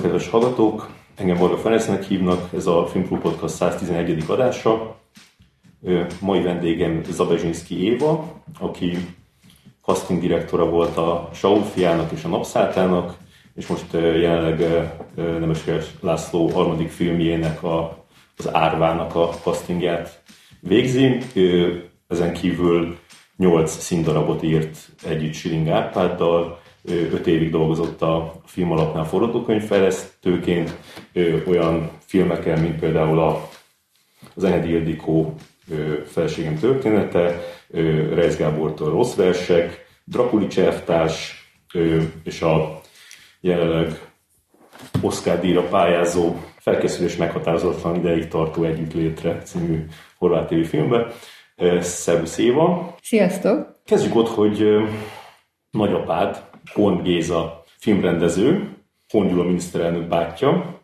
Sziasztok, kedves hallgatók! Engem Varga Ferencnek hívnak, ez a Film Club Podcast 111. adása. Mai vendégem Zabezsinski Éva, aki casting direktora volt a Saul fiának és a Napszálltának, és most jelenleg Nemesek László harmadik filmjének, az Árvának a castingját végzi. Ezen kívül 8 színdarabot írt együtt Siring Árpáddal, 5 évig dolgozott a Filmalapnál forgatókönyvfejlesztőként, olyan filmeken, mint például az Enyedi Ildikó Felségem története, Reisz Gábortól Rossz versek, Drakulics elvtárs, és a jelenleg Oscar díjra pályázó Felkészülés meghatározatlan ideig tartó együttlétre című horvát TV filmbe. Szervusz Éva! Sziasztok! Kezdjük ott, hogy nagyapád, Kon Géza filmrendező, Kon Gyula miniszterelnök bátyja.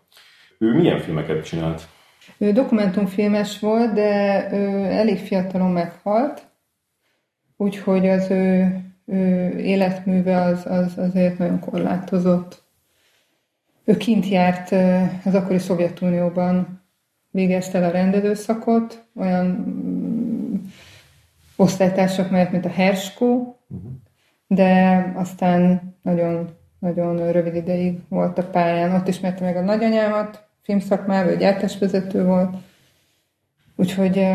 Ő milyen filmeket csinált? Ő dokumentumfilmes volt, de elég fiatalon meghalt, úgyhogy az ő életműve az azért nagyon korlátozott. Ő kint járt az akkori Szovjetunióban, végezte el a rendezőszakot, olyan osztálytársak mellett, mint a Herskó, de aztán nagyon rövid ideig volt a pályán. Ott ismerte meg a nagyanyámat, filmszakmában, ő gyártásvezető volt, úgyhogy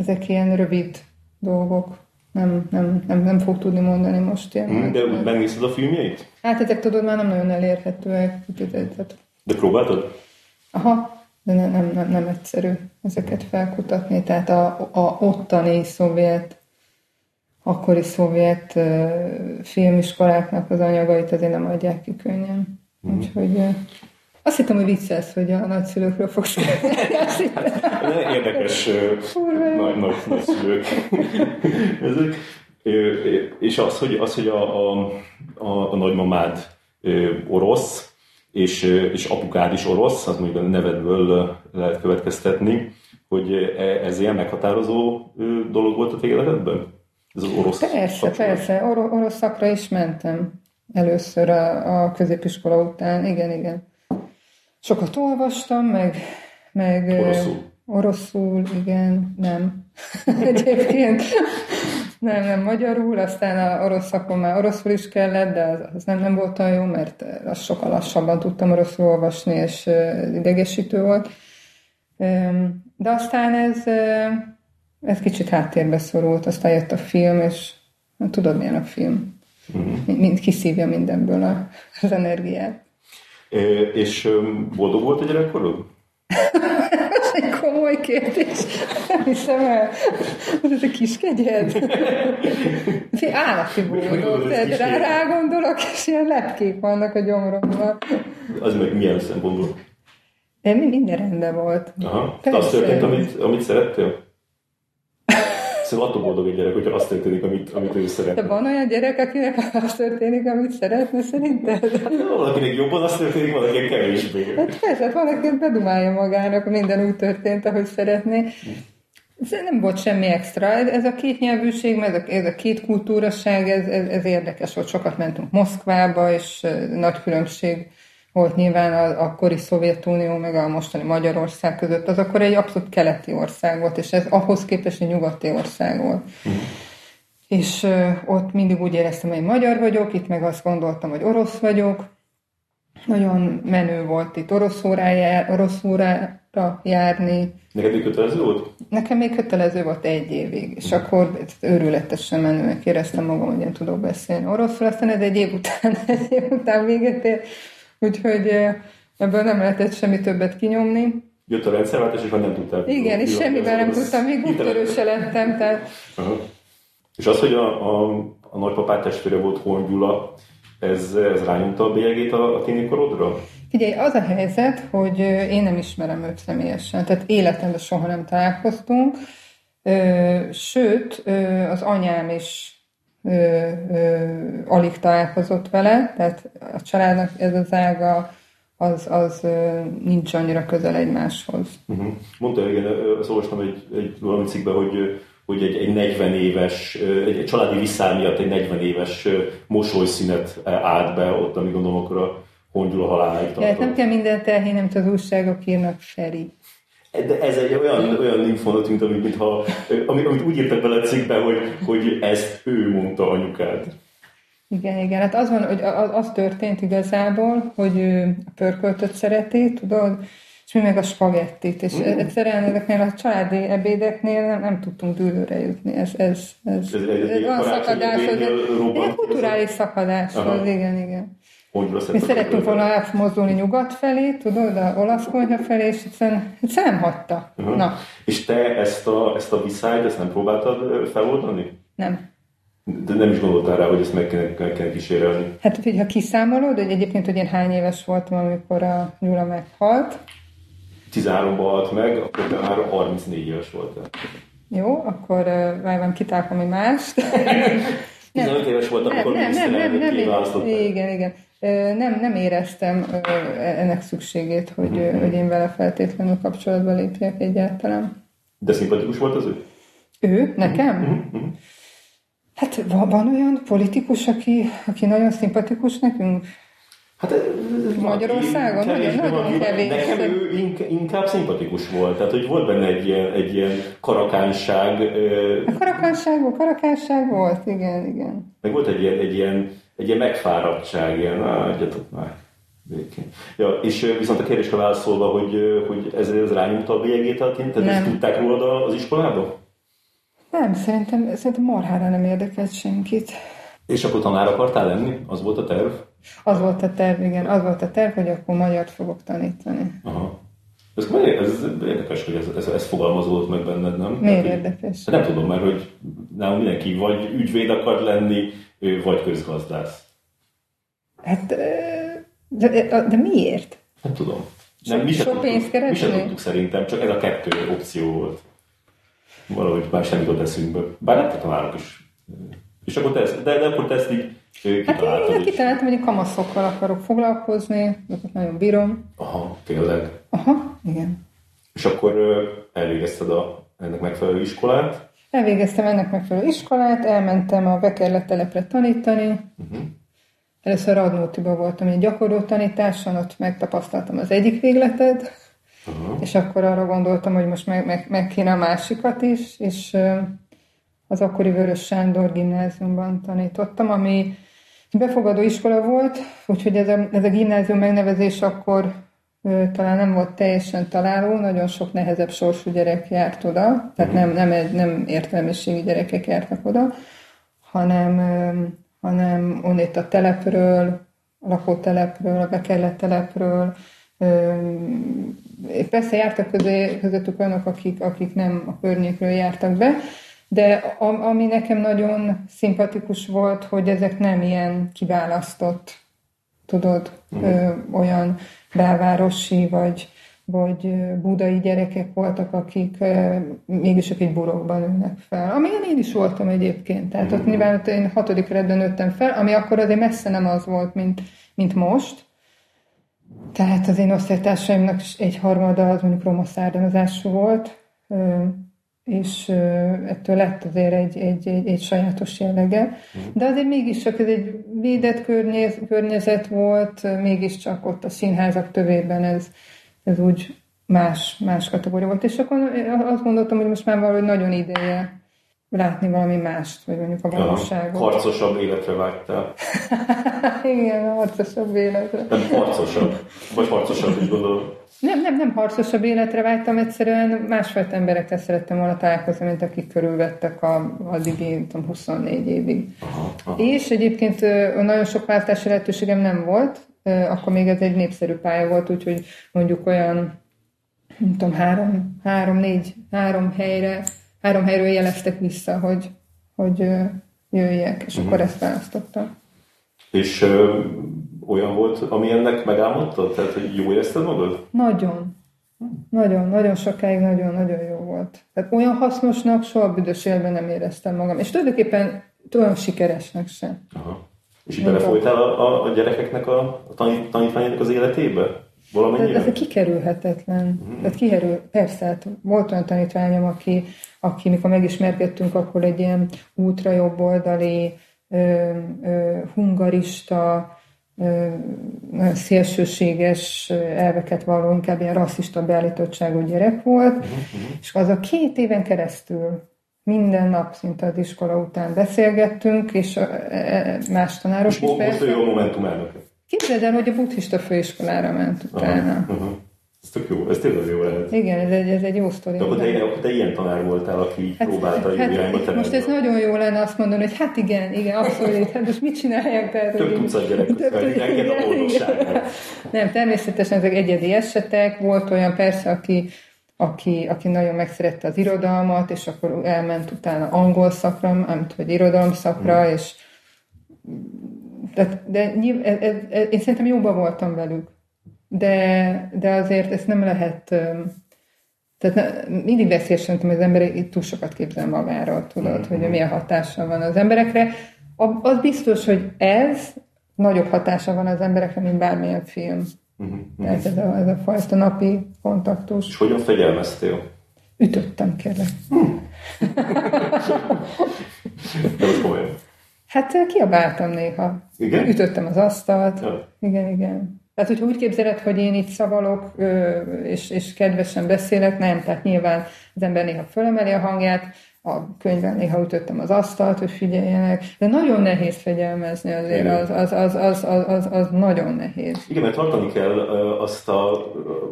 ezek ilyen rövid dolgok. Nem fog tudni mondani most ilyen. De úgy megnézted a filmjeit? Hát ezek, tudod, már nem nagyon elérhetőek. De próbáltad? Aha, de nem egyszerű ezeket felkutatni. Tehát a ottani akkori szovjet filmiskoláknak az anyagait azért nem adják ki könnyen. Úgyhogy azt hittem, hogy viccelsz, hogy a nagyszülőkről fogsz kérdezni. Hát, érdekes nagyszülők. Ezek. És az, hogy a nagymamád orosz, és apukád is orosz, az mondjuk a nevedből lehet következtetni, hogy ez ilyen meghatározó dolog volt a te életedben? Ez az orosz kapcsolat. Persze. Orosz szakra is mentem először a középiskola után. Igen. Sokat olvastam, meg oroszul, igen, nem. Egyébként nem magyarul, aztán a orosz szakon már oroszul is kellett, de az nem volt olyan jó, mert azt sokkal lassabban tudtam oroszul olvasni, és idegesítő volt. De aztán ez kicsit háttérbe szorult, aztán jött a film, és tudod, milyen a film. Kiszívja mindenből az energiát. És boldog volt a gyerekkorod? Ez egy komoly kérdés. Nem hiszem el. Ez a kis kegyed. Állati boldog. Rágondolok, és ilyen lepkék vannak a gyomromban. Az meg milyen szempontból? Minden rendben volt. Aha. Te azt történt, amit szerettél? Szóval attól boldog egy gyerek, hogyha azt történik, amit ő szeretne. De van olyan gyerek, akinek azt történik, amit szeretne, szerinted? Valakinek jobban azt történik, valakinek kevésbé. Hát persze, valakinek bedumálja magának, minden úgy történt, ahogy szeretné. Ez nem volt semmi extra. Ez a két nyelvűség, mert ez a két kultúraság, ez érdekes volt. Sokat mentünk Moszkvába, és nagy különbség volt nyilván az akkori Szovjetunió, meg a mostani Magyarország között, az akkor egy abszolút keleti ország volt, és ez ahhoz képest egy nyugati ország volt. És ott mindig úgy éreztem, hogy magyar vagyok, itt meg azt gondoltam, hogy orosz vagyok. Nagyon menő volt itt orosz órára járni. Neked még kötelező volt? Nekem még kötelező volt egy évig, és akkor őrületesen menőnek éreztem magam, hogy én tudok beszélni oroszul, aztán ez egy év után véget ér. Úgyhogy ebből nem lehetett semmi többet kinyomni. Jött a rendszerváltás, és már nem tudtál. Igen, és semmivel nem tudtam, még úttörő se lettem. Tehát... És az, hogy a nagypapád testvére volt Horn Gyula, ez rányomta a bélyegét a tényikorodra? Figyelj, az a helyzet, hogy én nem ismerem őt személyesen, tehát életemben soha nem találkoztunk. Sőt, az anyám is alig találkozott vele, tehát a családnak ez az ága az nincs annyira közel egymáshoz. Mondta, igen, azt olvastam egy valami cikkben, hogy egy 40 éves, egy családi viszály miatt egy 40 éves mosolyszünet állt be ott, ami gondolom akkor Kon Gyula haláláig tartó. Hát nem kell mindent elhinni, nem az újságok írnak Feri. De ez egy olyan infónak tűnt, amit úgy írtak bele a cikkben, hogy ezt ő mondta anyukád. Igen. Hát az van, hogy az történt igazából, hogy ő a pörköltöt szereti, tudod, és mi meg a spagettit. És egyszerűen ezeknél a családi ebédeknél nem tudtunk dűlőre jutni. Ez olyan szakadáshoz, egy kulturális szakadáshoz, igen. Mi szerettünk volna átmozdulni nyugat felé, tudod, a olasz konyha felé, és egyszerűen nem hagyta. Na. És te ezt a viszályt, ezt nem próbáltad feloldani? Nem. De nem is gondoltál rá, hogy ezt meg kell kísérelni. Hát, ha kiszámolod, hogy egyébként, hogy én hány éves voltam, amikor a Gyula meghalt. 13-ban halt meg, akkor már 34 éves voltál. Jó, akkor várjam, kitálkom mi mást. 15 éves voltam, akkor miniszterelnök kiválasztottam. Igen. Nem éreztem ennek szükségét, hogy én vele feltétlenül kapcsolatba lépjek egyáltalán. De szimpatikus volt az ő? Ő? Nekem? Hát van olyan politikus, aki nagyon szimpatikus nekünk? Hát Magyarországon nagyon kevés. Nekem ő inkább szimpatikus volt. Tehát, hogy volt benne egy ilyen karakánság. Karakánság volt, igen. Meg volt egy ilyen megfáradtság, ilyen, adjatok már, végén. Ja, és viszont a kérdésre válaszolva, hogy ez rányomta a bélyegét a kintet, ezt tudták róla az iskolában? Nem, szerintem marhára nem érdekelt senkit. És akkor tanár akartál lenni? Az volt a terv? Az volt a terv, igen. Az volt a terv, hogy akkor magyart fogok tanítani. Aha. Ez érdekes, hogy ez fogalmazódott meg benned, nem? Miért érdekes? Hát nem tudom, mert hogy nálunk mindenki vagy ügyvéd akar lenni, vagy közgazdász. Hát, de miért? Nem tudom. Sok pénzt keresni? Mi sem tudtuk szerintem, csak ez a kettő opció volt. Valahogy már sem jutott eszünkbe. Bár nem tanárok is. És akkor te ezt így kitaláltad. Hát én kitaláltam, hogy kamaszokkal akarok foglalkozni, azokat nagyon bírom. Aha, tényleg. Aha, igen. És akkor elvégezted ennek megfelelő iskolát? Elvégeztem ennek megfelelő iskolát, elmentem a Vekerlet telepre tanítani. Először Radnótiba voltam egy gyakorló tanításon, ott megtapasztaltam az egyik végleted. És akkor arra gondoltam, hogy most meg kéne a másikat is, és az akkori Vörös Sándor gimnáziumban tanítottam, ami befogadó iskola volt, úgyhogy ez a gimnázium megnevezés akkor talán nem volt teljesen találó, nagyon sok nehezebb sorsú gyerek járt oda, tehát nem értelmiségi gyerekek jártak oda, hanem onnét a telepről, a lakótelepről, a Bekerlet telepről, persze jártak közöttük olyanok, akik nem a környékről jártak be, de ami nekem nagyon szimpatikus volt, hogy ezek nem ilyen kiválasztott, tudod, olyan belvárosi vagy budai gyerekek voltak, akik mégis egy burokban ülnek fel. Amilyen én is voltam egyébként. Tehát ott nyilván én 6. keretben nőttem fel, ami akkor azért messze nem az volt, mint most. Tehát az én osztálytársaimnak egy harmada az mondjuk roma származású volt, és ettől lett azért egy sajátos jellege. De azért mégiscsak ez egy védett környezet volt, mégiscsak ott a színházak tövében ez úgy más kategória volt. És akkor azt gondoltam, hogy most már valahogy nagyon ideje látni valami mást, vagy mondjuk a valóságot. Harcosabb életre vágytál. Igen, harcosabb életre. Nem harcosabb, vagy harcosabb, úgy gondolom. Nem harcosabb életre vágytam, egyszerűen másfajta emberekkel szerettem volna találkozni, mint akik körülvettek addig én, 24 évig. Aha. És egyébként nagyon sok választási lehetőségem nem volt, akkor még ez egy népszerű pálya volt, úgyhogy mondjuk olyan, nem tudom, három helyről jeleztek vissza, hogy jöjjek, és akkor ezt választottam. És olyan volt, ami ennek megálmodtad? Tehát, hogy jó érezted magad? Nagyon sokáig nagyon jó volt. Tehát olyan hasznosnak soha büdös életben nem éreztem magam. És tulajdonképpen olyan sikeresnek sem. Aha. És így belefolytál a gyerekeknek, a tanítványoknak az életébe? Ez kikerülhetetlen. Tehát persze, hát volt olyan tanítványom, aki mikor megismerkedtünk, akkor egy ilyen ultrajobboldali hungarista, nagyon szélsőséges elveket való, inkább ilyen rasszista beállítottságú gyerek volt, és az a 2 éven keresztül minden nap szinte az iskola után beszélgettünk, és más tanárok is beszélgettünk. Most ő a Momentum elnöke. Képzeld el, hogy a buddhista főiskolára ment utána. Ez tök jó, ez tényleg jó lehet. Igen, ez egy jó sztori. Akkor te ilyen tanár voltál, aki próbálta irányba tenni. Most ez nagyon jó lenne azt mondani, hogy hát igen, abszolút, hát most mit csinálják? Tehát, több tucat gyerek közben, a boldogságnak. Nem, természetesen ezek egyedi esetek. Volt olyan persze, aki nagyon megszerette az irodalmat, és akkor elment utána angol szakra, amit hogy irodalom szakra, és de én szerintem jobban voltam velük. De azért ezt nem lehet, tehát mindig veszélyes, hogy az ember itt túl sokat képzel magáról, tudod, hogy milyen hatással van az emberekre. Az biztos, hogy ez nagyobb hatása van az emberekre, mint bármilyen film. Tehát ez a fajta napi kontaktus. És hogyan fegyelmeztél? Ütöttem, kérlek. Hát kiabáltam néha. Igen? Ütöttem az asztalt. Ja. Igen. Tehát, hogyha úgy képzeled, hogy én itt szavalok, és kedvesen beszélek, nem, tehát nyilván az ember néha fölemeli a hangját, a könyvben néha ütöttem az asztalt, hogy figyeljenek, de nagyon nehéz fegyelmezni azért, az nagyon nehéz. Igen, mert tartani kell azt,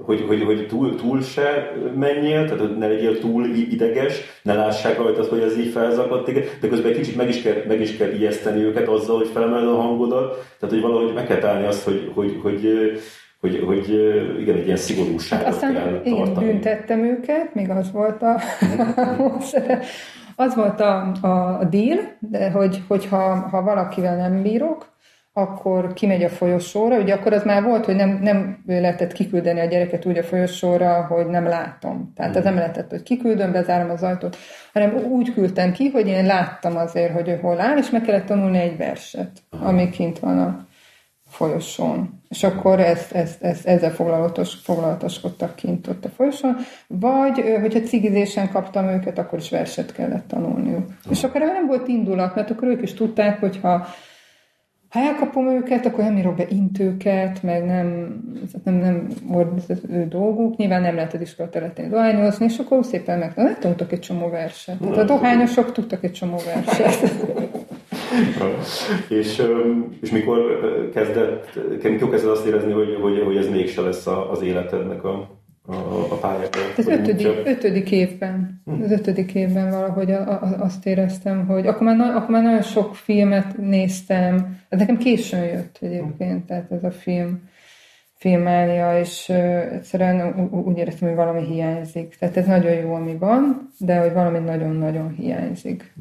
hogy túl se menjél, tehát ne legyél túl ideges, ne lássák rajta, hogy ez így felzakadt téged, de közben egy kicsit meg is kell ijeszteni őket azzal, hogy felemeled a hangodat, tehát hogy valahogy meg kell állni azt, hogy igen, egy ilyen szigorúságot aztán kell tartani. Aztán én büntettem őket, még az volt a az volt a deal, de hogyha valakivel nem bírok, akkor kimegy a folyosóra, ugye akkor az már volt, hogy nem lehetett kiküldeni a gyereket úgy a folyosóra, hogy nem látom. Tehát az nem lehetett, hogy kiküldöm, bezárom az ajtót, hanem úgy küldtem ki, hogy én láttam azért, hogy ő hol áll, és meg kellett tanulni egy verset, ami kint van a folyosón. És akkor ezzel foglalatoskodtak kint ott a folyosón, vagy hogyha cigizésen kaptam őket, akkor is verset kellett tanulniuk. És akkor nem volt indulat, mert akkor ők is tudták, hogy ha elkapom őket, akkor nem írok be intőket, meg nem volt az ő dolguk, nyilván nem lehetett iskola területén dohányozni, és akkor szépen megtanultak egy csomó verset. Tehát a dohányosok tudtak egy csomó verset. És mikor kezdett azt érezni, hogy ez mégse lesz az életednek a pályája? Az ötödik évben. Az 5. évben valahogy azt éreztem, hogy akkor már nagyon sok filmet néztem. Ez nekem későn jött egyébként, tehát ez a filmália, és egyszerűen úgy éreztem, hogy valami hiányzik. Tehát ez nagyon jó, ami van, de hogy valami nagyon-nagyon hiányzik.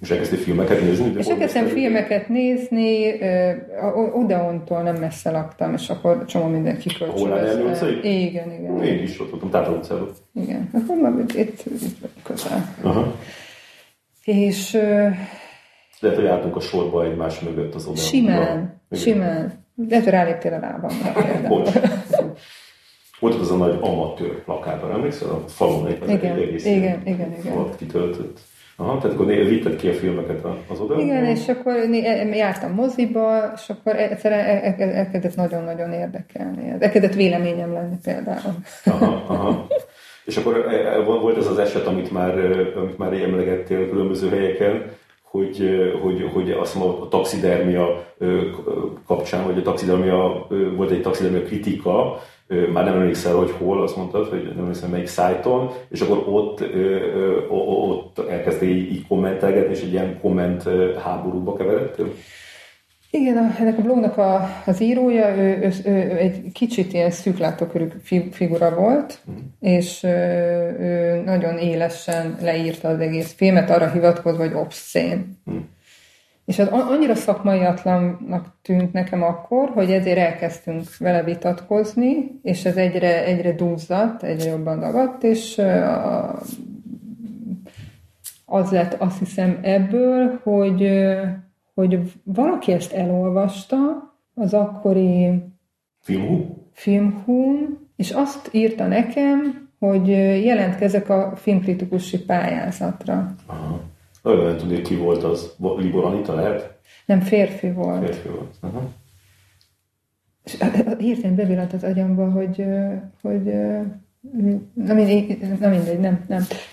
És elkezdtél filmeket nézni? És elkezdtem filmeket nézni, Odeontól nem messze laktam, és akkor csomó minden kikölcsönöztem. Hol állni utcai? Igen. Én is ott voltam, Tátra utcában. Igen, akkor már itt vagy közel. Aha. És... lehet, hogy álltunk a sorba egymás mögött az Odeontól. Simán. De hogy ráléptél a lábamra. Volt az a nagy amatőr plakátban, emlékszel? A falon igen. Volt kitöltött. Aha, tehát akkor vitted ki a filmeket az oda? Igen, és akkor jártam moziba, és akkor egyszerűen elkezdett nagyon-nagyon érdekelni. Elkezdett véleményem lenni például. Aha. És akkor volt ez az eset, amit már emlegettél különböző helyeken, hogy azt mondom, a taxidermia kapcsán, vagy a taxidermia, volt egy taxidermia kritika, már nem emlékszel, hogy hol, azt mondtad, hogy nem emlékszel, melyik szájton, és akkor ott elkezdtél így kommentelgetni, és egy ilyen komment háborúba keveredtél? Igen, ennek a blognak az írója, ő egy kicsit ilyen szűklátókörű figura volt, és ő nagyon élesen leírta az egész filmet, arra hivatkozva, hogy obszcén. És az annyira szakmaiatlannak tűnt nekem akkor, hogy ezért elkezdtünk vele vitatkozni, és ez egyre dúzzadt, egyre jobban dagadt, és az lett, azt hiszem, ebből, hogy valaki ezt elolvasta az akkori filmhún, és azt írta nekem, hogy jelentkezek a filmkritikusi pályázatra. Aha. Olyan tudni, ki volt az? Libor Anita lehet? Nem, férfi volt. Aha. És hirtelen bevillant az agyamba, hogy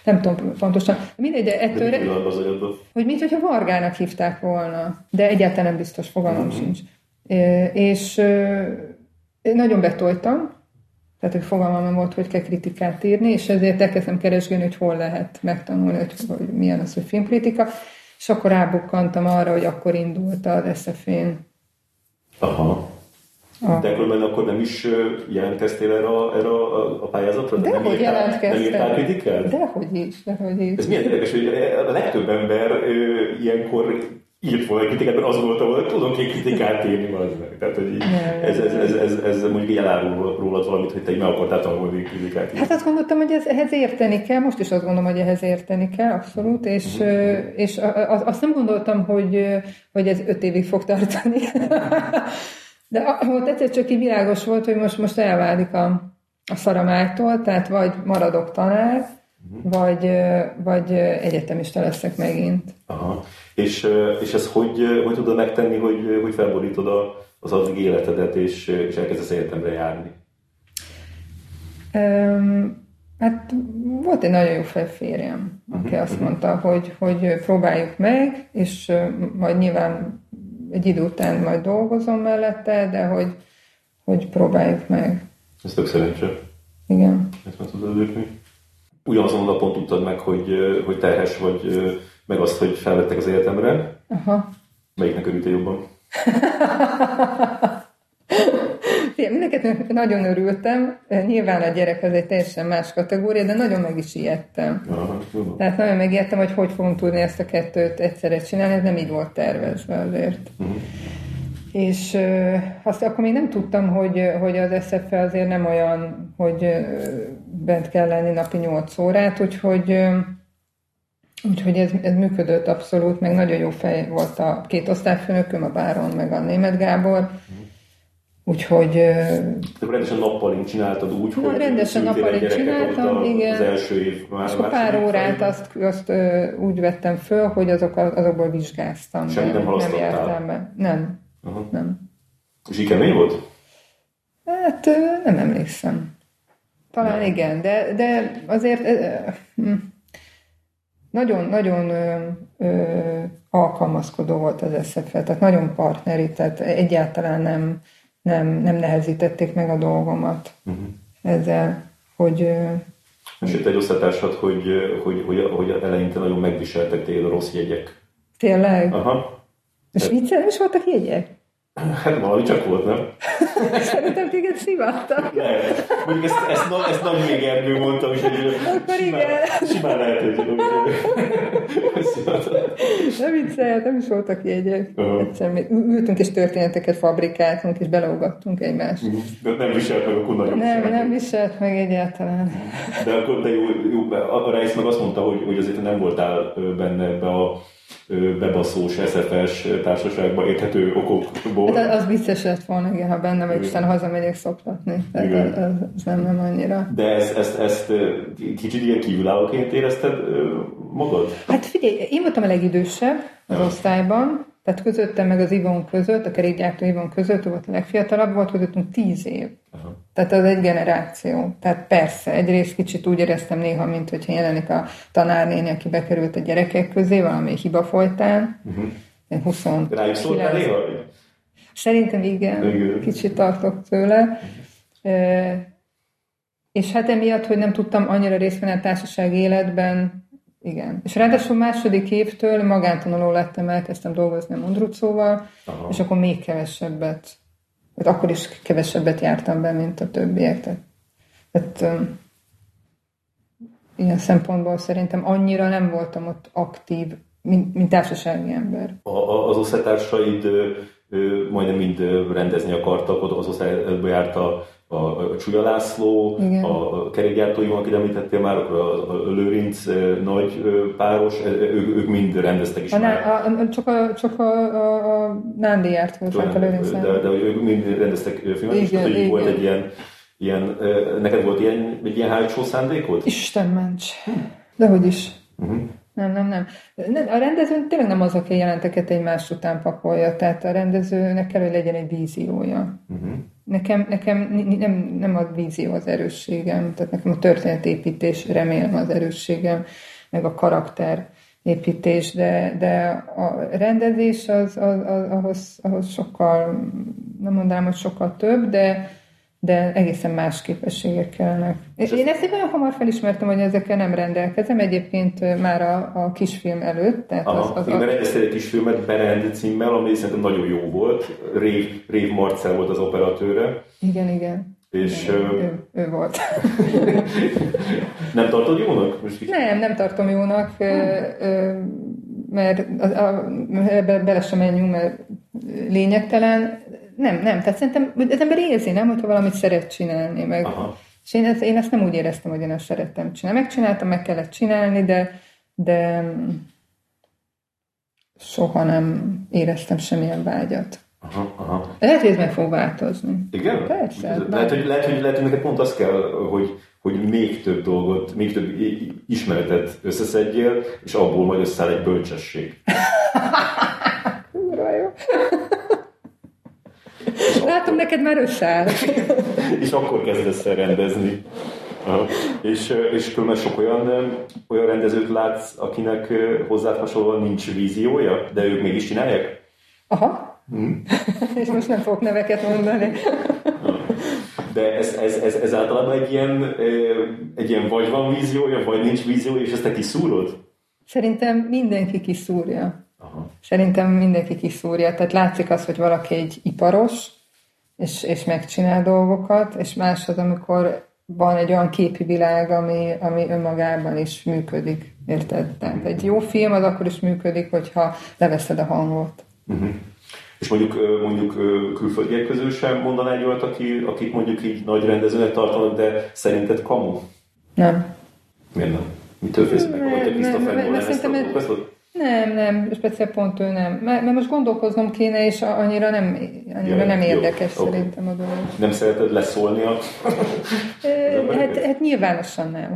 nem tudom pontosan. Mindegy, de ettől... Hogy mint hogyha Vargának hívták volna, de egyáltalán nem biztos, fogalmam sincs. És nagyon betoltam, tehát hogy fogalmam nem volt, hogy kell kritikát írni, és ezért elkezdtem keresgélni, hogy hol lehet megtanulni, hogy milyen az, hogy filmkritika, és akkor rábukkantam arra, hogy akkor indult az SZFE-n. Aha. De akkor nem is jelentkeztél erre a pályázatra? Dehogy jelentkeztem. Nem írtál kritikát? Dehogy is. Ez milyen érdekes, hogy a legtöbb ember ilyenkor írt volna egy kritikát, mert azt gondolta, hogy tudunk egy kritikát írni majd meg. Tehát, hogy ez mondjuk elárul rólad valamit, hogy te meg akartál tanulni kritikát írni. Hát azt gondoltam, hogy ehhez érteni kell, most is azt gondolom, hogy ehhez érteni kell, abszolút, és azt nem gondoltam, hogy ez 5 évig fog tartani. De ott egyszer csak így világos volt, hogy most elválik a szaramájtól, tehát vagy maradok tanár, vagy egyetemista leszek megint. Aha. És ez hogy tudod megtenni, hogy felborítod az addig életedet, és elkezdesz egyetemre járni? Hát volt egy nagyon jó férjem, aki azt mondta, hogy próbáljuk meg, és majd nyilván egy idő után majd dolgozom mellette, de hogy próbáljuk meg. Ez tök szerencsé. Igen. Ezt meg tudod lépni. Ugyanazon a napon tudtad meg, hogy terhes vagy, meg azt, hogy felvettek az egyetemre. Aha. Melyiknek örültél jobban? Mindenket nagyon örültem. Nyilván a gyerek az egy teljesen más kategória, de nagyon meg is ijedtem. Aha, tehát nagyon megijedtem, hogy fogom tudni ezt a kettőt egyszerre csinálni, ez nem így volt tervezve azért. Uh-huh. És azt akkor még nem tudtam, hogy az SZFE azért nem olyan, hogy bent kell lenni napi 8 órát, úgyhogy ez működött abszolút, meg nagyon jó fej volt a 2 osztályfőnököm, a Báron meg a Németh Gábor. Uh-huh. Úgyhogy... rendesen nappalint csináltad úgy, hogy... rendesen nappalint csináltam, igen. Az első év már... És pár órát azt úgy vettem föl, hogy azokból vizsgáztam. Semmit nem halasztottál? Nem. Aha. Nem. És így kemény volt? Hát nem emlékszem. Talán nem. Igen, de azért... Nagyon-nagyon alkalmazkodó volt az SZFE, tehát nagyon partneri, tehát egyáltalán nem nehezítették meg a dolgomat ezzel, hogy... És itt egy osztálytársad, hogy eleinte nagyon megviseltek téged a rossz jegyek. Tényleg? Aha. És viccel is voltak jegyek? Hát valami csak volt, nem? Szerintem téged szivattak. Lehet. Mondjuk ezt Nagy Jégergő mondta, úgyhogy simán lehet, hogy szivattak. Nem viccelj, nem is voltak jegyek. Ültünk és történeteket fabrikáltunk, és beleugattunk egymást. De nem viselt meg, akkor nagyon viselt. Nem viselt meg egyáltalán. De akkor te jó a Reisz meg azt mondta, hogy azért nem voltál benne ebbe a bebaszós, SZFE-s társaságban érthető okokból. Hát az vicces lett volna, igen, ha benne vagy, aztán hazamegyek szoptatni. Tehát az nem annyira. De ezt kicsit ilyen kívülállóként érezted magad? Hát figyelj, én voltam a legidősebb az osztályban, tehát közöttem meg az Ivon között, a kerékgyártó Ivon között, volt a legfiatalabb, volt közöttünk 10 év. Aha. Tehát az egy generáció. Tehát persze, egyrészt kicsit úgy éreztem néha, mint hogyha jelenik a tanárnéni, aki bekerült a gyerekek közé, valami hiba folytán. Uh-huh. 29. Rájuk szóltál néha? Szerintem igen. Kicsit tartok tőle. És hát emiatt, hogy nem tudtam annyira részt venni a társaság életben, igen. És ráadásul második évtől magántanuló lettem, elkezdtem dolgozni a Mundruczóval, és akkor még kevesebbet, vagy akkor is kevesebbet jártam be, mint a többiek. Tehát ilyen szempontból szerintem annyira nem voltam ott aktív, mint társasági ember. Az osztálytársaid majdnem mind rendezni akartak, oda az osztályba járt a Csúlya László, igen. A kerékgyártóiban, akit említettél már, akkor a Lőrinc nagy páros, ők mind rendeztek is már. Csak a Nándi járt hozzánk a Lőrinc. De ők mind rendeztek filmet, és tehát, hogy volt egy ilyen neked volt egy ilyen hátsó szándékod? Isten ments. Dehogy is. Uh-huh. Nem. A rendező tényleg nem az, aki jelenteket egymás után pakolja, tehát a rendezőnek kell, hogy legyen egy víziója. Uh-huh. Nekem nem a vízió az erősségem, tehát nekem a történetépítés, remélem, az erősségem, meg a karakterépítés, de a rendezés ahhoz sokkal, nem mondanám, hogy sokkal több, de egészen más képességek kellenek. Én ezt nagyon hamar felismertem, hogy ezekkel nem rendelkezem, egyébként már a kisfilm előtt. Tehát én rendeztem egy kisfilmet Berendi címmel, ami szerintem nagyon jó volt. Rév Marcell volt az operatőre. Igen. És ő volt. Nem tartod jónak? Nem tartom jónak, mert bele sem menjünk, mert lényegtelen. Nem. Tehát szerintem az ember érzi, nem, hogyha valamit szeret csinálni. Meg. És én ezt nem úgy éreztem, hogy én azt szerettem csinálni. Megcsináltam, meg kellett csinálni, de soha nem éreztem semmilyen vágyat. Lehet, hogy ez meg fog változni. Igen? Persze. Lehet, hogy neked pont az kell, hogy még több dolgot, még több ismeretet összeszedjél, és abból majd összeáll egy bölcsesség. Kurva jó. Látom, neked már összeáll. És akkor kezdesz el rendezni. És különben sok olyan rendezőt látsz, akinek hozzád hasonlóan nincs víziója, de ők mégis csinálják? És most nem fogok neveket mondani. De ez általában egy ilyen vagy van víziója, vagy nincs víziója, és ezt te kiszúrod? Szerintem mindenki kiszúrja. Szerintem mindenki kiszúrja. Tehát látszik az, hogy valaki egy iparos, és megcsinál dolgokat, és más az, amikor van egy olyan képi világ, ami önmagában is működik. Érted? Tehát egy jó film az akkor is működik, hogyha leveszed a hangot. És mondjuk külföldiek közül sem mondaná egy olyat, akik mondjuk így nagy rendezőnek tartanak, de szerinted kamu? Nem. Miért nem? Mitől félsz meg? Nem, speciál pont ő nem. Mert most gondolkoznom kéne, és annyira nem érdekes szerintem a dolog. Nem szereted leszólni a... hát nyilvánosan nem.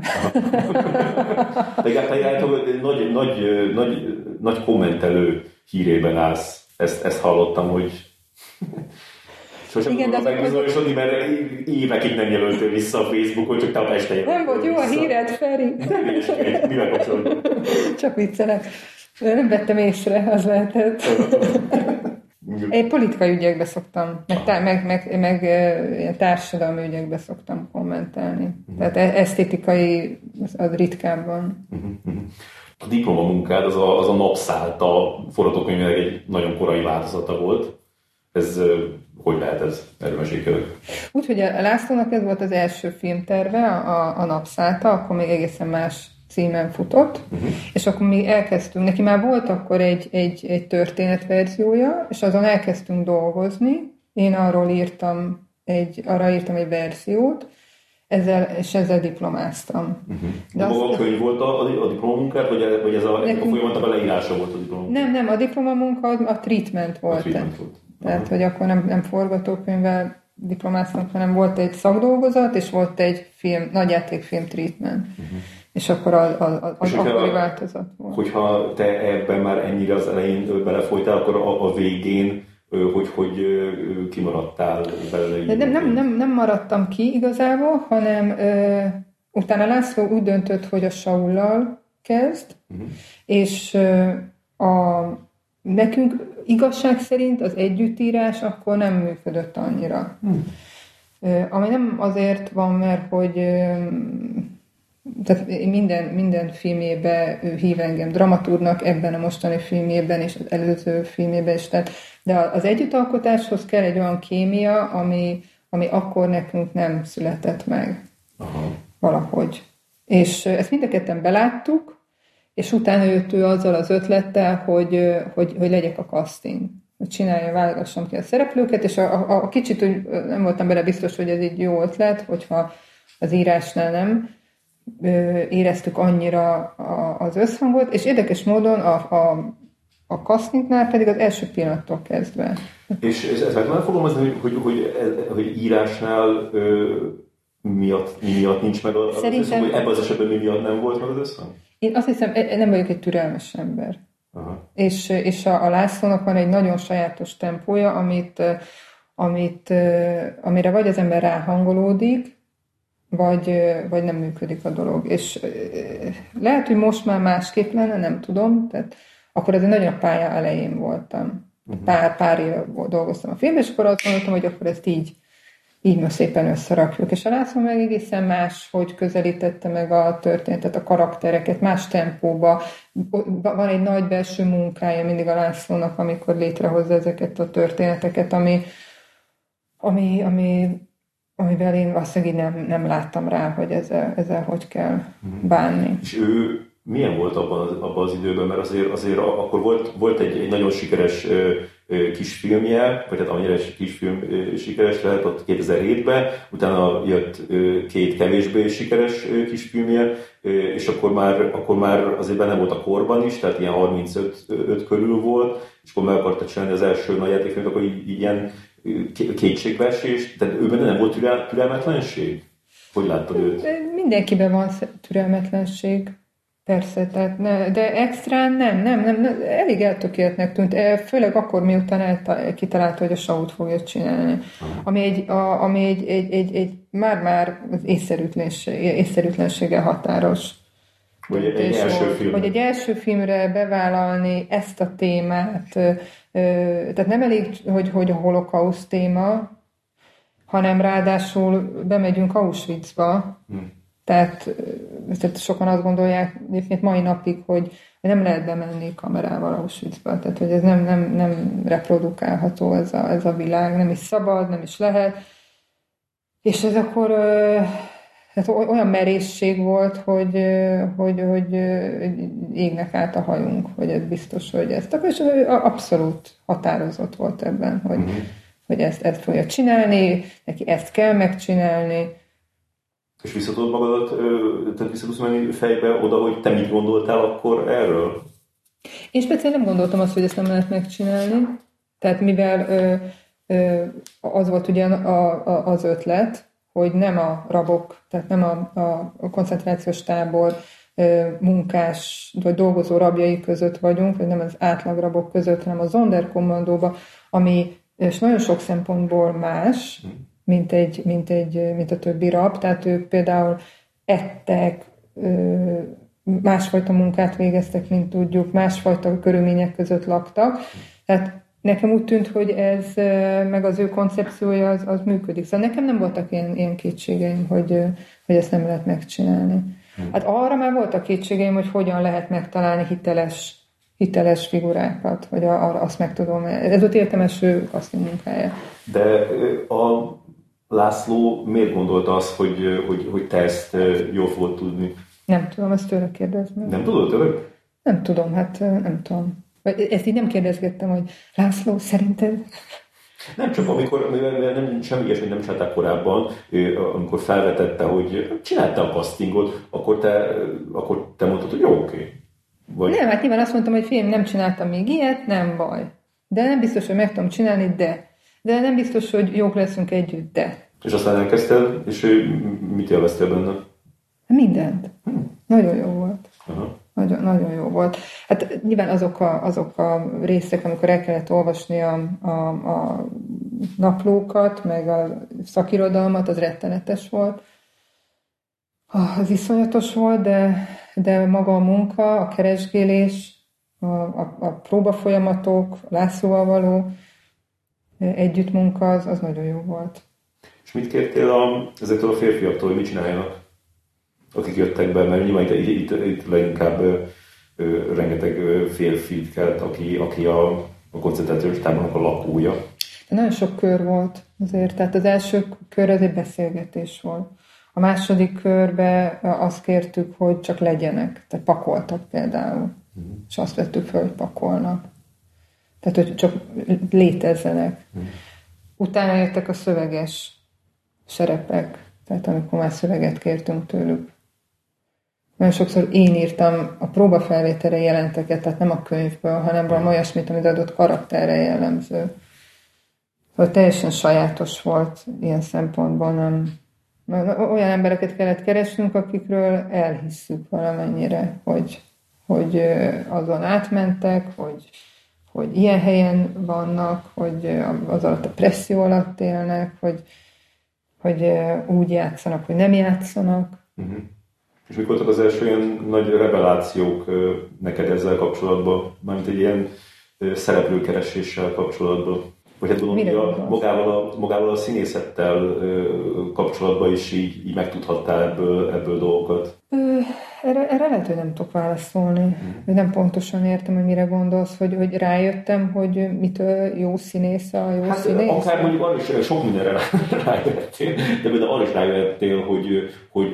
Tehát nagy kommentelő hírében állsz. Ezt hallottam, hogy sosem tudod megbizonyosodni, mert évekig nem jelöltél vissza a Facebookon, csak te a Pesten jelöltél. Nem volt jó a híred, Feri. Mivel kapcsolatban? Csak viccelek. Nem vettem észre, az lehetett. Én politikai ügyekbe szoktam, meg ilyen társadalmi ügyekbe szoktam kommentelni. Tehát esztétikai az ritkábban. A diplomamunkád az a Napszállt a forgatókönyvének egy nagyon korai változata volt. Ez hogy lehet ez? Erről mesélj. Úgyhogy a Lászlónak ez volt az első filmterve, a Napszállta, akkor még egészen más címen futott, és akkor mi elkezdtünk, neki már volt akkor egy történetverziója, és azon elkezdtünk dolgozni. Én arra írtam egy verziót, ezzel diplomáztam. De maga a könyv volt a diplomamunkát, vagy ez a folyamatnak a leírása volt a diplomamunka? Nem, a diplomamunka a treatment volt. Tehát, hogy akkor nem forgatókönyvvel diplomáztam, hanem volt egy szakdolgozat, és volt egy film, nagyjátékfilm treatment. És akkor az akkori változat volt. Hogyha te ebben már ennyire az elején belefolytál, akkor a végén hogy kimaradtál belőle. Nem maradtam ki igazából, hanem utána László úgy döntött, hogy a Saullal kezd, és nekünk igazság szerint az együttírás akkor nem működött annyira. Ami nem azért van, mert hogy tehát minden filmjében ő hív engem dramatúrnak, ebben a mostani filmjében és az előző filmjében is. Tehát, de az együttalkotáshoz kell egy olyan kémia, ami akkor nekünk nem született meg. Valahogy. És ezt mind a ketten beláttuk, és utána jött ő azzal az ötlettel, hogy legyek a casting. Hogy válogassam ki a szereplőket, és a kicsit úgy nem voltam bele biztos, hogy ez így jó ötlet, hogyha az írásnál nem éreztük annyira az összhangot, és érdekes módon a castingnál pedig az első pillanattól kezdve. És ezt meg fogalmazni, hogy írásnál miatt nincs meg az összhang, vagy ebben az esetben mi miatt nem volt meg az összhang? Én azt hiszem, nem vagyok egy türelmes ember. És a Lászlónak van egy nagyon sajátos tempója, amit amire vagy az ember ráhangolódik, vagy nem működik a dolog. És lehet, hogy most már másképp lenne, nem tudom, tehát akkor azért nagyon a pálya elején voltam. Pár éve dolgoztam a filmben, és akkor azt mondtam, hogy akkor ezt így most szépen összerakjuk. És a László meg egészen más, hogy közelítette meg a történetet, a karaktereket, más tempóba. Van egy nagy belső munkája mindig a Lászlónak, amikor létrehozza ezeket a történeteket, amivel én valószínűleg nem láttam rá, hogy ezzel hogy kell bánni. És ő milyen volt abban az időben? Mert azért akkor volt egy nagyon sikeres kis filmje, vagy hát annyira kis film sikeres lehet ott 2007-ben, utána jött két kevésbé sikeres kis filmje, és akkor már azért benne volt a korban is, tehát ilyen 35 körül volt, és akkor meg akarta csinálni az első nagy játékfilmet, akkor így ilyen kétségbeesés, de ő benne nem volt türelmetlenség? Hogy láttad őt? Mindenkiben van türelmetlenség, persze, tehát de extrán nem, elég eltökéletnek tűnt, főleg akkor, miután kitalálta, hogy a Sault fogja csinálni, ami egy már-már észszerűtlenséggel határos. Vagy egy első filmre bevállalni ezt a témát, tehát nem elég, hogy a holokauszt téma, hanem ráadásul bemegyünk Auschwitzba, tehát sokan azt gondolják egyébként mai napig, hogy nem lehet bemenni kamerával Auschwitzba, tehát hogy ez nem reprodukálható ez a világ, nem is szabad, nem is lehet, és ez akkor... Tehát olyan merészség volt, hogy égnek állt a hajunk, hogy ez biztos, hogy ezt. És abszolút határozott volt ebben, hogy ezt fogja csinálni, neki ezt kell megcsinálni. És visszatudod magadat, tehát visszatudsz menni fejbe oda, hogy te mit gondoltál akkor erről? Én speciál nem gondoltam azt, hogy ezt nem lehet megcsinálni. Tehát mivel az volt ugyan az ötlet, hogy nem a rabok, tehát nem a koncentrációs tábor munkás, vagy dolgozó rabjai között vagyunk, vagy nem az átlag rabok között, hanem a Sonderkommandóban, ami és nagyon sok szempontból más, mint a többi rab, tehát ők például ettek, másfajta munkát végeztek, mint tudjuk, másfajta körülmények között laktak, tehát nekem úgy tűnt, hogy ez, meg az ő koncepciója, az működik. Szóval nekem nem voltak ilyen kétségeim, hogy ezt nem lehet megcsinálni. Hát arra már voltak kétségeim, hogy hogyan lehet megtalálni hiteles figurákat, hogy azt meg tudom. Ez volt értelmeső kaszti munkája. De a László miért gondolta azt, hogy te ezt jól fogod tudni? Nem tudom, ezt tőle kérdezni. Nem tudod tőle? Nem tudom, hát nem tudom. Ezt így nem kérdezgettem, hogy László, szerinted? Nem csak amikor, nem, semmi ilyesmit nem csinálták korábban, amikor felvetette, hogy csinálta a castingot, akkor te mondtad, hogy jó, oké. Vagy... Nem, hát nyilván azt mondtam, hogy figyelj, nem csináltam még ilyet, nem baj. De nem biztos, hogy meg tudom csinálni, de. De nem biztos, hogy jók leszünk együtt, de. És aztán elkezdted, és mit élveztél benne? Mindent. Nagyon jó volt. Aha. Nagyon, nagyon jó volt. Hát nyilván azok a részek, amikor el kellett olvasni a naplókat, meg a szakirodalmat, az rettenetes volt. Az iszonyatos volt, de maga a munka, a keresgélés, a próbafolyamatok, a Lászlóval való együttmunka, az nagyon jó volt. És mit kértél ezektől a férfiaktól, hogy mit csináljanak? Akik jöttek be, mert nyilván itt leginkább rengeteg férfit kelt, aki a koncentrációs tábornak a lakója. De nagyon sok kör volt azért, tehát az első kör az egy beszélgetés volt. A második körbe azt kértük, hogy csak legyenek, tehát pakoltak például, és azt vettük fel, hogy pakolnak. Tehát, hogy csak létezzenek. Utána jöttek a szöveges serepek, tehát amikor már szöveget kértünk tőlük. Nagyon sokszor én írtam a próbafelvételre jelenteket, tehát nem a könyvből, hanem valami olyasmit, amit adott karakterre jellemző. Szóval teljesen sajátos volt ilyen szempontból. Olyan embereket kellett keresnünk, akikről elhisszük valamennyire, hogy azon átmentek, hogy, hogy ilyen helyen vannak, hogy az alatt a presszió alatt élnek, hogy úgy játszanak, hogy nem játszanak. Uh-huh. És mik voltak az első ilyen nagy revelációk neked ezzel kapcsolatban? Mármint egy ilyen szereplőkereséssel kapcsolatban? Vagy hát tudom, hogy magával a színészettel kapcsolatban is így megtudhattál ebből dolgokat? Erre lehet, hogy nem tudok válaszolni. Nem pontosan értem, hogy mire gondolsz, hogy rájöttem, hogy mitől jó színész a jó színész. Akár mondjuk arra is sok mindenre rájöttél, de például arra is rájöttél,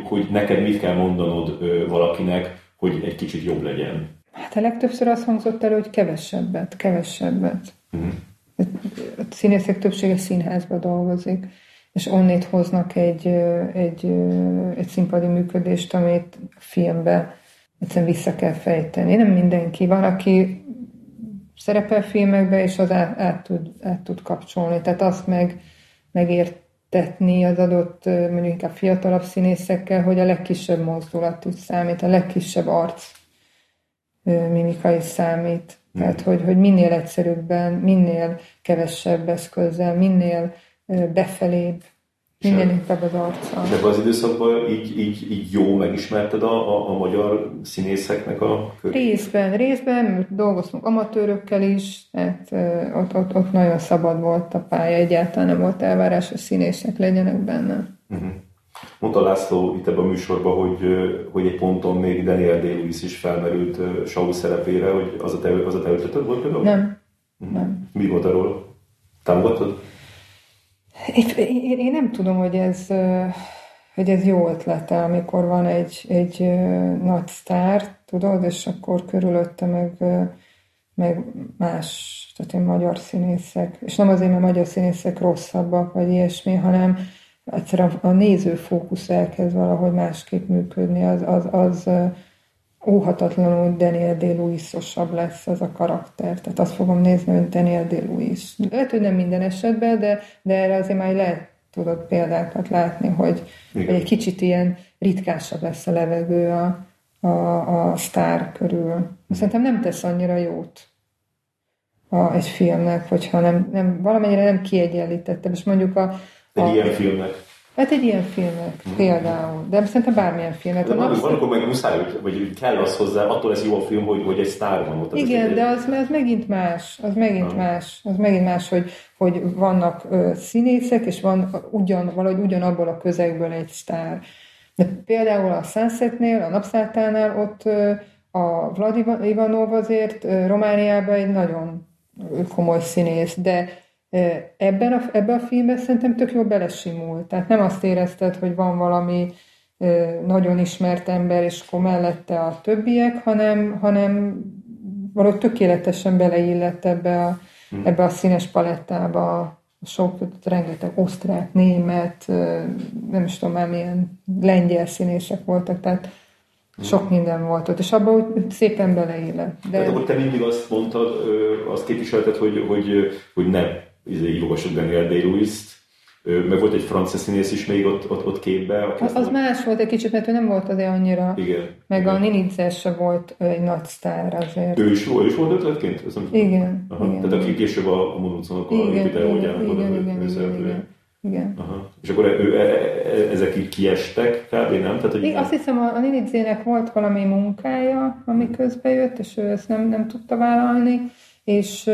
hogy neked mit kell mondanod valakinek, hogy egy kicsit jobb legyen. Hát a legtöbbször azt hangzott elő, hogy kevesebbet. Mm. A színészek többsége színházba dolgozik, és onnét hoznak egy színpadi működést, amit a filmbe egyszerűen vissza kell fejteni. Nem mindenki. Van, aki szerepel filmekbe, és az át tud kapcsolni. Tehát azt megértetni az adott, mondjuk inkább fiatalabb színészekkel, hogy a legkisebb mozdulat is számít, a legkisebb arc mimika is számít. Tehát, hogy minél egyszerűbben, minél kevesebb eszközzel, minél befelébb, minél inkább az arccal. És ebben az időszakban így jó megismerted a magyar színészeknek a körét? Részben dolgoztunk amatőrökkel is, hát ott nagyon szabad volt a pálya, egyáltalán nem volt elvárás, hogy színészek legyenek benne. Uh-huh. Mondta László itt ebben a műsorban, hogy egy ponton még Daniel Day-Lewis is felmerült Saul szerepére, hogy az a te ötleted volt például? Nem. Mi volt arról? Támogattad? Én nem tudom, hogy ez jó ötlete, amikor van egy nagy sztár, tudod, és akkor körülötte meg más, tehát én magyar színészek. És nem azért, mert magyar színészek rosszabbak, vagy ilyesmi, hanem egyszerűen a nézőfókusz elkezd valahogy másképp működni, az óhatatlanul Daniel Day-Lewis-osabb lesz az a karakter. Tehát azt fogom nézni, hogy Daniel Day-Lewis. Lehet, hogy nem minden esetben, de erre azért már lehet tudod példákat látni, hogy egy kicsit ilyen ritkásabb lesz a levegő a sztár körül. Szerintem nem tesz annyira jót egy filmnek, hogyha nem valamennyire nem kiegyenlítettem. És mondjuk egy ilyen filmnek. Hát egy ilyen filmnek, például. De szerintem bármilyen filmnek. De valamikor meg muszáj, hogy kell az hozzá, attól ez jó a film, hogy egy sztár van ott. Igen, de az megint más. Az megint más, hogy vannak színészek, és van ugyanabból a közegből egy sztár. De például a Sunsetnél, a Napszálltánál ott a Vlad Ivanov azért Romániában egy nagyon komoly színész, de ebben a filmben szerintem tök jól belesimult. Tehát nem azt érezted, hogy van valami nagyon ismert ember, és akkor mellette a többiek, hanem valahogy tökéletesen beleillett ebbe a színes palettába a sok, rengeteg osztrák, német, nem is tudom már milyen lengyel színések voltak, tehát sok minden volt ott, és abban úgy szépen beleillett. De akkor te mindig azt mondtad, azt képviselted, hogy nem ívogassuk Daniel Day-Lewis-t, meg volt egy francia színész is még ott képbe. Az más volt egy kicsit, mert ő nem volt azért annyira. Igen. Meg igen. A Ninitzer se volt egy nagy sztár azért. Ő is volt ötletként? Igen. Tehát aki később a Monóconokkal építelódjának oda, hogy őszerűen. Igen. Aha. És akkor ezek így kiestek, kb. Nem? Tehát, azt hiszem, a Ninidzének volt valami munkája, ami közben jött, és ő ezt nem tudta vállalni, és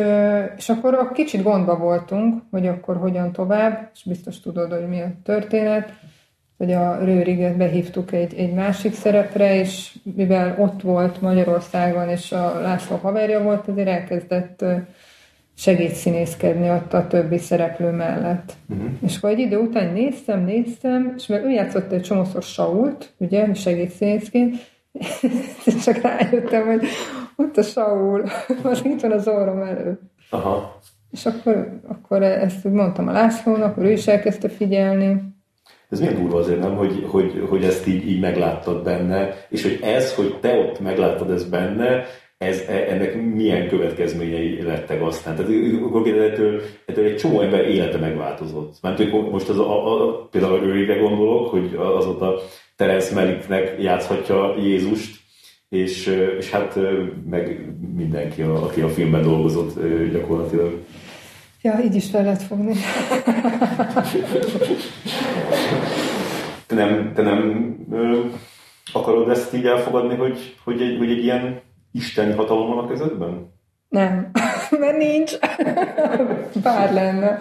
akkor a kicsit gondba voltunk, hogy akkor hogyan tovább, és biztos tudod, hogy mi a történet, hogy a Rőriget behívtuk egy másik szerepre, és mivel ott volt Magyarországon, és a László haverja volt, azért elkezdett segédszínészkedni ott a többi szereplő mellett. Uh-huh. És akkor egy idő után néztem, és mert ő játszott egy csomószor Sault, ugye, segédszínészként, csak rájöttem, hogy ott a Saul, most itt van az orrom elő. Aha. És akkor ezt mondtam a Lászlónak, akkor ő is elkezdte figyelni. Ez milyen durva azért, nem, hogy ezt így megláttad benne, és hogy ez, hogy te ott megláttad ezt benne, ennek milyen következményei lettek aztán? Tehát ettől egy csomó ember élete megváltozott. Mert most például a Rőrire gondolok, hogy az ott a Terence Malicknek játszhatja Jézust, és hát meg mindenki, aki a filmben dolgozott gyakorlatilag. Ja, így is fel lehet fogni. Te nem akarod ezt így elfogadni, hogy egy ilyen isteni hatalom van a közöttben? Nem, mert nincs. Bár lenne.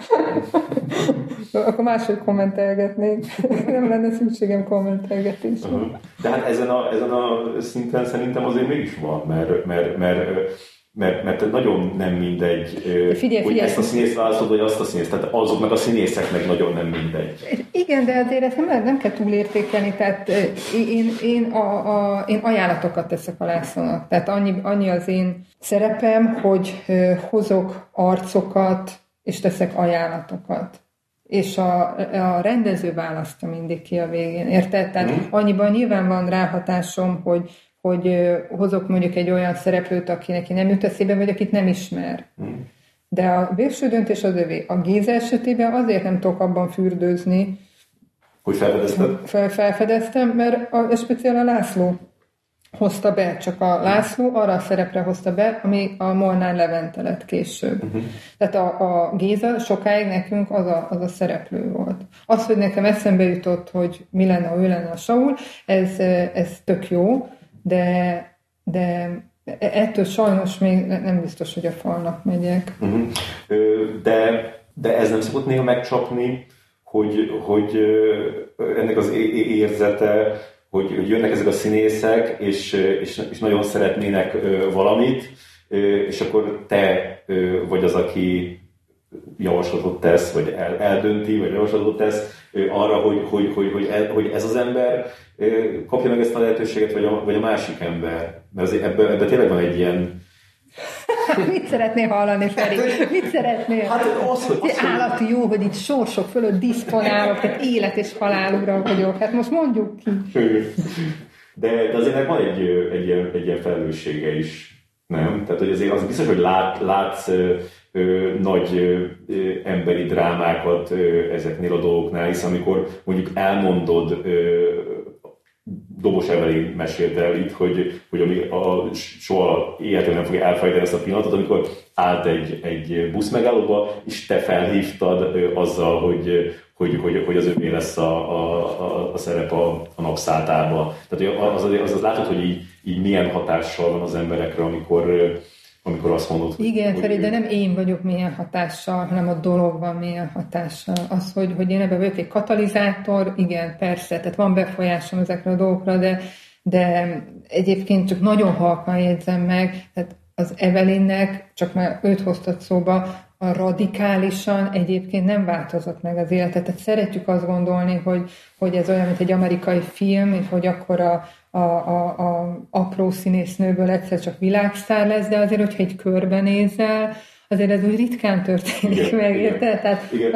Akkor máshogy kommentelgetnék. Nem lenne szükségem kommentelgetésre. De hát ezen a szinten szerintem azért mégis van, mert nagyon nem mindegy, figyelj. Ezt a színészt választod, vagy azt a színészt. Tehát azoknak a színészeknek nagyon nem mindegy. Igen, de azért nem kell túlértékelni. Tehát én ajánlatokat teszek a Lászlónak. Tehát annyi az én szerepem, hogy hozok arcokat, és teszek ajánlatokat. És a rendező választja mindig ki a végén. Érted? Tehát annyiban nyilván van ráhatásom, hogy hozok mondjuk egy olyan szereplőt, aki neki nem jut eszébe, vagy akit nem ismer. De a végső döntés az övé. A Géza esetében azért nem tudok abban fürdőzni. Hogy felfedeztem? Felfedeztem, mert speciál a László hozta be, csak a László arra a szerepre hozta be, ami a Molnár Levente lett később. Tehát a Géza sokáig nekünk az a szereplő volt. Az, hogy nekem eszembe jutott, hogy mi lenne, ha ő lenne a Saul, ez tök jó, de ettől sajnos még nem biztos, hogy a falnak megyek. De ez nem szokott néha megcsapni, hogy ennek az érzete, hogy jönnek ezek a színészek, és nagyon szeretnének valamit, és akkor te vagy az, aki javaslatot tesz, vagy eldönti, vagy javaslatot tesz arra, hogy ez az ember kapja meg ezt a lehetőséget, vagy a másik ember. Mert ebben tényleg van egy ilyen... Mit szeretnél hallani, Feri? Mit szeretnél? Hát az, állati jó, hogy itt sorsok fölött diszponálok, tehát élet és halál ura vagyok. Hát most mondjuk ki. De azért ennek van egy ilyen felelőssége is, nem? Tehát hogy azért az biztos, hogy látsz nagy emberi drámákat ezeknél a dolgoknál, hiszen amikor mondjuk elmondod, Dobos Evelyn mesélte el itt, hogy soha életben nem fogja elfelejteni ezt a pillanatot, amikor állt egy buszmegállóba, és te felhívtad azzal, hogy az övé lesz a szerep a Napszálltába. Tehát az látod, hogy így milyen hatással van az emberekre, amikor azt mondod. Igen, Feri, de nem én vagyok milyen hatással, hanem a dolog van milyen hatással. Az, hogy én ebben vagyok egy katalizátor, igen, persze, tehát van befolyásom ezekre a dolgokra, de egyébként csak nagyon halkan jegyzem meg, tehát az Evelynnek, csak már őt hoztad szóba, a radikálisan egyébként nem változott meg az életet. Tehát szeretjük azt gondolni, hogy ez olyan, mint egy amerikai film, és hogy akkor a apró színésznőből egyszer csak világsztár lesz, de azért, hogyha egy körbenézel, azért ez úgy ritkán történik meg, érted?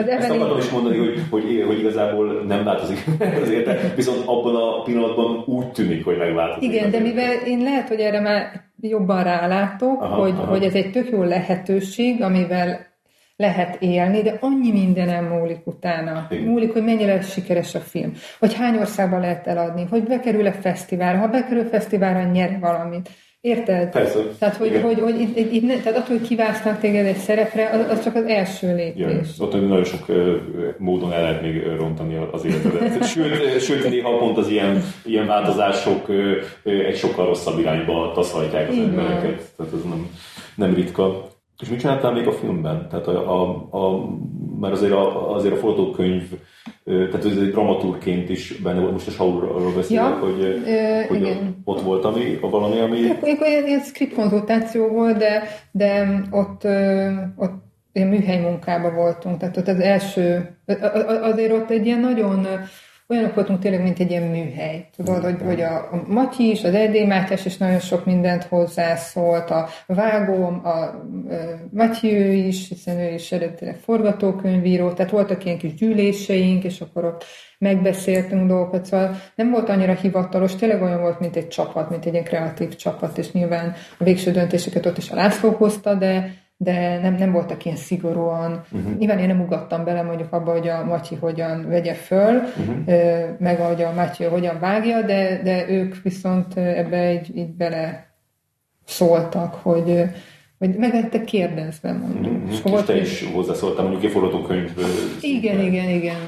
Ezt akartam is mondani, hogy igazából nem változik azért, viszont abban a pillanatban úgy tűnik, hogy megváltozik. Igen, de mivel én lehet, hogy erre már jobban rálátok, hogy ez egy tök jó lehetőség, amivel lehet élni, de annyi mindenem múlik utána. Igen. Múlik, hogy mennyire sikeres a film. Hogy hány országban lehet eladni, hogy bekerül-e fesztiválra. Ha bekerül fesztiválra, nyer valamit. Érted? Persze. Tehát, tehát attól, hogy kiválasztanak téged egy szerepre, az csak az első lépés. Ja, ott nagyon sok módon el lehet még rontani az életedet. Sőt, néha pont az ilyen változások egy sokkal rosszabb irányba taszajtják az embereket. Tehát ez nem ritka. És mit csináltál még a filmben? Tehát mert azért a forgatókönyv, tehát ez egy dramaturgként is benne volt, most a Saulról beszélek, ja, hogy ott volt valami, ami... Ilyen szkriptkonzultáció volt, de ott ilyen műhely munkában voltunk, tehát ott az első, azért ott egy ilyen nagyon... Olyanok voltunk tényleg, mint egy ilyen műhely. Tudod, hogy a Matyi is, az Erdély Mátyás is nagyon sok mindent hozzászólt, a vágóm, a Matyi is, hiszen ő is eredetileg forgatókönyvíró, tehát voltak ilyen kis gyűléseink, és akkor ott megbeszéltünk dolgokat, szóval nem volt annyira hivatalos, tényleg olyan volt, mint egy csapat, mint egy ilyen kreatív csapat, és nyilván a végső döntéseket ott is a László hozta, de de nem voltak ilyen szigorúan. Nyilván én nem ugattam bele mondjuk abba, hogy a Matyi hogyan vegye föl, meg hogy a Matyi hogyan vágja, de ők viszont ebbe így bele szóltak, hogy meg lettek kérdezve, mondjuk. És volt, te is hozzászóltál mondjuk egy forgatókönyvből.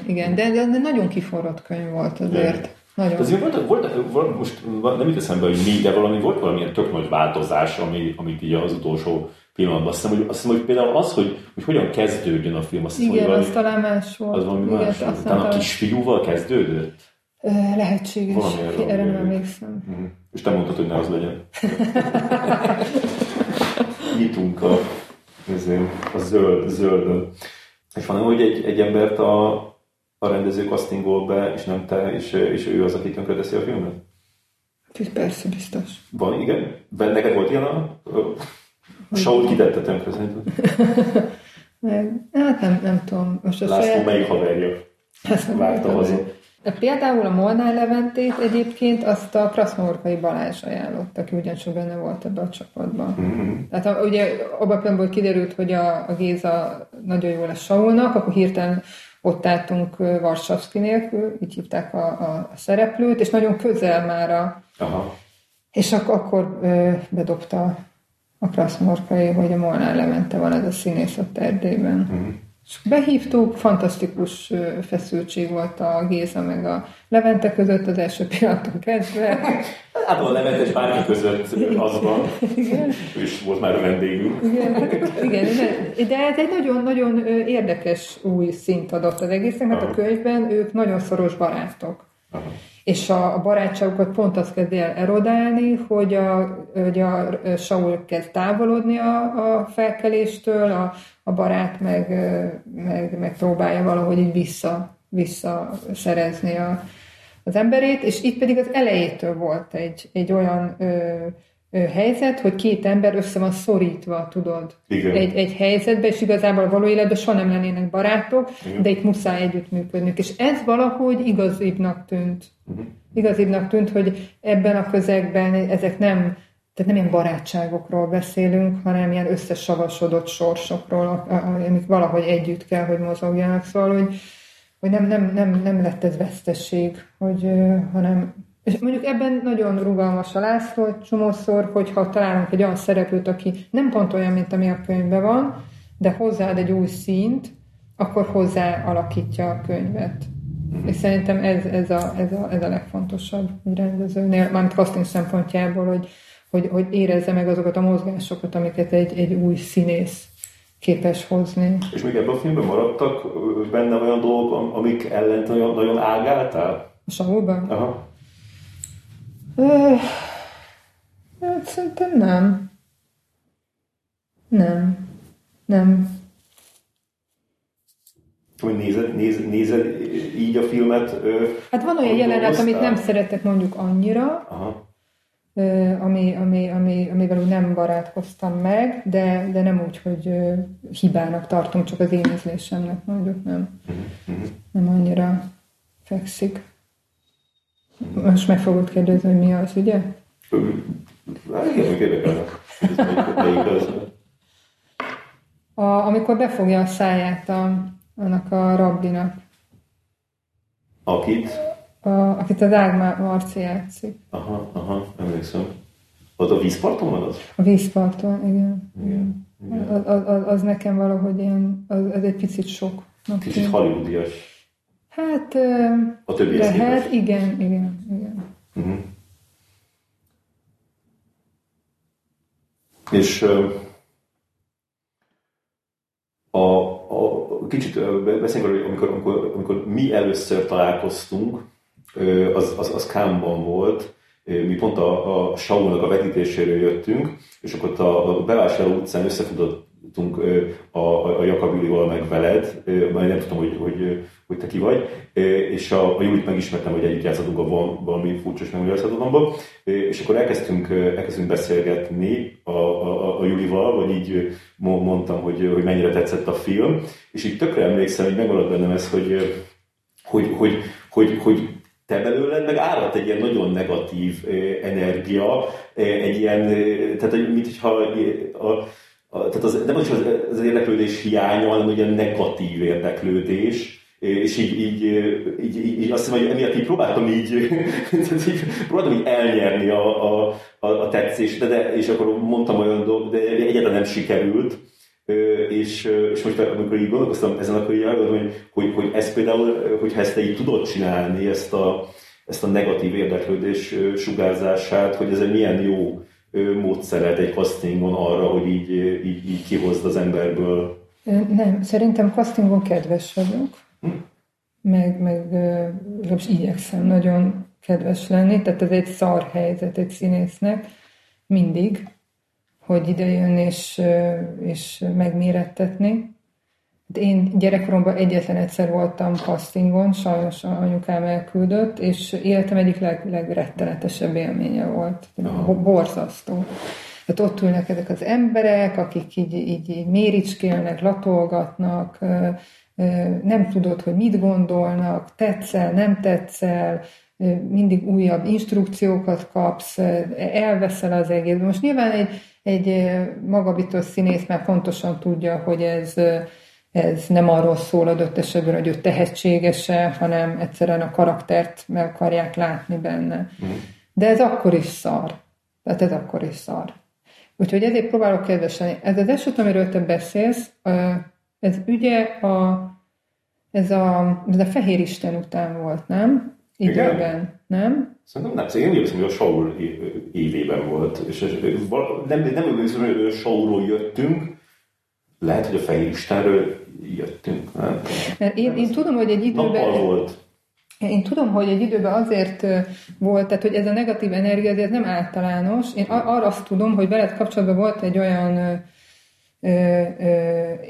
Igen. De nagyon kiforrott könyv volt azért. Azért voltak, most nem jut eszembe, hogy mi, de volt valamilyen tök nagy változás, amit így az utolsó pillanatban. Azt hiszem, hogy például az, hogy hogyan kezdődjön a film. Azt hiszem, az talán más volt. Az valami más volt. Utána a kisfiúval kezdődött? Lehetséges. Erre nem emlékszem. És te mondtad, hogy ne az legyen. Nyitunk a zöldön. És van, hogy egy embert a rendező castingol be, és nem te, és ő az, aki tönkreteszi a filmet? Persze, biztos. Van, igen? Neked volt ilyen a Saul kitette tönkre, szerintem? Hát nem tudom. Most a László saját... melyik haverja? Vágta haza. Például a Molnár Leventét egyébként azt a Krasznahorkai Balázs ajánlott, aki ugyancsak benne volt ebbe a csapatban. Tehát ugye abban például kiderült, hogy a Géza nagyon jól lesz Saulnak, akkor hirtelen ott álltunk Varsavszki nélkül, így hívták a szereplőt, és nagyon közel már és akkor bedobta a Krasznahorkai, hogy a Molnár Levente van ez a színész ott Erdélyben. És behívtuk, fantasztikus feszültség volt a Géza meg a Levente között az első pillanaton kezdve. Hát a Levente és bárki között az van. És volt már a vendégünk. Igen, de ez egy nagyon-nagyon érdekes új szint adott az egészen, mert a könyvben ők nagyon szoros barátok. És a barátságukat pont azt kezdi el erodálni, hogy a Saul kezd távolodni a felkeléstől, a barát meg próbálja valahogy így visszaszerezni az emberét, és itt pedig az elejétől volt egy olyan helyzet, hogy két ember össze van szorítva, tudod, egy helyzetben, és igazából való életben soha nem lennének barátok, de itt muszáj együttműködnünk. És ez valahogy igazibbnak tűnt. Igazibbnak tűnt, hogy ebben a közegben ezek nem ilyen barátságokról beszélünk, hanem ilyen összesavasodott sorsokról, amik valahogy együtt kell, hogy mozogjanak. Szóval, hogy nem lett ez veszteség, hanem... És mondjuk ebben nagyon rugalmas a László egy csomószor, hogyha találunk egy olyan szereplőt, aki nem pont olyan, mint ami a könyvben van, de hozzáad egy új színt, akkor hozzá alakítja a könyvet. És szerintem ez a legfontosabb egy rendezőnél, mármint casting szempontjából, hogy érezze meg azokat a mozgásokat, amiket egy új színész képes hozni. És még ebben a filmben maradtak benne olyan dolgok, amik ellent nagyon, nagyon ágáltál? A Saulban? Aha. Hát szerintem nem. Nem. Hogy nézed így a filmet? Hát van olyan jelenet, amit nem szeretek mondjuk annyira, amivel úgy nem barátkoztam meg, de nem úgy, hogy hibának tartom, csak az én ízlésemnek mondjuk nem annyira fekszik. Most meg fogod kérdezni, hogy mi az, ugye? Hát igen, érdekelnek. Amikor befogja a száját annak a rabbinak. Akit? Akit az Ág Marci játszik. Aha, emlékszem. Az a vízparton van az? A vízparton, igen. Az nekem valahogy ilyen, az egy picit sok. Kicsit hollywoodias. Hát, a többi lehet, igen. És kicsit beszéljünk, amikor mi először találkoztunk, az Cannes-ban volt, mi pont a Saulnak a vetítéséről jöttünk, és akkor ott a Bevásárló utcán összefutottunk a Jakab Júlival meg veled, mert nem tudom, hogy te ki vagy, és a Júlit megismertem, hogy együtt játszhatunk a valami furcsos megművészetadonban, és akkor elkezdtünk beszélgetni a Júlival, vagy így mondtam, hogy mennyire tetszett a film, és így tökre emlékszem, hogy megmaradt bennem ez, hogy te belőled meg áradt egy ilyen nagyon negatív energia, egy ilyen, tehát mintha tehát az, nem az érdeklődés hiánya, hanem ugye negatív érdeklődés, és így azt hiszem, hogy emiatt így próbáltam így elnyerni a tetszést, de és akkor mondtam olyan dolgot, de egyáltalán nem sikerült, és most amikor így gondolkoztam ezen, akkor így elgondolom, hogy ezt például, hogyha ezt te így tudod csinálni, ezt a negatív érdeklődés sugárzását, hogy ez egy milyen jó módszered egy castingon arra, hogy így kihozd az emberből. Nem, szerintem castingon kedves vagyok, meg most igyekszem nagyon kedves lenni, tehát ez egy szar helyzet egy színésznek mindig, hogy idejön és megmérettetni. Én gyerekkoromban egyetlen egyszer voltam castingon, sajnos anyukám elküldött, és életem egyik legrettenetesebb élménye volt. Borzasztó. Hát ott ülnek ezek az emberek, akik így méricskélnek, latolgatnak, nem tudod, hogy mit gondolnak, tetszel, nem tetszel, mindig újabb instrukciókat kapsz, elveszel az egész. Most nyilván egy magabiztos színész már pontosan tudja, hogy ez nem arról szól adott esetben, hogy ő tehetséges-e, hanem egyszerűen a karaktert meg akarják látni benne. De ez akkor is szar. Tehát ez akkor is szar. Úgyhogy ezért próbálok kedveselni. Ez az eset, amiről te beszélsz, ez ugye ez a Fehér Isten után volt, nem? Időben, nem? Szerintem nem. Én úgy hiszem, hogy a Saul évében volt. És nem hiszem, hogy Saulról jöttünk, lehet, hogy a Fehér Istenről jöttünk. Nem? Én tudom, hogy egy időben... volt. Én tudom, hogy egy időben azért volt, tehát hogy ez a negatív energia, ez nem általános. Én arra azt tudom, hogy veled kapcsolatban volt egy olyan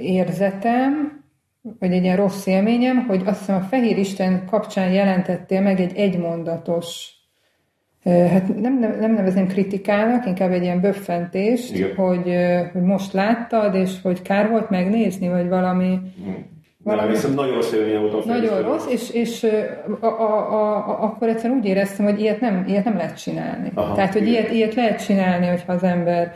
érzetem, vagy egy ilyen rossz élményem, hogy azt hiszem a Fehér Isten kapcsán jelentettél meg egy egymondatos, hát nem nevezném kritikának, inkább egy ilyen böffentést, hogy most láttad, és hogy kár volt megnézni, vagy valami... Nem, viszont nagyon rossz élménye voltam. Nagyon rossz, és akkor egyszerűen úgy éreztem, hogy ilyet nem lehet csinálni. Aha, tehát, hogy ilyet lehet csinálni, hogyha az ember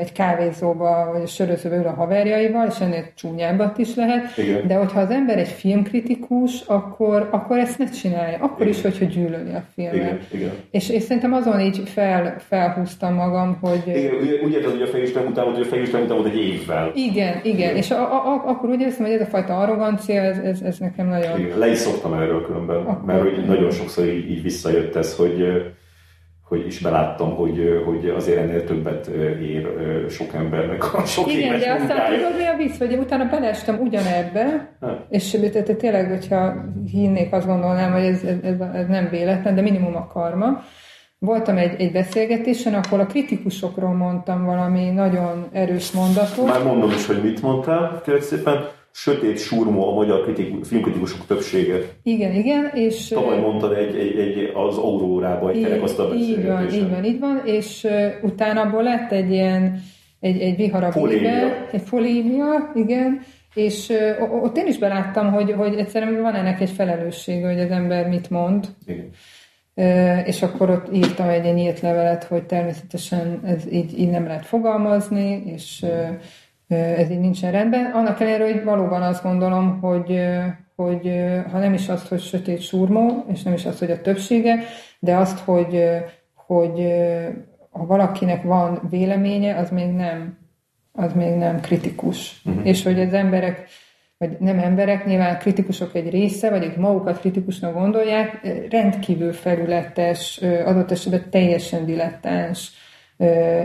egy kávézóba, vagy a sörözőbe ül a haverjaival, és ennél csúnyábbat is lehet, igen. De hogyha az ember egy filmkritikus, akkor ezt ne csinálja. Akkor igen. Is, hogyha gyűlöli a filmet. Igen. És szerintem azon így felhúztam magam, hogy... Igen, úgy érted, hogy a Fehér Isten után volt, egy évvel. Igen. És akkor úgy érzem, hogy ez a fajta arrogancia, ez nekem nagyon... Igen. Le is szoktam erről különben, akkor... mert nagyon sokszor így visszajött ez, hogy is beláttam, hogy azért ennél többet ér sok embernek a sok éves munkája. Igen, de aztán tudod, mi a vicc, hogy utána beleestem ugyanebbe, és tényleg, hogyha hinnék, azt gondolnám, hogy ez nem véletlen, de minimum a karma. Voltam egy beszélgetésen, akkor a kritikusokról mondtam valami nagyon erős mondatot. Már mondom is, hogy mit mondtál, kérlek szépen. Sötét surmó a magyar filmkritikusok többsége. Igen, és... Tavaly mondtad az Aurórába egy kerekasztal beszélgetésen. Így van, és utána abból lett egy ilyen, egy vihar a vízbe, egy polémia, igen, és ott én is beláttam, hogy egyszerűen van ennek egy felelőssége, hogy az ember mit mond. Igen. És akkor ott írtam egy nyílt levelet, hogy természetesen ez így nem lehet fogalmazni, és... ez így nincsen rendben. Annak ellenére, hogy valóban azt gondolom, hogy ha nem is azt, hogy sötét surmó, és nem is azt, hogy a többsége, de azt, hogy ha valakinek van véleménye, az még nem kritikus. Uh-huh. És hogy az emberek, vagy nem emberek, nyilván kritikusok egy része, vagy akik magukat kritikusnak gondolják, rendkívül felületes, adott esetben teljesen dilettáns,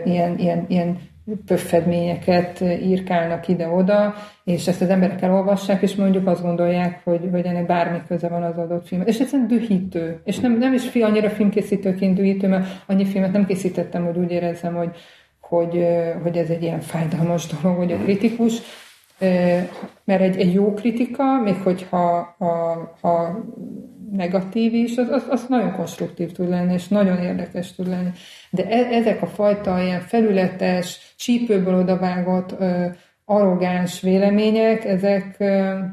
ilyen pöffedményeket írkálnak ide-oda, és ezt az emberek elolvassák, és mondjuk azt gondolják, hogy ennek bármi köze van az adott film. És egyszerűen dühítő. És nem is annyira filmkészítőként dühítő, mert annyi filmet nem készítettem, hogy úgy érezzem, hogy ez egy ilyen fájdalmas dolog, hogy a kritikus, mert egy jó kritika, még hogyha ha negatív is, az nagyon konstruktív tud lenni, és nagyon érdekes tud lenni. De ezek a fajta ilyen felületes, csípőből odavágott, arrogáns vélemények, ezek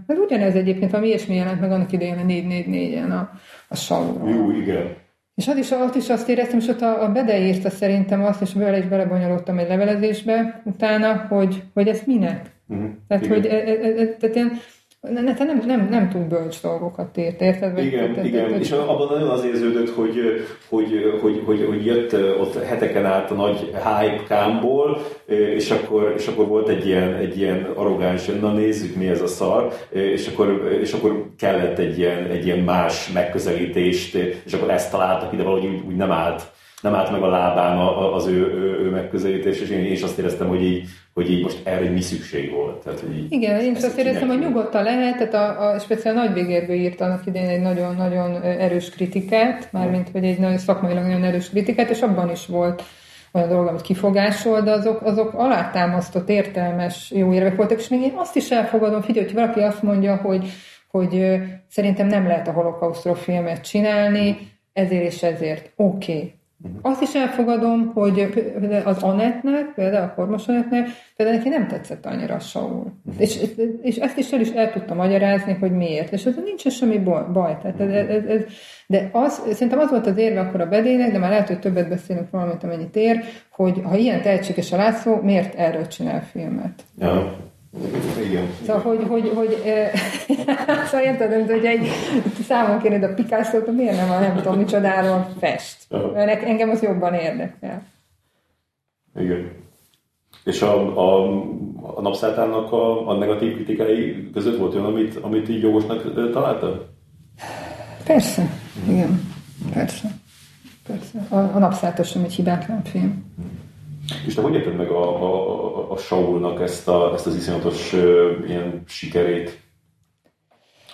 ugyanez egyébként, ami ilyesmi jelent meg annak idején a 444-en a Saulról. Jó, igen. És ott is azt éreztem, és ott a Bede írta szerintem azt, és bele is belebonyolódtam egy levelezésbe utána, hogy ez minek. Uh-huh. Tehát, igen. Hogy tehát ilyen, nem túl bölcs dolgokat írt, érted? Igen. És abban nagyon az érződött, hogy jött ott heteken át a nagy hype Cannesból, és akkor volt egy ilyen arrogáns, na nézzük mi ez a szar, és akkor kellett egy ilyen más megközelítést, és akkor ezt találtak ide, valahogy úgy nem állt meg a lábán az ő megközelítés, és én is azt éreztem, hogy így most erre mi szükség volt. Tehát, igen, én azt éreztem, hogy nyugodtan lehet, tehát a speciál Nagybégérből írtanak idén egy nagyon-nagyon erős kritikát, mármint, hogy egy nagyon szakmailag nagyon erős kritikát, és abban is volt olyan dolog, amit kifogásol, de azok alátámasztott, értelmes jó érvek voltak, és még én azt is elfogadom, figyelj, hogy valaki azt mondja, hogy szerintem nem lehet a holokausztról filmet csinálni, ezért és ezért. Oké. Azt is elfogadom, hogy az Anettnek, például a Kormos Anettnek, például neki nem tetszett annyira Saul. És ezt is el tudtam magyarázni, hogy miért. És ez nincs semmi baj. Tehát ez, de szerintem az volt az érve akkor a Bedének, de már lehet, hogy többet beszélünk róla, mint amennyit ér, hogy ha ilyen tehetséges a László, miért erről csinál filmet? Ja. Igen. Szóval, szóval érted, hogy egy számon kérnéd a Picasso-t, miért nem tudom, micsodáról fest. Engem az jobban érdekel. Igen. És a Napszálltának a negatív kritikái között volt olyan, amit így jogosnak találtad? Persze. Igen. Persze. A Napszálltól sem egy hibátlan film. És te hogy érted meg a Saulnak ezt az iszonyatos ilyen sikerét,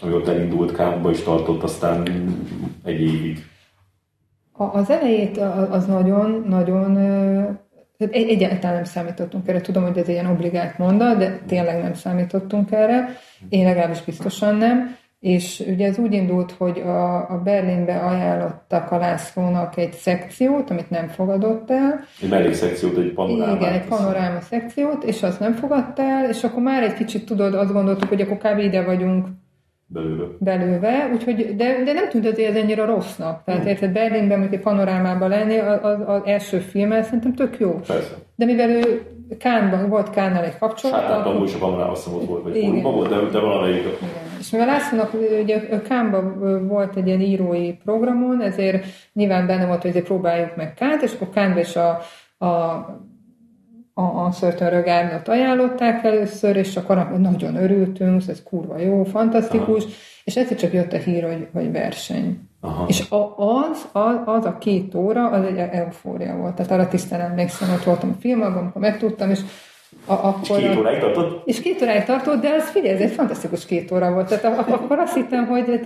ami ott elindult, Cannesba is tartott, aztán egy évig? Az elejét az nagyon-nagyon... Egyáltalán nem számítottunk erre. Tudom, hogy ez egy ilyen obligált mondat, de tényleg nem számítottunk erre. Én legalábbis biztosan nem. És ugye ez úgy indult, hogy a Berlinbe ajánlottak a Lászlónak egy szekciót, amit nem fogadott el. Egy mellékszekciót, egy panoráma. Igen, egy panoráma szekciót, és azt nem fogadta el, és akkor már egy kicsit tudod, azt gondoltuk, hogy akkor kb. Ide vagyunk belőve úgyhogy, de nem tűnt azért ez ennyire rossznak. Tehát érted, Berlinben, mondjuk egy panorámában lenni, az első filmmel szerintem tök jó. Persze. De mivel ő Cannesban, volt Cannes-nál egy kapcsolat. Hát abban is a panoráma szomot volt, vagy Kormba volt, de valamelyik. És mivel Lászlónak ugye Cannesban volt egy ilyen írói programon, ezért nyilván benne volt, hogy ezért próbáljuk meg Cannes-t, és akkor Cannes-ban is a Szörtön Rögárnot ajánlották először, és akkor nagyon örültünk, ez kurva jó, fantasztikus, aha. És egyszer csak jött a hír, hogy verseny. Aha. És az a 2 óra, az egy eufória volt. Tehát arra tisztán emlékszem, ott voltam a filmagban, amikor megtudtam, és akkor... És 2 óráig tartott? És 2 óráig tartott, de az figyelj, ez egy fantasztikus 2 óra volt. Tehát akkor azt hittem, hogy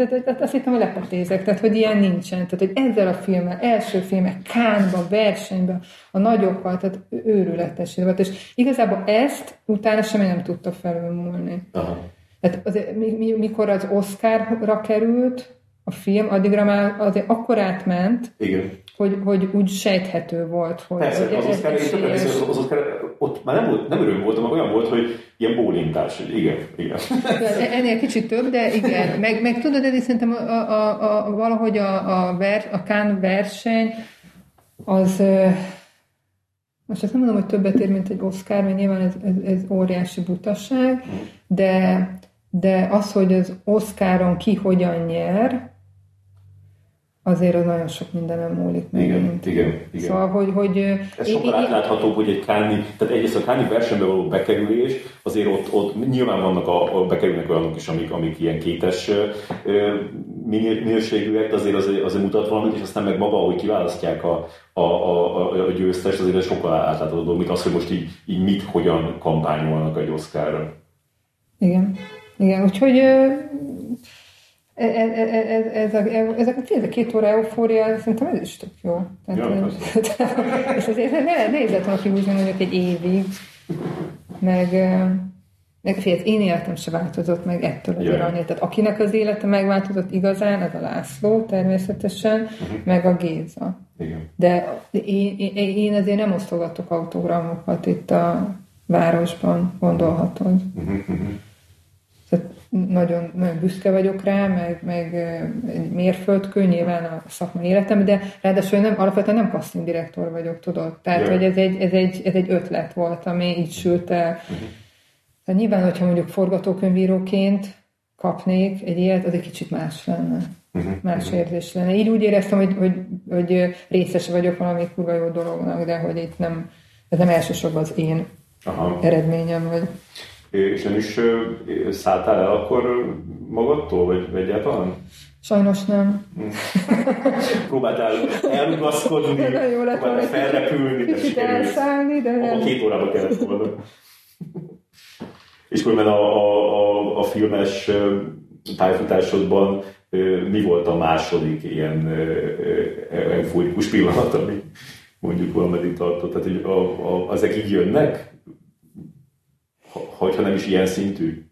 lepetézek, tehát hogy ilyen nincsen. Tehát, hogy ezzel a filmmel, első filmmel, Cannesban, versenyben, a nagyokkal, tehát őrületes volt. És igazából ezt utána semmi nem tudta felülmúlni. Aha. Tehát azért, mikor az Oscarra került a film, addigra már azért akkor átment, igen. Hogy úgy sejthető volt, hogy... Persze, az Oscar, ott már nem öröm voltam, olyan volt, hogy ilyen bólintás, hogy igen. Ennél kicsit több, de igen. Meg tudod, ez szerintem valahogy a Cannes verseny az... Most azt nem mondom, hogy többet ér, mint egy Oscar, mert nyilván ez óriási butaság, de az, hogy az Oscaron ki hogyan nyer, azért az nagyon sok mindenem múlik meg. Igen. Szóval, hogy... Ez sokkal átláthatóbb, hogy egy Cannes, tehát egyrészt a Cannes versenybe való bekerülés, azért ott nyilván vannak bekerülnek olyanok is, amik ilyen kétes minőségűek, azért azért mutat valamit, és aztán meg maga, ahogy kiválasztják a győztest, azért ez sokkal átláthatóbb, mint az, hogy most így mit, hogyan kampányolnak egy Oscarra. Igen, úgyhogy... Ez a 2 óra eufória, szerintem ez is tök jó. És azért nehéz lett volna kihúzni mondjuk egy évig, meg én életem se változott meg ettől az irányét. Tehát akinek az élete megváltozott igazán, az a László természetesen, meg a Géza. Igen. De én azért nem osztogatok autogramokat itt a városban, gondolhatod. Nagyon, nagyon büszke vagyok rá, meg egy mérföldkő nyilván a szakmai életem, de ráadásul alapvetően nem castingdirektor vagyok, tudod. Tehát, hogy ez egy ötlet volt, ami így sült el. Tehát nyilván, hogyha mondjuk forgatókönyvíróként kapnék egy ilyet, az egy kicsit más lenne. Más érzés lenne. Így úgy éreztem, hogy részes vagyok valami kurva jó dolognak, de hogy itt nem, ez nem elsősorban az én eredményem, vagy... És nem is szálltál el akkor magadtól, vagy egyáltalán? Sajnos nem. Próbáltál elrugaszkodni, próbáltál felrepülni, de sikerült. Abba 2 órába kellett volna. És különben a filmes pályafutásodban mi volt a második ilyen eufórikus pillanat, ami mondjuk valameddig tartott? Tehát, hogy ezek így jönnek? Hogyha nem is ilyen szintű?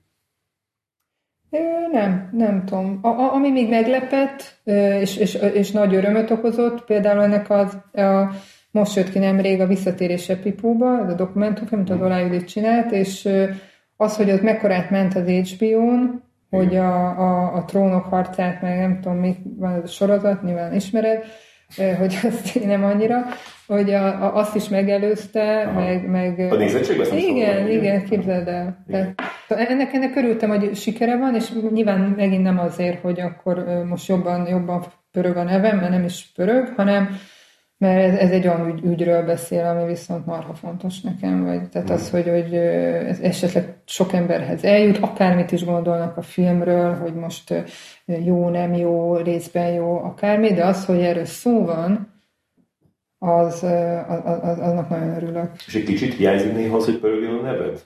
Nem tudom. Ami még meglepett, és nagy örömet okozott, például ennek most jött ki nemrég a visszatérése Pipóba, ez a dokumentumfilm, amit az Olá Judit csinált, és az, hogy ott mekkorát ment az HBO-n, hogy a Trónok harcát, meg nem tudom, mi van az a sorozat, nyilván ismered, hogy azt én nem annyira, hogy azt is megelőzte, meg... A nézettségben szóval. Igen, képzeld el. Igen. Ennek örültem, hogy sikere van, és nyilván megint nem azért, hogy akkor most jobban pörög a nevem, mert nem is pörög, hanem mert ez egy olyan ügyről beszél, ami viszont marha fontos nekem, vagy tehát az, hogy ez esetleg sok emberhez eljut, akármit is gondolnak a filmről, hogy most jó, nem jó, részben jó, akármi, de az, hogy erről szó van, annak nagyon örülök. És egy kicsit hiányzik néha az, hogy pörögjön a neved?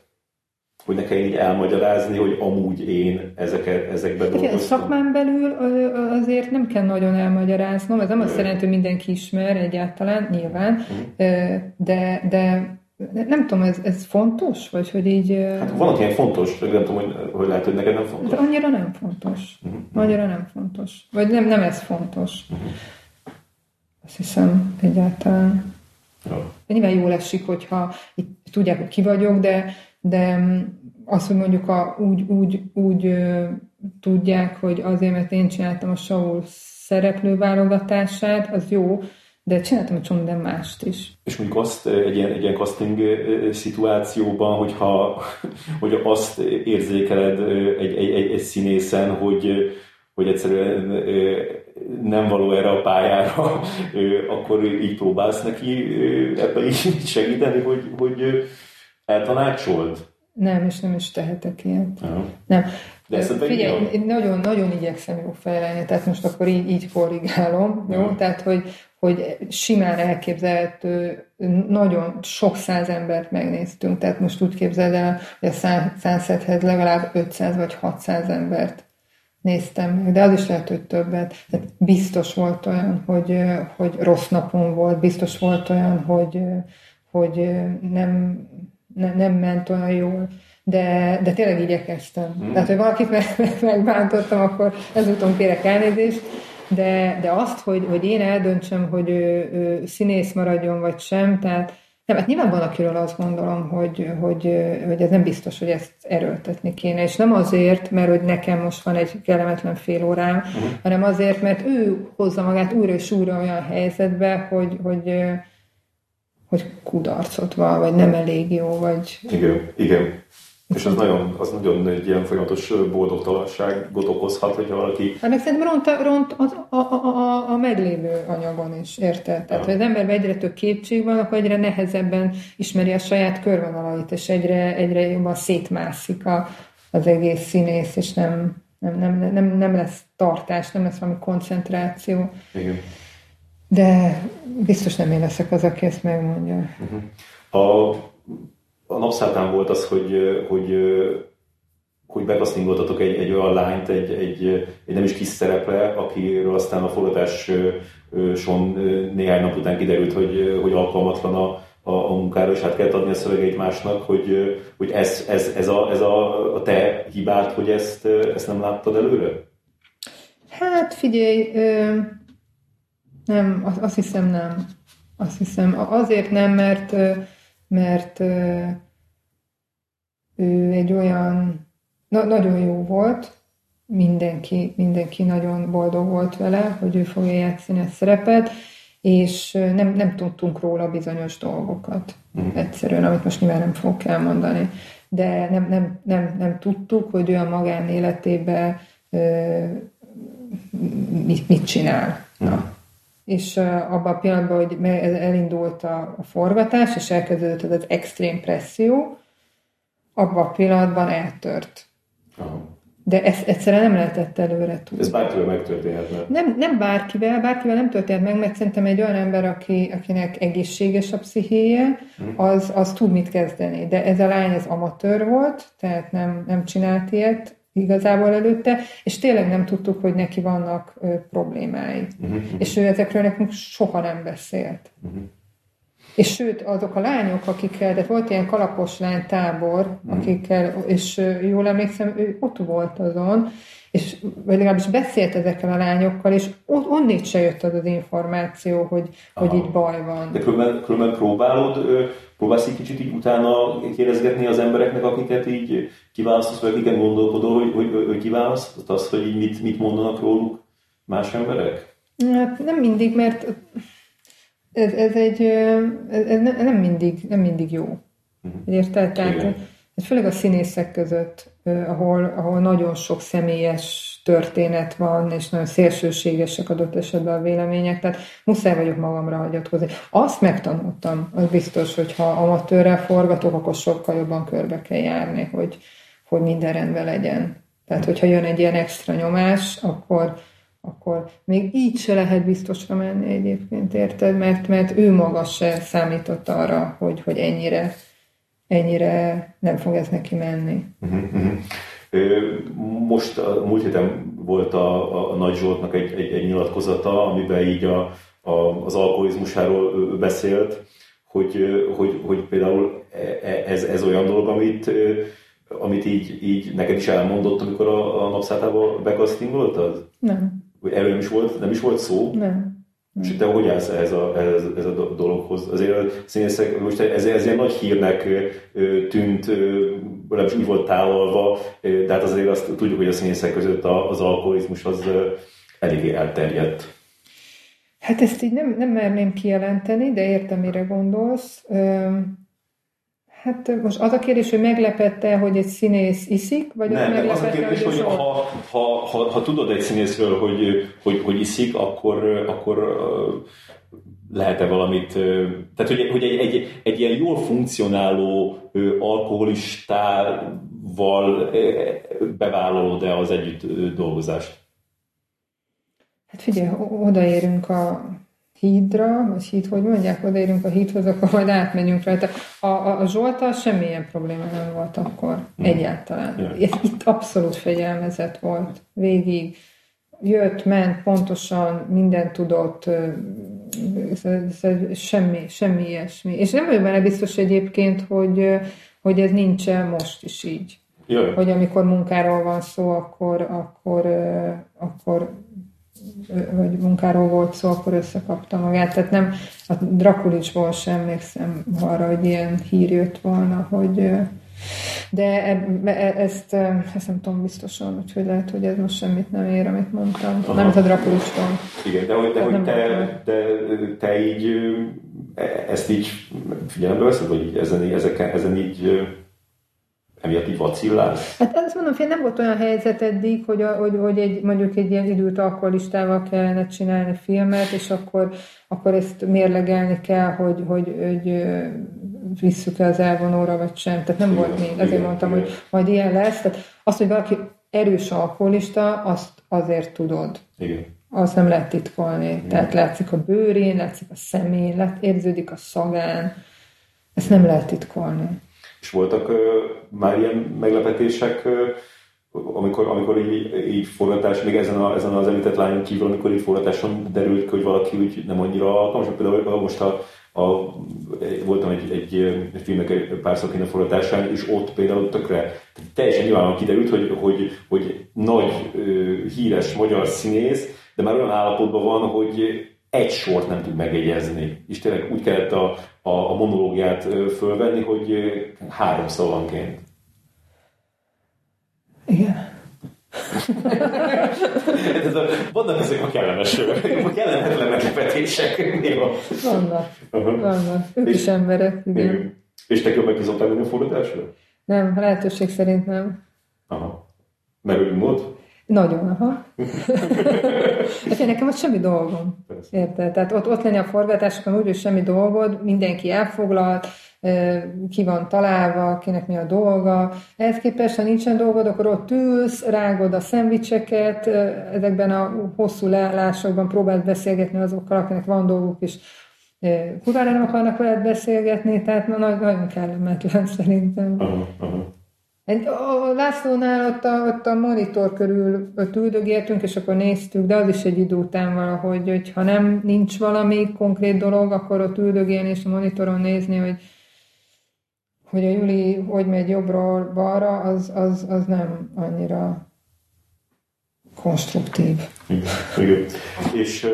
Hogy ne kell így elmagyarázni, hogy amúgy én ezekben dolgoztam. Szakmán belül azért nem kell nagyon elmagyaráznom. Ez nem azt jelenti, hogy mindenki ismer egyáltalán, nyilván, de nem tudom, ez fontos? Vagy hogy így... Hát van, ilyen fontos, nem tudom, hogy lehet, hogy neked nem fontos. De annyira nem fontos. Annyira nem fontos. Vagy nem ez fontos. Azt hiszem egyáltalán. Nyilván jól esik, hogyha itt tudják, hogy ki vagyok, de azt, hogy mondjuk úgy tudják, hogy azért, mert én csináltam a Saul szereplőválogatását, az jó, de csináltam egy csomó minden mást is. És mondjuk azt egy ilyen casting szituációban, hogy azt érzékeled egy színészen, hogy egyszerűen nem való erre a pályára, akkor így próbálsz neki ebben így segíteni, hogy eltanácsold? Nem, és nem is tehetek ilyet. Nem. De figyelj, én nagyon igyekszem jó fejlelni, tehát most akkor így korrigálom, jó? Tehát, hogy simán elképzelhető, nagyon sok 100 embert megnéztünk, tehát most úgy képzeld el, hogy a Sunsethez legalább 500 vagy 600 embert néztem meg, de az is lehet, hogy többet. Tehát biztos volt olyan, hogy rossz napom volt, biztos volt olyan, hogy nem ment olyan jól, de tényleg igyekeztem. Tehát, hogy valakit megbántottam, akkor ezúton kérek elnézést, de azt, hogy én eldöntsem, hogy ő színész maradjon, vagy sem, tehát nem, hát nyilván van, akiről azt gondolom, hogy ez nem biztos, hogy ezt erőltetni kéne. És nem azért, mert hogy nekem most van egy kellemetlen fél órám, hanem azért, mert ő hozza magát újra és újra olyan helyzetbe, hogy kudarcot van, vagy nem elég jó, vagy... Igen. És az nagyon egy ilyen folyamatos boldogtalanságot okozhat, hogyha valaki... Hát meg szerintem ront a meglévő anyagon is, érted? Tehát, hogy az emberben egyre több kétség van, akkor egyre nehezebben ismeri a saját körvonalait, és egyre jobban szétmászik az egész színész, és nem lesz tartás, nem lesz valami koncentráció. Igen. De biztos nem én leszek az, aki ezt megmondja. A Napszálltán volt az, hogy bekasztingoltatok egy olyan lányt, egy nem is kis szerepre, akiről aztán a forgatáson néhány nap után kiderült, hogy alkalmatlan a munkára, és hát kellett adni a szövegeit másnak, hogy ez a te hibád, hogy ezt nem láttad előre? Hát figyelj, nem, azt hiszem nem. Azt hiszem, azért nem, mert ő egy olyan Nagyon jó volt, mindenki nagyon boldog volt vele, hogy ő fogja játszani a szerepet, és nem tudtunk róla bizonyos dolgokat egyszerűen, amit most nyilván nem fogok elmondani. De nem tudtuk, hogy ő a magánéletében mit csinál. Na. És abban a pillanatban, hogy elindult a forgatás, és elkezdődött az extrém presszió, abban a pillanatban eltört. Aha. De ezt egyszerűen nem lehetett előre tudni. Ez bárkivel megtörténhet? Nem bárkivel nem történt meg, mert szerintem egy olyan ember, akinek egészséges a pszichéje, az tud mit kezdeni. De ez a lány, ez amatőr volt, tehát nem csinált ilyet igazából előtte, és tényleg nem tudtuk, hogy neki vannak problémái. És ő ezekről nekünk soha nem beszélt. És sőt, azok a lányok, akikkel, de volt ilyen kalapos lány tábor, akikkel, és jól emlékszem, ő ott volt azon, és vagy legalábbis beszélt ezekkel a lányokkal, és onnét se jött az információ, hogy itt baj van. De különben próbálsz egy kicsit így utána kérdezgetni az embereknek, akiket így kiválasztasz, vagy akiket gondolkodol, hogy kiválasztasz azt, hogy így mit mondanak róluk más emberek? Hát nem mindig, mert... Ez nem mindig jó. Érted? Tehát, főleg a színészek között, ahol nagyon sok személyes történet van, és nagyon szélsőségesek adott esetben a vélemények, tehát muszáj vagyok magamra hagyatkozni. Azt megtanultam, az biztos, hogy ha amatőrrel forgatok, akkor sokkal jobban körbe kell járni, hogy minden rendben legyen. Tehát, hogyha jön egy ilyen extra nyomás, akkor még így se lehet biztosra menni egyébként, érted? Mert ő maga se számított arra, hogy ennyire nem fog ez neki menni. Most múlt héten volt a Nagy Zsoltnak egy nyilatkozata, amiben így az alkoholizmusáról beszélt, hogy például ez olyan dolog, amit így neked is elmondott, amikor a Napszálltába bekasztingoltad? Nem. Nem is volt szó? Nem. És te hogy állsz ez a dologhoz? Azért színészek, most ez ilyen nagy hírnek tűnt, nem is úgy volt tálalva, de hát azért azt tudjuk, hogy a színészek között az alkoholizmus az eléggé elterjedt. Hát ezt így nem merném kijelenteni, de értem, mire gondolsz. Hát most az a kérdés, hogy meglepette, hogy egy színész iszik, vagy nem, meglepette, az a kérdés, hogy ha tudod egy színészről, hogy iszik, akkor lehet-e valamit... Tehát, hogy egy ilyen jól funkcionáló alkoholistával bevállalod-e az együtt dolgozást? Hát figyelj, odaérünk a... hídra, vagy híd, hogy mondják, odaérünk a hídhoz, akkor majd átmenjünk rajta. A Zsolttal semmilyen probléma nem volt akkor, egyáltalán. Itt abszolút fegyelmezett volt végig. Jött, ment, pontosan mindent tudott, semmi ilyesmi. És nem vagyok benne biztos egyébként, hogy ez nincsen most is így. Jaj. Hogy amikor munkáról van szó, akkor vagy munkáról volt szó, akkor összekapta magát. Tehát nem, a Drakulicsból sem emlékszem arra, hogy ilyen hír jött volna, hogy... De ezt nem tudom biztosan, úgyhogy lehet, hogy ez most semmit nem ér, amit mondtam. Aha. Nem, ez a Drakulicsból. Igen, de te így ezt így figyelembe veszed, hogy ezen így... emiatt így vacillálsz? Hát azt mondom, hogy nem volt olyan helyzet eddig, hogy mondjuk egy ilyen időt alkoholistával kellene csinálni filmet, és akkor ezt mérlegelni kell, hogy visszük-e az elvonóra, vagy sem. Tehát nem volt még. Ezért mondtam, hogy majd ilyen lesz. Tehát azt, hogy valaki erős alkoholista, azt azért tudod. Igen. Azt nem lehet titkolni. Igen. Tehát látszik a bőrén, látszik a szemén, érződik a szagán. Ezt nem lehet titkolni. És voltak már ilyen meglepetések, amikor így forgatás, még ezen az említett lányon kívül, amikor így forgatáson derült ki, hogy valaki úgy nem annyira alkalmas. Például most voltam egy filmnek pár szakén a forgatásán, és ott például tökre teljesen nyilvánvalóan kiderült, hogy nagy, híres magyar színész, de már olyan állapotban van, hogy egy sort nem tud megjegyezni. És tényleg úgy kellett a monológiát fölvenni, hogy 3 szavanként. Igen. Vannak ezek a kellemes, a kellemetlen meglepetések. Vannak. Ők is emberek, igen. És te jobban kizottál menni a fordításra? Nem, lehetőség szerint nem. Aha. Merőbb mód? Nagyon, aha. Hát én nekem ott semmi dolgom. Érted? Tehát ott lenni a forgatásokon úgy, hogy semmi dolgod, mindenki elfoglalt, ki van találva, kinek mi a dolga. Ehhez képest, ha nincsen dolgod, akkor ott ülsz, rágod a szendvicseket, ezekben a hosszú leállásokban próbáld beszélgetni azokkal, akinek van dolguk is. Kurvára nem akarnak veled beszélgetni, tehát nagyon kellemetlen szerintem. Aha. A Lászlónál ott a monitor körül üldögéltünk, és akkor néztük, de az is egy idő után valahogy, hogy ha nem nincs valami konkrét dolog, akkor ott üldögélni és a monitoron nézni, hogy a Juli hogy megy jobbról balra, az nem annyira konstruktív. Igen. És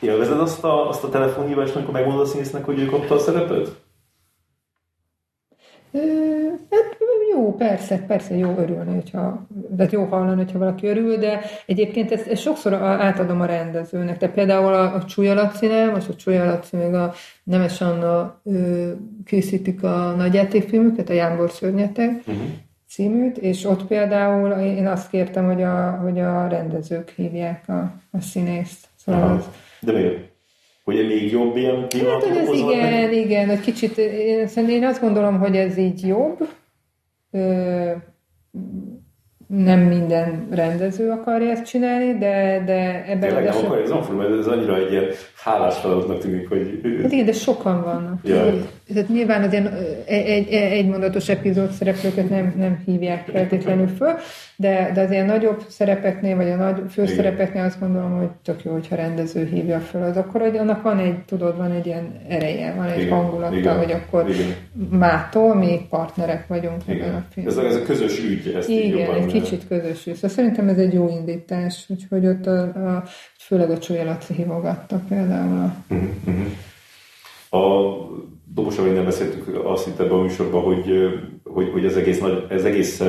élvezed azt a telefonhívást, amikor megmondod a színésznek, hogy ő kapta a szerepet? Jó, persze, jó örülni, de jó hallani, hogyha valaki örül, de egyébként ezt sokszor átadom a rendezőnek. Tehát például a Csúlya Laci-nál, most a Csúlya Laci még a Nemes Anna készítik a nagyjátékfilmüket, a Jámbor szörnyeteg címűt, és ott például én azt kértem, hogy a rendezők hívják a színészt. Szóval de miért? Hogy még jobb ilyen pillanatban hát, hozol? Igen, egy kicsit, én azt gondolom, hogy ez így jobb. Nem minden rendező akarja ezt csinálni, de ebben... Tényleg nem akarja, ez annyira egy ilyen hálás feladatnak tűnik, hogy... Hát igen, de sokan vannak. Tehát nyilván az ilyen egymondatos epizód szereplőket nem hívják feltétlenül föl, de az ilyen nagyobb szerepeknél, vagy a nagy főszerepeknél azt gondolom, hogy tök jó, hogyha rendező hívja föl, az akkor, hogy annak van egy ilyen ereje, van egy hangulata, hogy akkor mától mi partnerek vagyunk. Ez a közös ügy, ezt így jobban. Igen, egy kicsit közös ügy. Szóval szerintem ez egy jó indítás, úgyhogy ott főleg a Csúlyalatra hívogatta például. Dobosan még nem beszéltünk azt itt ebben a műsorban, hogy ez egész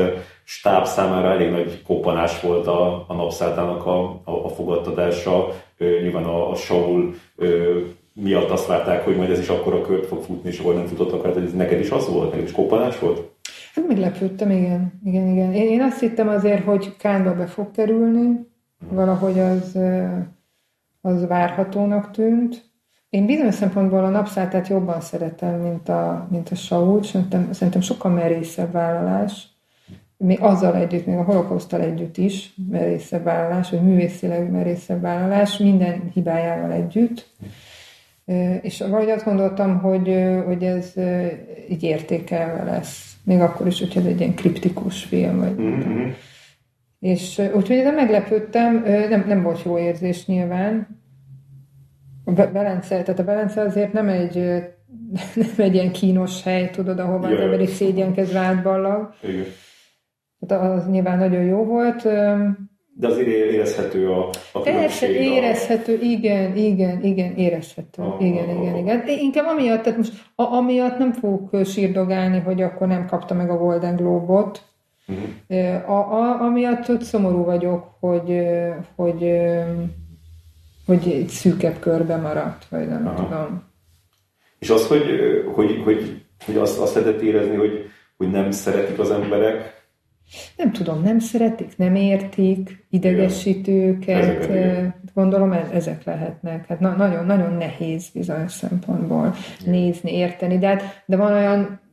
stáb számára elég nagy koppanás volt a Napszálltának a fogadtatása. Nyilván a Saul miatt azt várták, hogy majd ez is akkora kört fog futni, és ahol nem futottak, hát ez neked is az volt? Neked is koppanás volt? Hát meglepődtem, igen. Én azt hittem azért, hogy Cannes-ba be fog kerülni, valahogy az várhatónak tűnt. Én bizonyos szempontból a Napszálltát jobban szeretem, mint a Saul. Szerintem sokkal merészebb vállalás. Még azzal együtt, még a holokauszttal együtt is merészebb vállalás, vagy művészileg merészebb vállalás, minden hibájával együtt. És valahogy azt gondoltam, hogy ez így értékelve lesz. Még akkor is, hogyha ez egy ilyen kriptikus film. Vagy és úgyhogy ezen meglepődtem, nem volt jó érzés nyilván. Tehát a Velence azért nem egy ilyen kínos hely, tudod, ahova az ember is szégyenkezz rádballag. Igen. Tehát az nyilván nagyon jó volt. De azért érezhető a különbség. Érezhető, igen, érezhető. Igen. De inkább amiatt, tehát most amiatt nem fogok sírdogálni, hogy akkor nem kapta meg a Golden Globe-ot. Amiatt szomorú vagyok, hogy egy szűkebb körbe maradt, vagy nem tudom. És az, hogy azt lehetett érezni, hogy nem szeretik az emberek? Nem tudom, nem szeretik, nem értik, idegesítőket, gondolom ezek lehetnek. Hát nagyon-nagyon nehéz bizonyos szempontból nézni, érteni, de van olyan,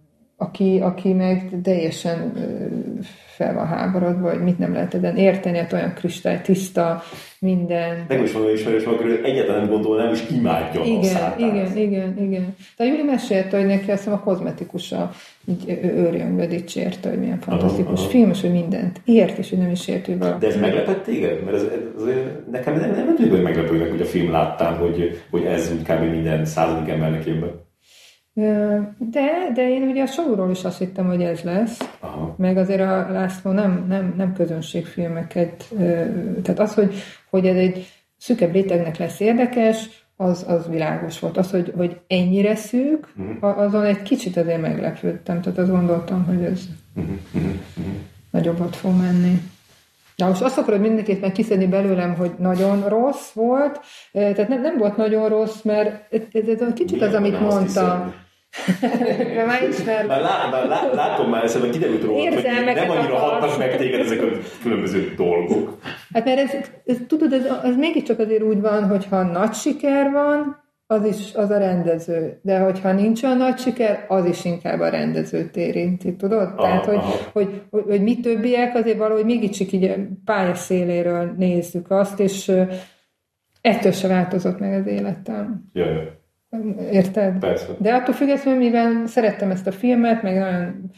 aki meg teljesen fel van háborodva, hogy mit nem lehet ezen érteni, hát olyan kristálytiszta minden. Meg is van olyan ismerős, amikor egyáltalán nem gondolnám, és imádja a szálltát. Igen. De Júli mesélte, hogy neki azt hiszem a kozmetikusa így őrjöngve dicsérte, hogy milyen fantasztikus film, és hogy mindent ért, és hogy nem is ért, hogy valami. De ez meglepett téged? Mert ez nekem nem tűnik, hogy meglepődnek, hogy a film láttán, hogy ez úgy kb. Minden századik embernek jönben. De én ugye a Saulról is azt hittem, hogy ez lesz. Aha. Meg azért a László nem közönségfilmeket, tehát az, hogy ez egy szűkebb rétegnek lesz érdekes, az világos volt. Az, hogy ennyire szűk, azon egy kicsit azért meglepődtem, tehát azt gondoltam, hogy ez nagyobbat fog menni. Na most azt akarod mindenképp meg kiszedni belőlem, hogy nagyon rossz volt, tehát nem volt nagyon rossz, mert ez kicsit az, amit mondtam. Mert már ismerlek. Látom már ezt, hogy kiderült róla, hogy nem annyira hatnak meg téged ezek a különböző dolgok. Hát mert ez tudod, ez mégiscsak azért úgy van, hogyha nagy siker van, az is az a rendező. De hogyha nincs olyan nagy siker, az is inkább a rendezőt érinti, tudod? Tehát, hogy mi többiek azért valahogy mégiscsak így pályaszéléről nézzük azt, és ettől se változott meg az életem. Jaj. Érted? Persze. De attól függetlenül, mivel szerettem ezt a filmet, meg nagyon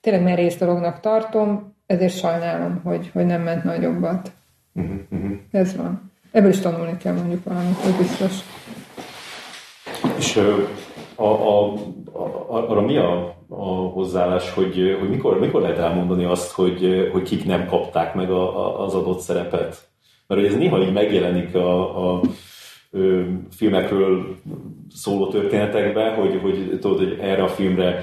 tényleg merész dolognak tartom, ezért sajnálom, hogy nem ment nagyobbat. Uh-huh. Ez van. Ebből is tanulni kell mondjuk valamit, hogy biztos. És arra mi a hozzáállás, hogy mikor lehet elmondani azt, hogy kik nem kapták meg az adott szerepet? Mert ez néha így megjelenik a filmekről szóló történetekben, hogy tudod, hogy erre a filmre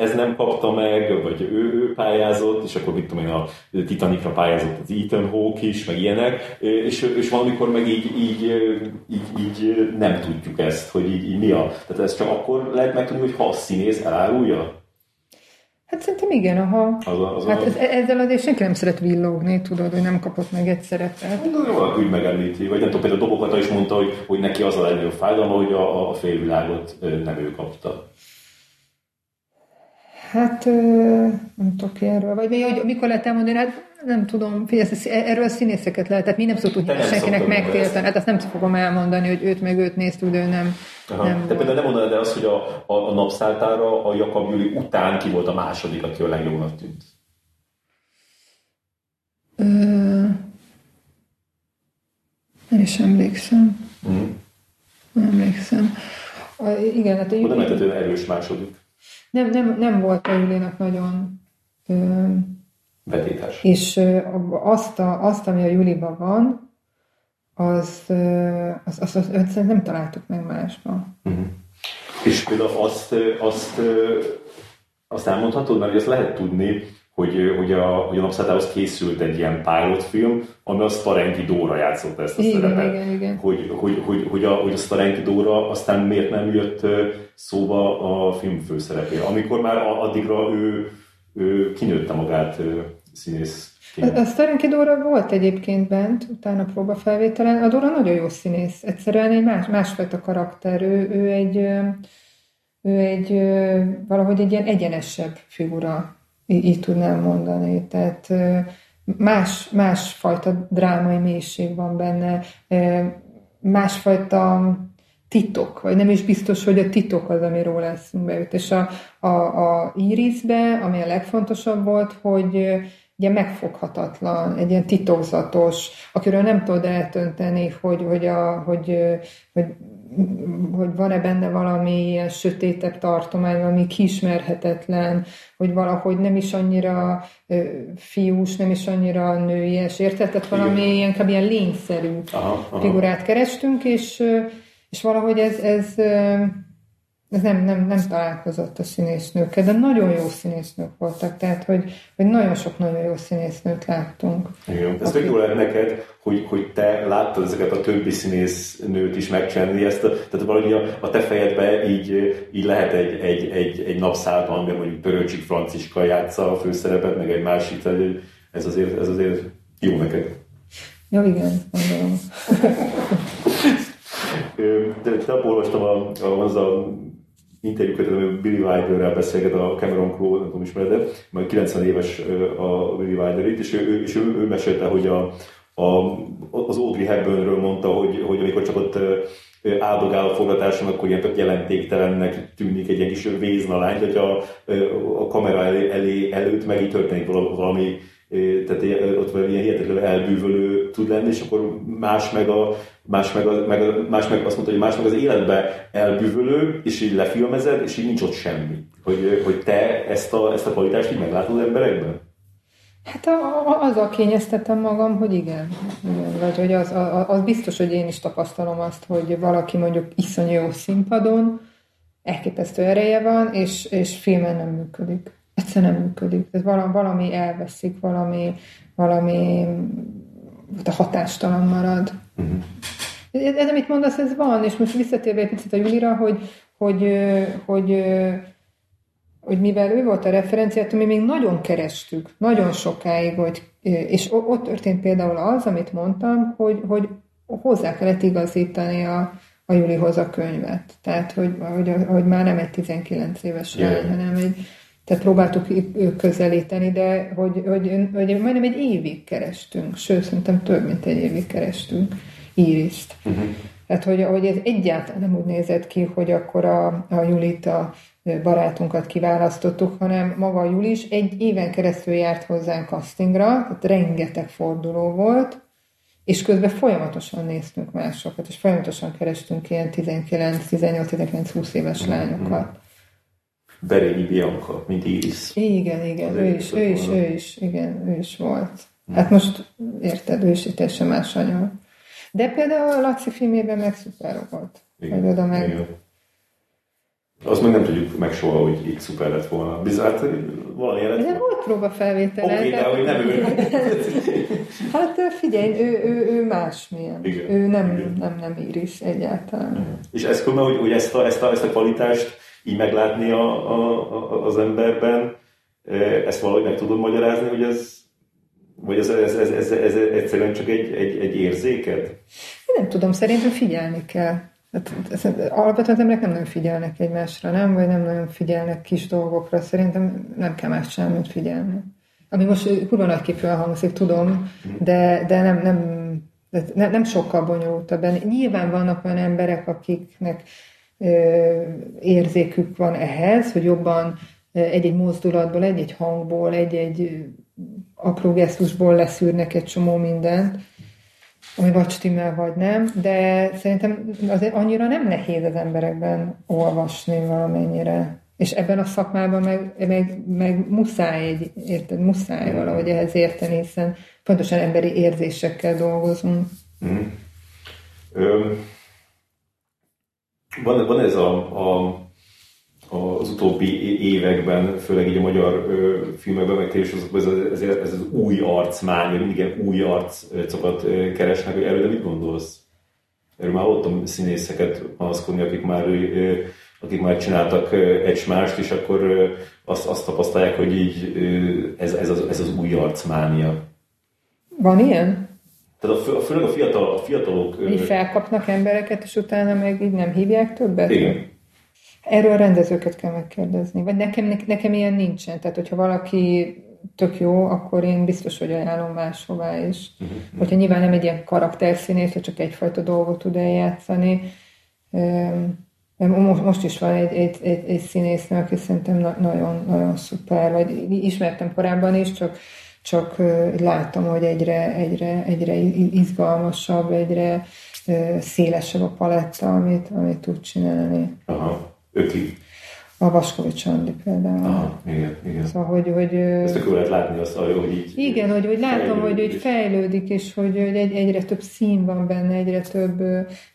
ez nem kapta meg, vagy ő pályázott, és akkor mit tudom én, a Titanicra pályázott az Ethan Hawke is, meg ilyenek, és valamikor meg így nem tudjuk ezt, hogy így mi a... Tehát ez csak akkor lehet megtudni, hogy ha a színész elárulja? Hát szerintem igen, ezzel azért senki nem szeret villogni, tudod, hogy nem kapott meg egy szerepet. Jó, úgy megemlíti, vagy nem tudom, például a Dobokata is mondta, hogy neki az a legnagyobb fájdalma, hogy a félvilágot nem ő kapta. Hát nem tudok erről, vagy még, hogy mikor lehet elmondani, hát nem tudom, erről a színészeket lehet, tehát mi nem szoktunk senkinek megtiltani, hát azt nem fogom elmondani, hogy őt néztük, de ő nem. Te például nem mondanád el azt, hogy a Napszálltára a Jakab Júli után ki volt a második, aki a legjobbnak tűnt? Nem is emlékszem. Nem emlékszem. Igen, hát a Júli... Nem lehetett erős második. Nem volt a Júlinak nagyon... betétes. És azt, ami a Júliban van, azt nem találtuk meg másban. Uh-huh. És például azt elmondhatod, mert ezt lehet tudni, hogy a Napszálltához készült egy ilyen pilotfilm, ami a Sztarenki Dóra játszott ezt a szerepet. Igen. Hogy a Sztarenki Dóra aztán miért nem jött szóba a film főszerepére, amikor már addigra ő kinőtte magát színész. A Sztarenki Dóra volt egyébként bent, utána próbafelvételen. A Dóra nagyon jó színész. Egyszerűen egy másfajta karakter. Ő egy valahogy egy ilyen egyenesebb figura, így tudnám mondani. Tehát másfajta drámai mélység van benne. Másfajta titok, vagy nem is biztos, hogy a titok az, ami róla eszünkbe jut. És a Irisbe, ami a legfontosabb volt, hogy ugye megfoghatatlan, egy ilyen titokzatos, akiről nem tudod eltönteni, hogy van-e benne valami ilyen sötétebb tartomány, valami kiismerhetetlen, hogy valahogy nem is annyira fiús, nem is annyira nőies, érted? Tehát valami inkább ilyen lényszerű figurát kerestünk, és valahogy ez nem találkozott a színésznőkkel, de nagyon jó színésznők voltak, tehát hogy nagyon sok nagyon jó színésznőt láttunk. Igen, ez tök jó lett neked, hogy te láttad ezeket a többi színésznőt is megcsinálni ezt, tehát valahogy a te fejedben így lehet egy Napszálltban, mert mondjuk Törőcsik Franciska játsza a főszerepet, meg egy másik, ez azért jó neked. Ja, igen, gondolom. Te olvastam az a interjúkötet, amit Billy Wilder-rel beszélget, a Cameron Crowe, nem tudom, ismered-e, majd 90 éves a Billy Wilder itt, és ő mesélte, hogy az Audrey Hepburnről mondta, hogy amikor csak ott áldogál a forgatáson, akkor ilyen tök jelentéktelennek tűnik egy ilyen kis véznalány, hogy a kamera előtt meg így történik valami, tehát ott van ilyen hihetetlenül elbűvölő tud lenni, és akkor más meg azt mondta, hogy más meg az életbe elbűvölő, és így lefilmezed, és így nincs ott semmi. Hogy te ezt a kvalitást így meglátod emberekben? Hát azzal kényeztetem magam, hogy igen. Vagy hogy az biztos, hogy én is tapasztalom azt, hogy valaki mondjuk iszonyú jó színpadon, elképesztő ereje van, és filmen nem működik. egyszerűen nem működik. Tehát valami elveszik, valami a hatástalan marad. Uh-huh. Ez, amit mondasz, ez van, és most visszatérve egy picit a Julira, hogy mivel ő volt a referenciát, mi még nagyon kerestük, nagyon sokáig, és ott történt például az, amit mondtam, hogy hozzá kellett igazítani a Julihoz a könyvet. Tehát, hogy már nem egy 19 éves lány, hanem tehát próbáltuk közelíteni, de hogy majdnem egy évig kerestünk, sőt, szerintem több, mint egy évig kerestünk Íriszt. Uh-huh. Tehát, hogy ez egyáltalán nem úgy nézett ki, hogy akkor a Julit, a barátunkat kiválasztottuk, hanem maga a Juli is egy éven keresztül járt hozzánk castingra, tehát rengeteg forduló volt, és közben folyamatosan néztünk másokat, és folyamatosan kerestünk ilyen 18-19-20 éves lányokat. Berényi Bianca, mint Iris. Igen, ő is volt. Hát most érted, ő is teljesen más anya. De például a Laci filmében meg szuper volt. Igen. Azt meg nem tudjuk meg soha, hogy így szuper lett volna. Bizárt, valami élet. De volt próbafelvétele. Oké, de hogy nem ő. Hát figyelj, ő másmilyen. Igen. Ő nem Íris egyáltalán. Igen. És ez különben, hogy ezt a kvalitást így meglátni az emberben, ezt valahogy meg tudod magyarázni, hogy ez... Vagy ez egyszerűen csak egy érzéked? Én nem tudom, szerintem figyelni kell. Alapvetően nem nagyon figyelnek egymásra, nem? Vagy nem nagyon figyelnek kis dolgokra. Szerintem nem kell más csinálni, mint figyelni. Ami most kurva nagyképűen hangzik, tudom, de nem sokkal bonyolultabb. Nyilván vannak olyan emberek, akiknek érzékük van ehhez, hogy jobban egy-egy mozdulatból, egy-egy hangból, egy-egy apró gesztusból leszűrnek egy csomó mindent, ami vagy stimmel, vagy nem, de szerintem azért annyira nem nehéz az emberekben olvasni valamennyire. És ebben a szakmában meg muszáj, muszáj valahogy ehhez érteni, hiszen pontosan emberi érzésekkel dolgozunk. Mm. Van ez az utóbbi években, főleg így a magyar filmekben, meg tévésorozatban ez az új arcmány, vagy mindig új arcokat keresnek, hogy erről de mit gondolsz? Erről már hallottam színészeket panaszkodni, akik már csináltak egymást, és akkor azt tapasztalják, hogy így ez az új arcmánia. Van ilyen? Tehát főleg a fiatalok... Így felkapnak embereket, és utána meg így nem hívják többet? Igen. Erről a rendezőket kell megkérdezni. Vagy nekem ilyen nincsen. Tehát, hogyha valaki tök jó, akkor én biztos, hogy ajánlom máshová is. Uh-huh. Hogyha nyilván nem egy ilyen karakterszínész, hogy csak egyfajta dolgot tud eljátszani. Most is van egy színésznő, aki szerintem nagyon szuper. Vagy ismertem korábban is, csak látom, hogy egyre izgalmasabb, egyre szélesebb a paletta, amit tud csinálni. Aha, öki. A Vaskovics Andi például. Aha, igen. Szóval, hogy ezt akkor lehet látni azt, hogy így... Igen, hogy látom, hogy fejlődik, és hogy egyre több szín van benne, egyre több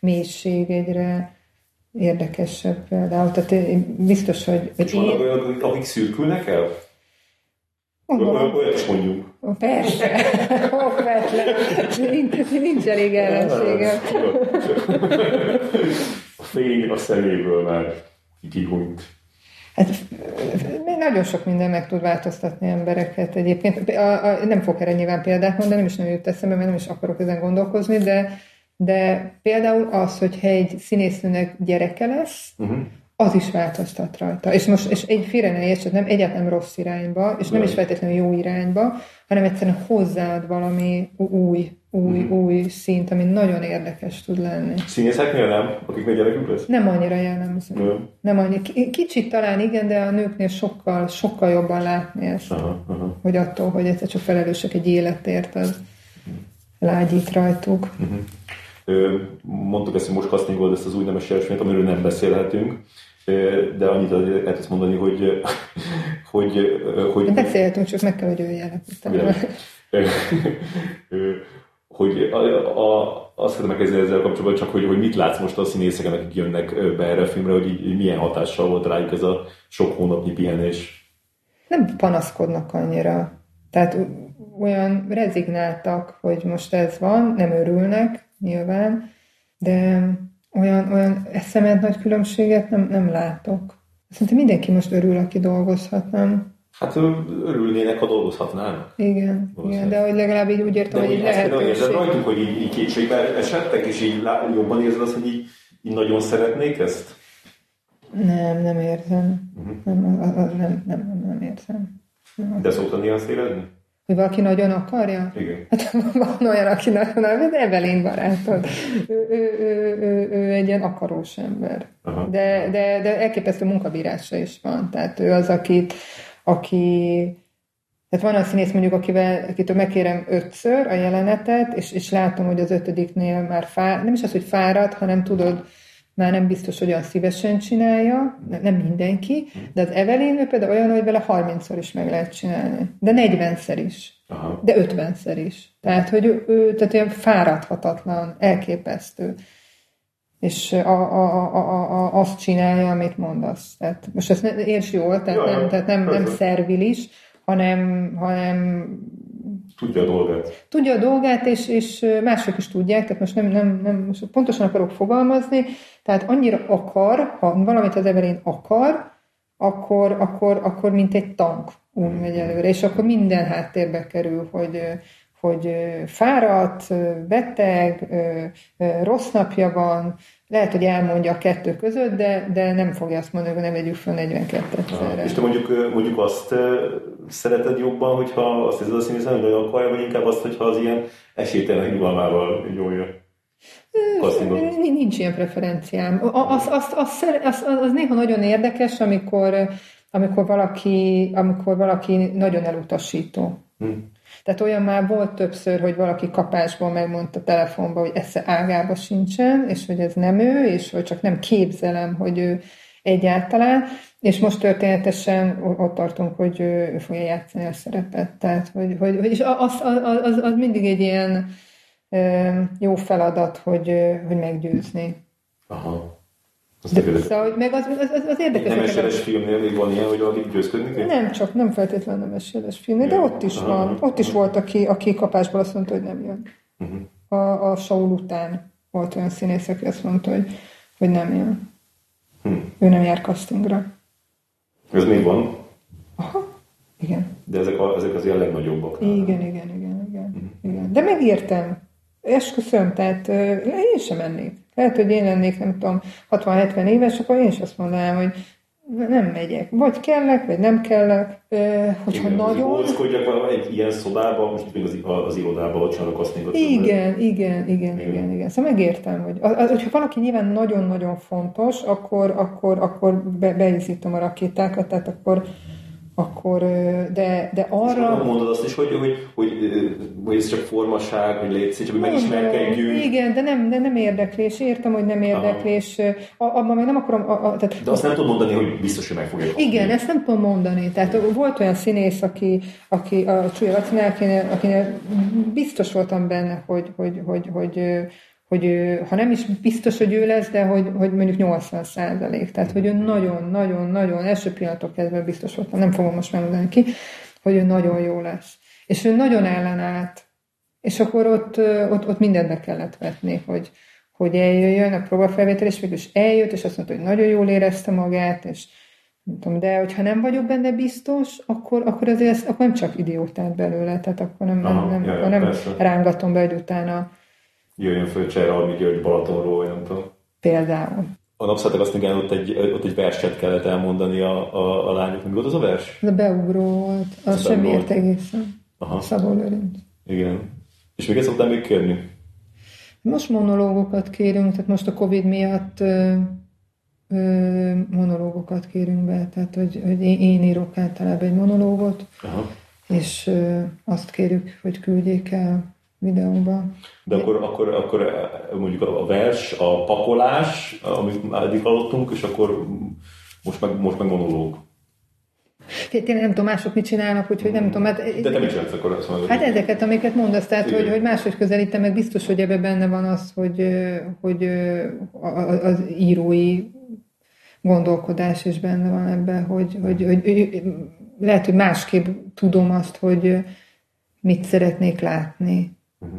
mélység, egyre érdekesebb például. Tehát biztos, hogy... És vannak olyanok, akik szürkülnek el? Olyat is mondjuk. Persze, nincs elég ellenségem. A fény a szeméből már kihúnyt. Hát nagyon sok minden meg tud változtatni embereket egyébként. Nem fogok erre nyilván példát mondani, nem is nem jut eszembe, mert nem is akarok ezen gondolkozni, de például az, hogyha egy színésznőnek gyereke lesz, uh-huh. Az is változtat rajta. És most egy félre ne értsd, nem egyáltalán rossz irányba, és nem is feltétlenül jó irányba, hanem egyszerűen hozzáad valami új szint, ami nagyon érdekes tud lenni. Színészeknél nem? Akiknél gyerekünk lesz? Nem annyira jellemző. Nem annyira. Kicsit talán igen, de a nőknél sokkal jobban látni ezt. Aha. Hogy attól, hogy egyszer csak felelősek egy életért, az lágyít rajtuk. Uh-huh. Mondtuk ezt, hogy most castingold ezt az új nemes jelesményt, amiről nem beszélhetünk, de annyit el tudsz mondani, hogy beszélhetünk, csak meg kell, hogy jöjjenek. Hogy azt szeretném megkezdeni ezzel kapcsolatban, csak hogy mit látsz most a színészeken, akik jönnek be erre a filmre, hogy milyen hatással volt rájuk ez a sok hónapnyi pihenés? nem panaszkodnak annyira. Tehát olyan rezignáltak, hogy most ez van, nem örülnek nyilván, de olyan eszement nagy különbséget nem látok. Szerintem mindenki most örül, aki dolgozhat, nem? Hát örülnének, ha dolgozhatnának. Igen, de hogy legalább így úgy értem, hogy így lehetőség. Érzed rajtuk, hogy így kétségbe esettek, és így jobban érzed azt, hogy így nagyon szeretnék ezt? Nem érzem. Uh-huh. Nem érzem. Nem. De szoktad néha azt érezni? Hogy valaki nagyon akarja? Igen. Hát van olyan, aki nagyon akarja, de Evelyn barátod. Ő egy ilyen akarós ember. Aha. De elképesztő munkabírása is van. Tehát ő az, aki tehát van a színész mondjuk, akitől megkérem 5-ször a jelenetet, és látom, hogy az 5-nél már nem is az, hogy fárad, hanem tudod, már nem biztos, hogy olyan szívesen csinálja, nem mindenki, de az Evelyn például olyan, hogy vele 30-szor is meg lehet csinálni, de 40-szer is, aha, de 50-szer is. Tehát, hogy ő olyan fáradhatatlan, elképesztő. És azt csinálja, amit mondasz. Tehát most ezt érts jól, tehát nem szervilis, hanem tudja a dolgát. Tudja a dolgát, és mások is tudják, tehát most nem most pontosan akarok fogalmazni, tehát annyira akar, ha valamit az Evelyn akar, akkor mint egy tank úgy megy előre, és akkor minden háttérbe kerül, hogy fáradt, beteg, rossz napja van, lehet, hogy elmondja a kettő között, de nem fogja azt mondani, hogy nem vegyük fel 42-szerre. És te mondjuk azt szereted jobban, hogyha azt hiszed a színészen, hogy nagyon akarja, vagy inkább azt, hogyha az ilyen esélytelen nyugalmával jól jön? Nincs ilyen preferenciám. Az néha nagyon érdekes, amikor valaki nagyon elutasító. Tehát olyan már volt többször, hogy valaki kapásból megmondta telefonba, hogy esze ágába sincsen, és hogy ez nem ő, és hogy csak nem képzelem, hogy ő egyáltalán. És most történetesen ott tartunk, hogy ő fogja játszani a szerepet. Tehát, hogy és az mindig egy ilyen jó feladat, hogy meggyőzni. Aha. Szóval, meg az érdekes. Nem esélyes filmnél még van ilyen, hogy addig győzködni kell? Nem feltétlenül nem esélyes filmnél, de ott is van. Ott is volt, aki kapásból azt mondta, hogy nem jön. A Saul után volt olyan színész, aki azt mondta, hogy nem jön. Ő nem jár castingra. Ez még van? Aha, igen. De ezek az ilyen legnagyobbak. Igen. De megértem. Esküszöm, tehát én sem mennék. Lehet, hogy én lennék, nem tudom, 60-70 éves, akkor én is azt mondanám, hogy nem megyek. Vagy kellek, vagy nem kellek. Hogyha igen, nagyon... Bolszkodjak valami egy ilyen szodába, most még az irodában adcsának azt nézett. Igen. Szóval megértem, hogy hogyha valaki nyilván nagyon-nagyon fontos, akkor beizítom a rakétákat, tehát akkor de arra... És mondod azt is, hogy ez csak formaság, hogy létszik, hogy megismerkedjünk. Igen, de nem érdeklés. Értem, hogy nem érdeklés. Abban meg nem akarom... de azt nem tudom mondani, hogy biztos, hogy meg fogja kapni. Igen, ezt nem tudom mondani. Tehát volt olyan színész, aki a Csúlya Lacinál, akinek biztos voltam benne, hogy ha nem is biztos, hogy ő lesz, de hogy mondjuk 80%. Tehát, hogy ő nagyon első pillanattól kezdve biztos voltam, nem fogom most megmondani ki, hogy ő nagyon jó lesz. És ő nagyon ellenállt. És akkor ott mindent be kellett vetni, hogy eljöjjön a próbafelvétel, és végül is eljött, és azt mondta, hogy nagyon jól érezte magát, és nem tudom, de hogyha nem vagyok benne biztos, akkor azért akkor nem csak idiótát belőle, tehát akkor nem rángatom be, hogy utána jöjjön föl Cserhalmi György Balatonról, nem tudom. Például. A Napszállt azt igen, ott egy verset kellett elmondani a lányoknak. Mi volt az a vers? Ez a beugró volt. Az sem ért egészen. Aha. Szabó Lőrinc. Igen. És miket szoktál még kérni? Most monológokat kérünk, tehát most a Covid miatt monológokat kérünk be, tehát hogy én írok általában egy monológot, aha, és azt kérjük, hogy küldjék el videóban. De akkor mondjuk a vers, a pakolás, amit már eddig hallottunk, és akkor most meg monológ. Tényleg nem tudom, mások mit csinálnak, úgyhogy nem tudom. Hát, de te mit csinálsz akkor? Azt mondod, hát ezeket, amiket mondasz, tehát, hogy máshogy közelítem, meg biztos, hogy ebben benne van az, hogy az írói gondolkodás is benne van ebben, hogy lehet, hogy másképp tudom azt, hogy mit szeretnék látni. Uh-huh.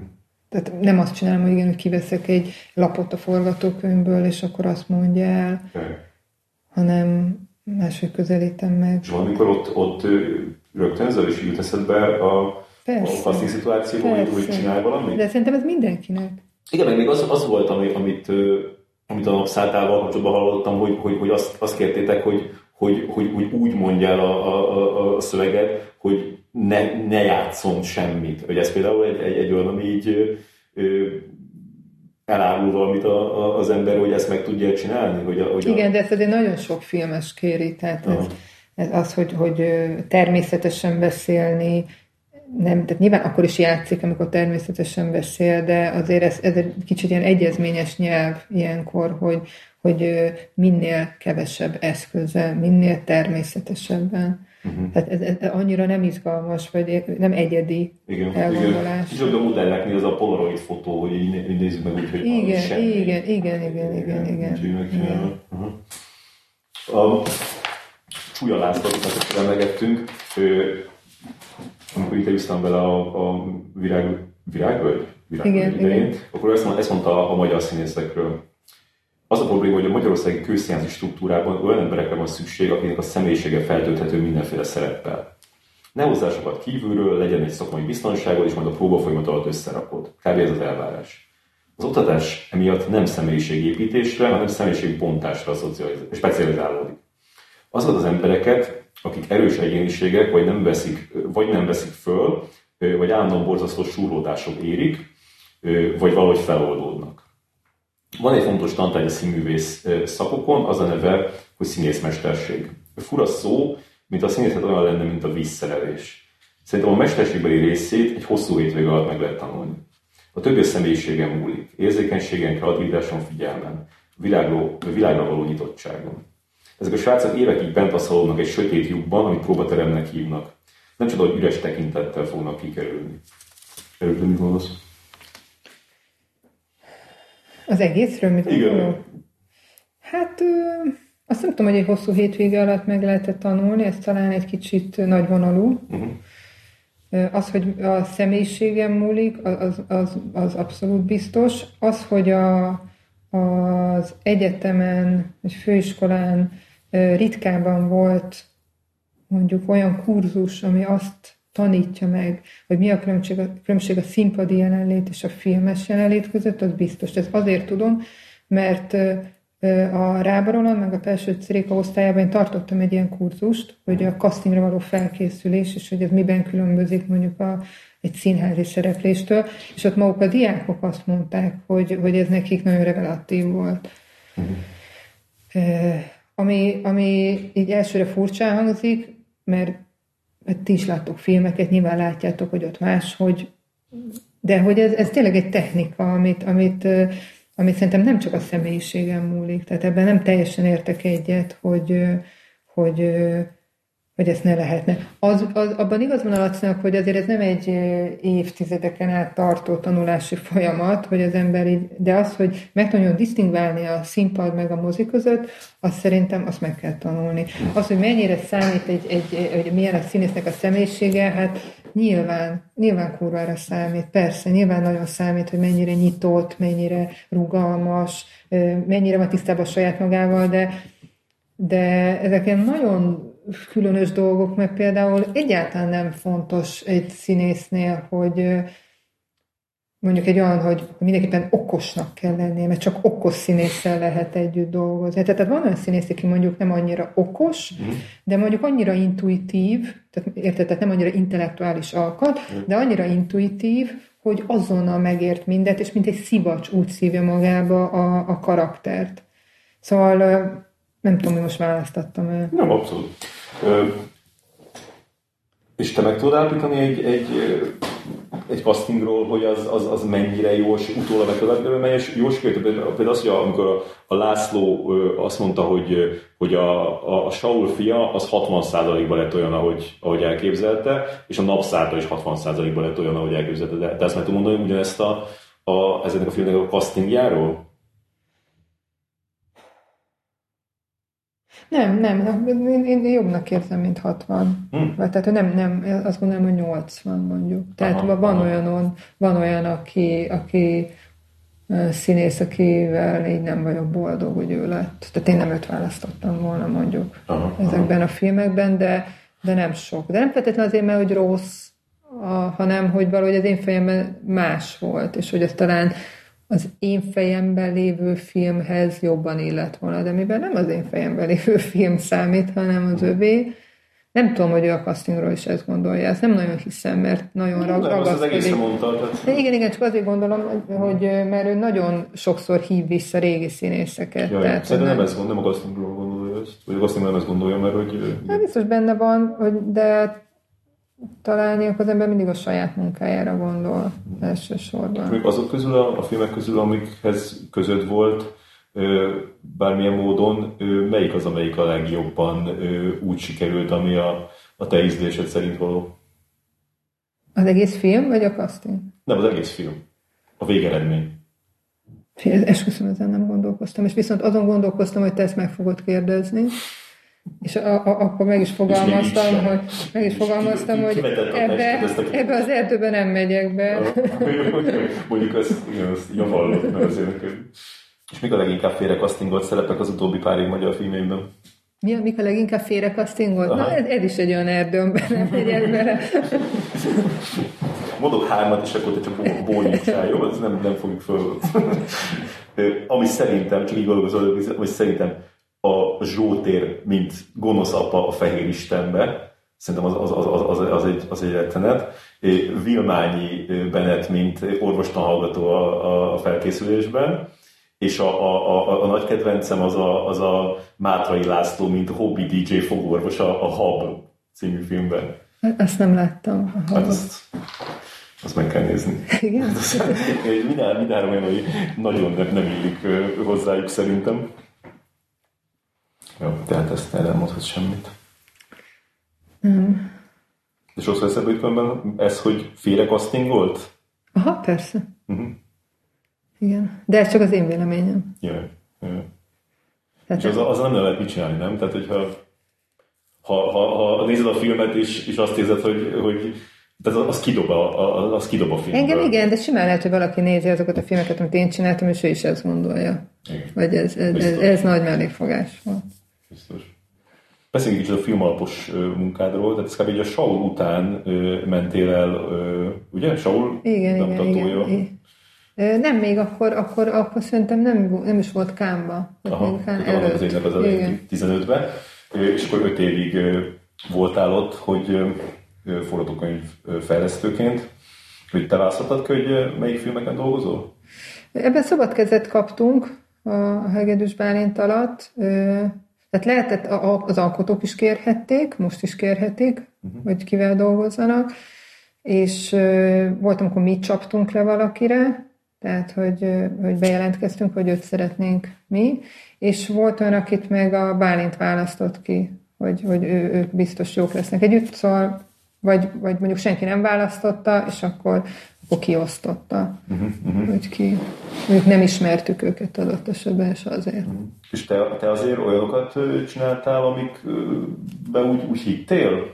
Tehát nem azt csinálom, hogy igen, hogy kiveszek egy lapot a forgatókönyvből, és akkor azt mondja el, hanem máshogy közelítem meg. És valamikor ott rögtön ezzel is jut eszedbe a faszti szituációban, hogy csinál valamit? De szerintem ez mindenkinek. Igen, meg még az volt, amit a Napszálltával kapcsolatban hallottam, hogy azt kértétek, hogy úgy mondjál a szöveget, hogy ne játszon semmit. Hogy ez például egy olyan, ami így elárul valamit az ember, hogy ezt meg tudja csinálni. Igen, de ezt azért nagyon sok filmes kéri. Tehát ez az, hogy természetesen beszélni, nem, tehát nyilván akkor is játszik, amikor természetesen beszél, de azért ez egy kicsit ilyen egyezményes nyelv ilyenkor, hogy minél kevesebb eszközzel, minél természetesebben. Uh-huh. Tehát ez annyira nem izgalmas, vagy nem egyedi elgondolás. És oda modelleknél az a Polaroid fotó, hogy így nézzük meg úgy, hogy igen, semmi. Igen. A Csúlya Lászlót emlegettünk, amikor interjúztam vele a Virágvölgy idején, akkor ezt mondta a magyar színészekről. Az a probléma, hogy a magyarországi kőszínházi struktúrában olyan emberekre van szükség, akinek a személyisége feltölthető mindenféle szereppel. Ne hozzá sokat kívülről, legyen egy szakmai biztonságod, és majd a próba folyamat alatt összerakod. Kb. Ez az elvárás. Az oktatás emiatt nem személyiségépítésre, hanem személyiségbontásra specializálódik. Azokat az embereket, akik erős egyéniségek, vagy nem veszik föl, vagy állandóan borzasztó súrlódások érik, vagy valahogy feloldódnak. Van egy fontos tantárgy a színművész szakokon, az a neve, hogy színészmesterség. Fura szó, mint a színészet olyan lenne, mint a vízszerelés. Szerintem a mesterségbeli részét egy hosszú hétvége alatt meg lehet tanulni. A többi személyiségen múlik, érzékenységen, kreativitáson, figyelmen, világra való nyitottságon. Ezek a srácok évekig bent asszalognak egy sötét lyukban, amit próbateremnek hívnak. Nem csoda, hogy üres tekintettel fognak kikerülni. Erről mit gondolsz? Az egészről mit gondolok? Hát azt nem tudom, hogy egy hosszú hétvége alatt meg lehetett tanulni, ez talán egy kicsit nagyvonalú. Uh-huh. Az, hogy a személyiségem múlik, az abszolút biztos. Az, hogy az egyetemen, vagy főiskolán ritkában volt mondjuk olyan kurzus, ami azt tanítja meg, hogy mi a különbség a színpadi jelenlét és a filmes jelenlét között, az biztos. Ez azért tudom, mert a Rábarolan, meg a Pelső Céréka osztályában én tartottam egy ilyen kurzust, hogy a castingra való felkészülés, és hogy ez miben különbözik mondjuk egy színházi szerepléstől, és ott maguk a diákok azt mondták, hogy ez nekik nagyon revelatív volt. Ami így elsőre furcsán hangzik, mert ti is láttok filmeket, nyilván látjátok, hogy ott máshogy, de hogy ez tényleg egy technika, amit szerintem nem csak a személyiségem múlik. Tehát ebben nem teljesen értek egyet, hogy ezt ne lehetne. Abban igaz van a Lacinak, hogy azért ez nem egy évtizedeken át tartó tanulási folyamat, hogy az ember így, de az, hogy meg tudjon disztingválni a színpad meg a mozi között, azt szerintem azt meg kell tanulni. Az, hogy mennyire számít hogy milyen a színésznek a személyisége, hát nyilván kurvára számít, persze, nyilván nagyon számít, hogy mennyire nyitott, mennyire rugalmas, mennyire van tisztában saját magával, de ezeken nagyon különös dolgok, mert például egyáltalán nem fontos egy színésznél, hogy mondjuk egy olyan, hogy mindenképpen okosnak kell lennie, mert csak okos színésszel lehet együtt dolgozni. Tehát van olyan színész, aki mondjuk nem annyira okos, de mondjuk annyira intuitív, tehát nem annyira intellektuális alkat, de annyira intuitív, hogy azonnal megért mindet, és mint egy szivacs úgy szívja magába a karaktert. Szóval nem tudom, hogy most választottam el. Nem, abszolút. És te meg tudod állítani egy castingról, hogy az mennyire jó, és utólag meg tudod, és jó sikerült. Például az, hogy amikor a László azt mondta, hogy a Saul fia az 60%-ban lett olyan, ahogy elképzelte, és a Napszállta is 60%-ban lett olyan, ahogy elképzelte. De te azt meg tudod mondani, hogy ugyanezt ezenek a filmnek a castingjáról? Nem, én jobbnak érzem, mint 60. Tehát nem, azt gondolom, hogy 80 mondjuk. Tehát van olyan, aki színész, akivel így nem vagyok boldog, hogy ő lett. Tehát én nem őt választottam volna mondjuk ezekben a filmekben, de nem sok. De nem feltétlenül azért, mert hogy rossz, hanem hogy valahogy az én fejemben más volt, és hogy ez talán az én fejemben lévő filmhez jobban illett volna, de mivel nem az én fejemben lévő film számít, hanem az övé. Nem tudom, hogy ő a castingról is ezt gondolja. Ezt nem nagyon hiszem, mert nagyon ragaszkodik. Igen, csak azért gondolom, hogy mert ő nagyon sokszor hív vissza régi színészeket. Szerintem nem a castingról gondolja ezt, vagy a castingról nem ezt gondolja, mert hogy... Hát biztos benne van, de... talán az ember mindig a saját munkájára gondol elsősorban. Még azok közül, a filmek közül, amikhez között volt, bármilyen módon, melyik az, amelyik a legjobban úgy sikerült, ami a te ízlésed szerint való? Az egész film, vagy a casting? Nem, az egész film. A végeredmény. Esküszöm, ezen nem gondolkoztam, és viszont azon gondolkoztam, hogy te ezt meg fogod kérdezni. És akkor meg is fogalmaztam, hogy, ebbe az erdőbe nem megyek be. Mondjuk azt javallott, mert azért. És mik a leginkább félrekasztingolt szerepek az utóbbi pár év magyar filmében? Mik a leginkább félrekasztingolt? Na, ez is egy olyan erdőmben nem megyek bele. Mondok hármat, és akkor te csak bónyítsál, jó? Ez nem fogjuk föl. Ami szerintem, csak így valóban az, hogy szerintem a Zsótér, mint gonosz apa a Fehér Istenbe, szerintem az egy rettenet. Vilmányi Benett, mint orvostanhallgató a Felkészülésben, és a nagy kedvencem az a Mátrai László, mint hobby DJ fogorvos a Hab című filmben. Ezt nem láttam. Hát azt meg kell nézni. Igen? Mindenáron olyan, hogy nagyon nem illik hozzájuk szerintem. Jó, tehát ezt nem mondhatsz semmit. Nem. És sokszor eszembe jut bennem ez, hogy félrekasztingolt? Aha, persze. Igen. De ez csak az én véleményem. Jaj. És az nem lehet mit csinálni, nem? Tehát, hogyha ha nézed a filmet, és azt érzed, hogy tehát az kidob a filmből. Engem igen, de simán lehet, hogy valaki nézi azokat a filmeket, amit én csináltam, és ő is ezt gondolja. Igen. Vagy ez nagy mellékfogás volt. Biztos. Beszéljünk kicsit a filmalapos munkádról, tehát ez kb. Így a Saul után mentél el, ugye? Saul bemutatója. Nem, még akkor szerintem nem is volt Cannes-ba. Aha, annak az évnek az elején 15-ben. És akkor 5 évig voltál ott, hogy forgatókönyv fejlesztőként, hogy te választhatod, hogy melyik filmeken dolgozol? Ebben szabad kezet kaptunk a Hegedűs Bálint alatt. Tehát lehetett, az alkotók is kérhették, most is kérhetik, hogy kivel dolgozzanak, és volt, amikor mi csaptunk le valakire, tehát, hogy bejelentkeztünk, hogy őt szeretnénk mi, és volt olyan, akit meg a Bálint választott ki, hogy ők biztos jók lesznek együtt, szóval vagy mondjuk senki nem választotta, és akkor kiosztotta. Hogy ki. Mondjuk nem ismertük őket adott esetben, és azért. És te azért olyanokat csináltál, amikbe úgy hittél?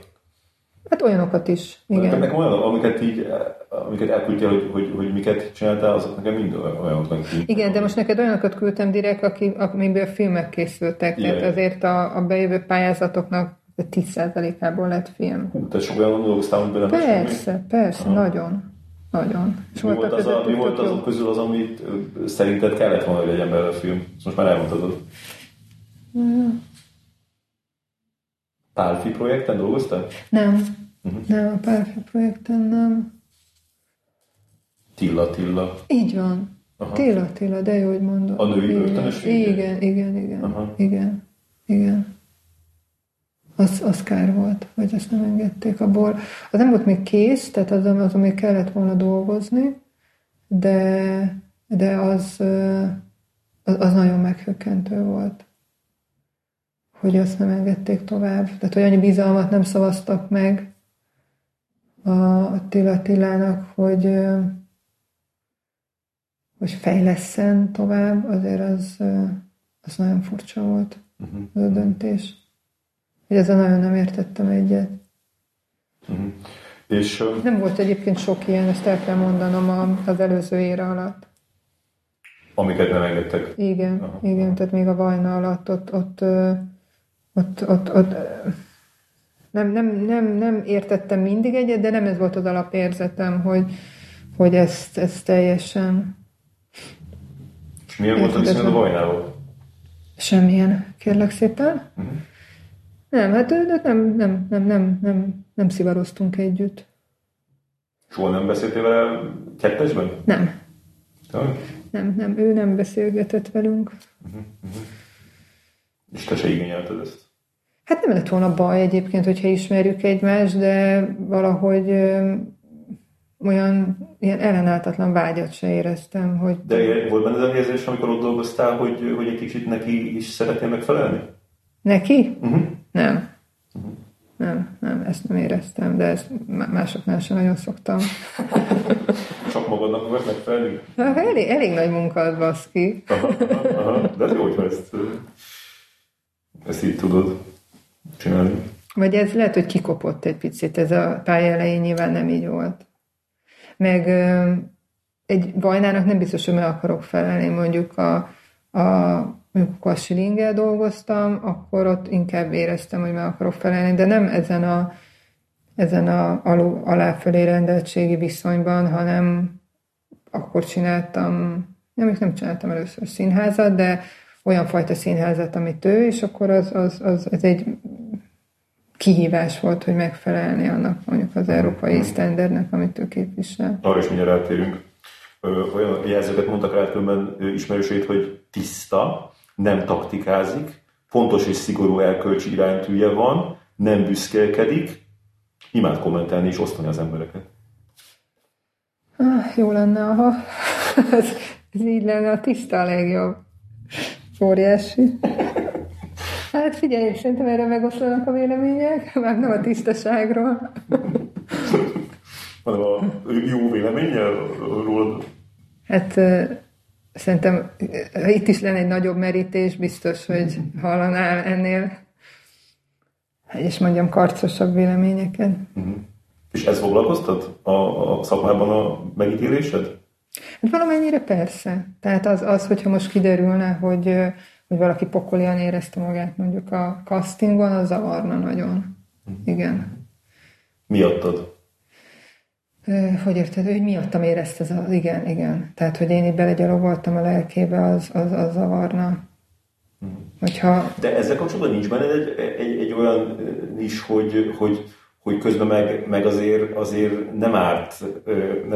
Hát olyanokat is, igen. Hát nekem olyan, amiket elküldtél, hogy miket csináltál, azok nekem mind olyanokat küldtek. Igen, de most neked olyanokat küldtem direkt, amiből filmek készültek. Igen. Tehát azért a bejövő pályázatoknak 10%-ából lett film. Hú, te sok olyan dolgoztál, hogy bele most Persze, nagyon. Mi volt azok közül az, amit szerinted kellett volna, hogy legyen belőle a film? Ezt most már elmondtad. Pálfi projekten dolgoztál? Nem. Nem, a Pálfi projekten nem. Tilla. Így van. Tilla, de jó, hogy mondod. A női börtönös? Igen. Az kár volt, hogy ezt nem engedték abból. Az nem volt még kész, tehát azon még kellett volna dolgozni, de az nagyon meghökkentő volt, hogy azt nem engedték tovább. Tehát, hogy annyi bizalmat nem szavaztak meg a Tilla-Tillának, hogy fejlesszen tovább, azért az nagyon furcsa volt. döntés. Így ezzel nagyon nem értettem egyet. És nem volt egyébként sok ilyen, ezt el kell mondanom az előző ére alatt. Amiket nem engedtek. Igen, igen, tehát még a Vajna alatt ott nem értettem mindig egyet, de nem ez volt az alapérzetem, hogy ezt teljesen... És milyen volt a viszonyod a Vajnával? Semmilyen, kérlek szépen. Nem, hát nem szivaroztunk együtt. Soha nem beszéltél vele kettesben? Nem. Nem, ő nem beszélgetett velünk. És te se igényelted ezt? Hát nem lett volna baj egyébként, hogyha ismerjük egymást, de valahogy olyan ilyen ellenállhatatlan vágyat se éreztem, hogy... De volt benne az érzés, amikor ott dolgoztál, hogy egy kicsit neki is szeretnél megfelelni? Neki? Nem. Nem, ezt nem éreztem, de ezt másoknál sem nagyon szoktam. Csak magadnak vagy megfelelni? Elég nagy munka az, baszki. De ez jó, hogyha ezt így tudod csinálni. Vagy ez lehet, hogy kikopott egy picit, ez a pálya elején nyilván nem így volt. Meg egy Vajnának nem biztos, hogy meg akarok felelni, mondjuk amikor a Siringgel dolgoztam, akkor ott inkább éreztem, hogy meg akarok felelni, de nem ezen a aláfölé rendeltségi viszonyban, hanem akkor nem csináltam először színházat, de olyan fajta színházat, amit ő, és akkor az egy kihívás volt, hogy megfelelni annak mondjuk az európai sztendernek, amit ő képvisel. Arra is mindjárt rátérünk. Olyan jelzőket mondtak rá különben ismerőseit, hogy tiszta, nem taktikázik, pontos és szigorú erkölcsi iránytűje van, nem büszkélkedik, imád kommentálni és osztani az embereket. Jó lenne, ha ez így lenne, a tiszta a legjobb. Óriási. Hát figyelj, szerintem erre megoszlanak a vélemények, már nem a tisztaságról. Hanem a jó véleménnyel rólad? Hát szerintem itt is lenne egy nagyobb merítés, biztos, hogy hallanál ennél, és mondjam, karcosabb véleményeket. És ez foglalkoztat a szakmában a megítélésed? Hát valamennyire persze. Tehát az hogyha most kiderülne, hogy valaki pokolian érezte magát mondjuk a castingon, az zavarna nagyon. Igen. Miattad? Hogy érted, hogy miattam érezt ez az... Igen. Tehát, hogy én így belegyalogoltam a lelkébe, az zavarna. Hogyha... De ezzel kapcsolatban nincs benned egy olyan is, hogy közben meg azért nem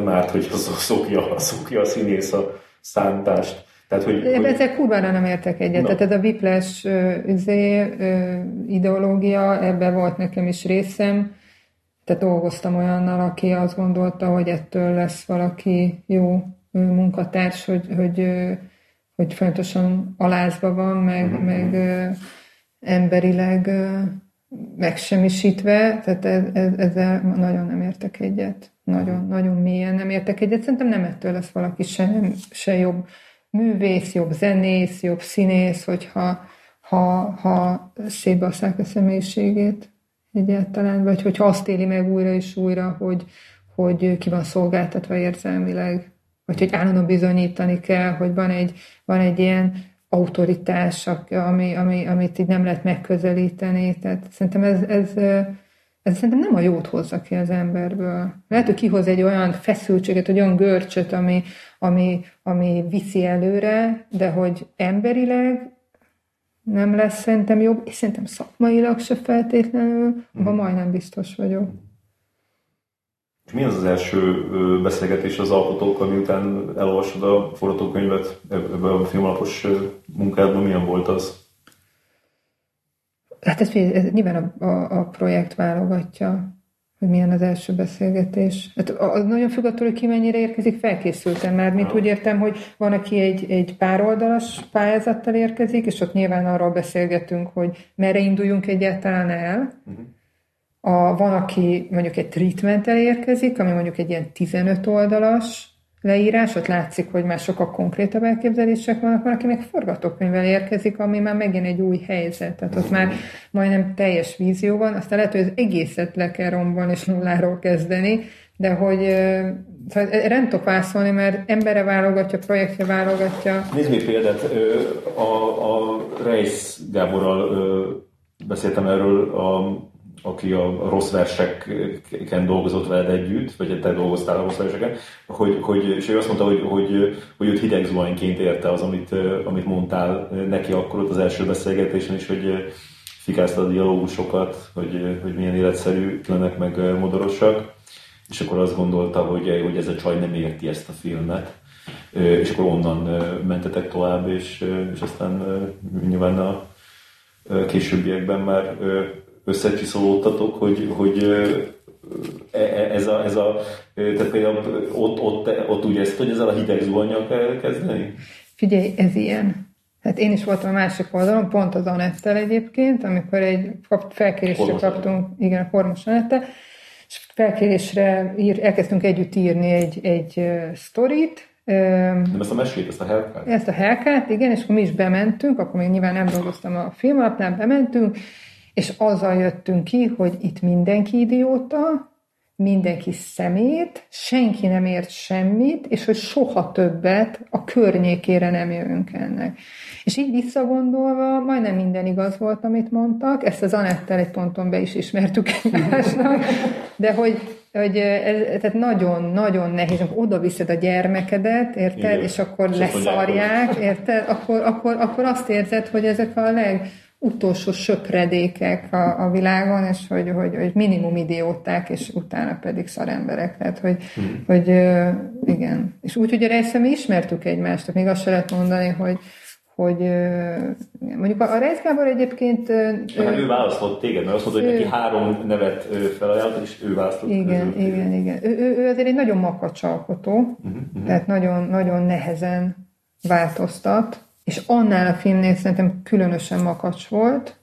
árt, hogy szokja a színész a szántást. Tehát, hogy... Ezzel kurvára nem értek egyet. No. Tehát ez a whiplash ideológia, ebben volt nekem is részem. Tehát dolgoztam olyannal, aki azt gondolta, hogy ettől lesz valaki jó munkatárs, hogy folyamatosan alázva van, meg emberileg megsemmisítve. Tehát ezzel nagyon nem értek egyet. Nagyon, nagyon mélyen nem értek egyet. Szerintem nem ettől lesz valaki se jobb művész, jobb zenész, jobb színész, hogyha szétbasszák a személyiségét egyáltalán, vagy hogyha azt éli meg újra és újra, hogy ki van szolgáltatva érzelmileg, vagy hogy állandóan bizonyítani kell, hogy van egy ilyen autoritás, amit így nem lehet megközelíteni. Tehát szerintem ez szerintem nem a jót hozza ki az emberből. Lehet, hogy kihoz egy olyan feszültséget, egy olyan görcsöt, ami viszi előre, de hogy emberileg nem lesz szerintem jobb, és szerintem szakmailag se feltétlenül, abban majdnem biztos vagyok. És mi az első beszélgetés az alkotókkal, miután elolvasod a forgatókönyvet ebben a filmalapos munkádban, milyen volt az? Hát ez nyilván a projekt válogatja, hogy milyen az első beszélgetés. Hát az nagyon függ attól, hogy ki mennyire érkezik, felkészültem már. Mint úgy értem, hogy van, aki egy pároldalas pályázattal érkezik, és ott nyilván arról beszélgetünk, hogy merre induljunk egyáltalán el. Van, aki mondjuk egy treatmenttel érkezik, ami mondjuk egy ilyen 15 oldalas leírás, ott látszik, hogy már sokkal konkrétabb elképzelések vannak, van, akinek forgatókönyvvel érkezik, ami már megint egy új helyzet, tehát ott már majdnem teljes vízió van, aztán lehet, hogy az egészet le kell rombolni és nulláról kezdeni, de hogy nem tudok válaszolni, mert emberre válogatja, projektre válogatja. Nézd még példát, a Reisz Gáborral beszéltem erről, aki a Rossz verseken dolgozott veled együtt, vagy te dolgoztál a Rossz verseken, és ő azt mondta, hogy őt hideg zuhanyként érte az, amit mondtál neki akkor ott az első beszélgetésen is, hogy fikáztad a dialógusokat, hogy milyen életszerű lennek meg modorosak, és akkor azt gondolta, hogy ez a csaj nem érti ezt a filmet, és akkor onnan mentetek tovább, és aztán nyilván a későbbiekben már összecsiszolódtatok, hogy ez a tehát például ott ugye ezt, hogy ezzel a hideg zuhannyal kell kezdeni? Figyelj, ez ilyen. Hát én is voltam a másik oldalon, pont az Anettel egyébként, amikor egy felkérésre kaptunk, igen, a Kormos Anettel, és felkérésre elkezdtünk együtt írni egy sztorit. Nem ezt a mesét, ezt a Helkát? Ezt a Helkát, igen, és akkor mi is bementünk, akkor még nyilván nem dolgoztam a Filmalapnál, bementünk, és azzal jöttünk ki, hogy itt mindenki idióta, mindenki szemét, senki nem ért semmit, és hogy soha többet a környékére nem jövünk ennek. És így visszagondolva, majdnem minden igaz volt, amit mondtak, ezt az Anettel egy ponton be is ismertük egymásnak, de hogy ez, tehát nagyon-nagyon nehéz, amikor oda viszed a gyermekedet, érted, igen, és akkor leszarják, érted, akkor azt érzed, hogy ezek a legutolsó söpredékek a világon, és hogy minimum idióták, és utána pedig szaremberek. Tehát, hogy igen. És úgy, hogy a Reiszre mi ismertük egymást, még azt se lehet mondani, hogy mondjuk a Reisz Gábor egyébként... Hát ő választott téged, mert azt mondta, hogy neki 3 nevet felajánlott, és ő választott. Igen. Ő azért egy nagyon makacs alkotó, tehát nagyon nehezen változtat, és annál a filmnél szerintem különösen makacs volt,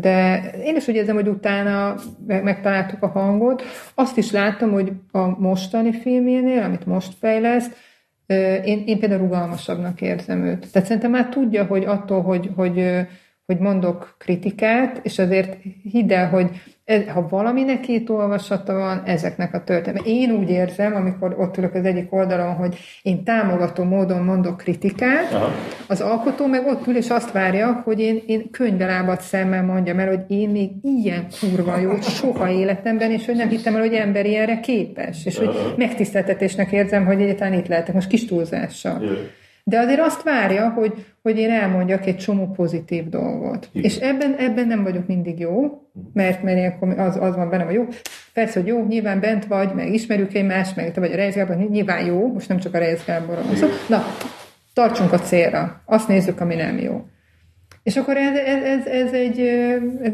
de én is úgy érzem, hogy utána megtaláltuk a hangot. Azt is láttam, hogy a mostani filmjénél, amit most fejleszt, én például rugalmasabbnak érzem őt. Tehát szerintem már tudja, hogy attól, hogy mondok kritikát, és azért hidd el, hogy ha valaminek két olvasata van, ezeknek a történet. Én úgy érzem, amikor ott ülök az egyik oldalon, hogy én támogató módon mondok kritikát, aha, az alkotó meg ott ül, és azt várja, hogy én könyvelábat szemmel mondjam el, hogy én még ilyen kurva jót soha életemben, és hogy nem hittem el, hogy ember ilyenre képes. És hogy megtiszteltetésnek érzem, hogy egyáltalán itt lehetek, most kis túlzással. De azért azt várja, hogy én elmondjak egy csomó pozitív dolgot. Igen. És ebben nem vagyok mindig jó, mert az van bennem, hogy jó. Persze, hogy jó, nyilván bent vagy, meg ismerjük egymást, meg te vagy a Reisz Gábor, nyilván jó, most nem csak a Reisz Gáborról. Na, tartsunk a célra, azt nézzük, ami nem jó. És akkor ez egy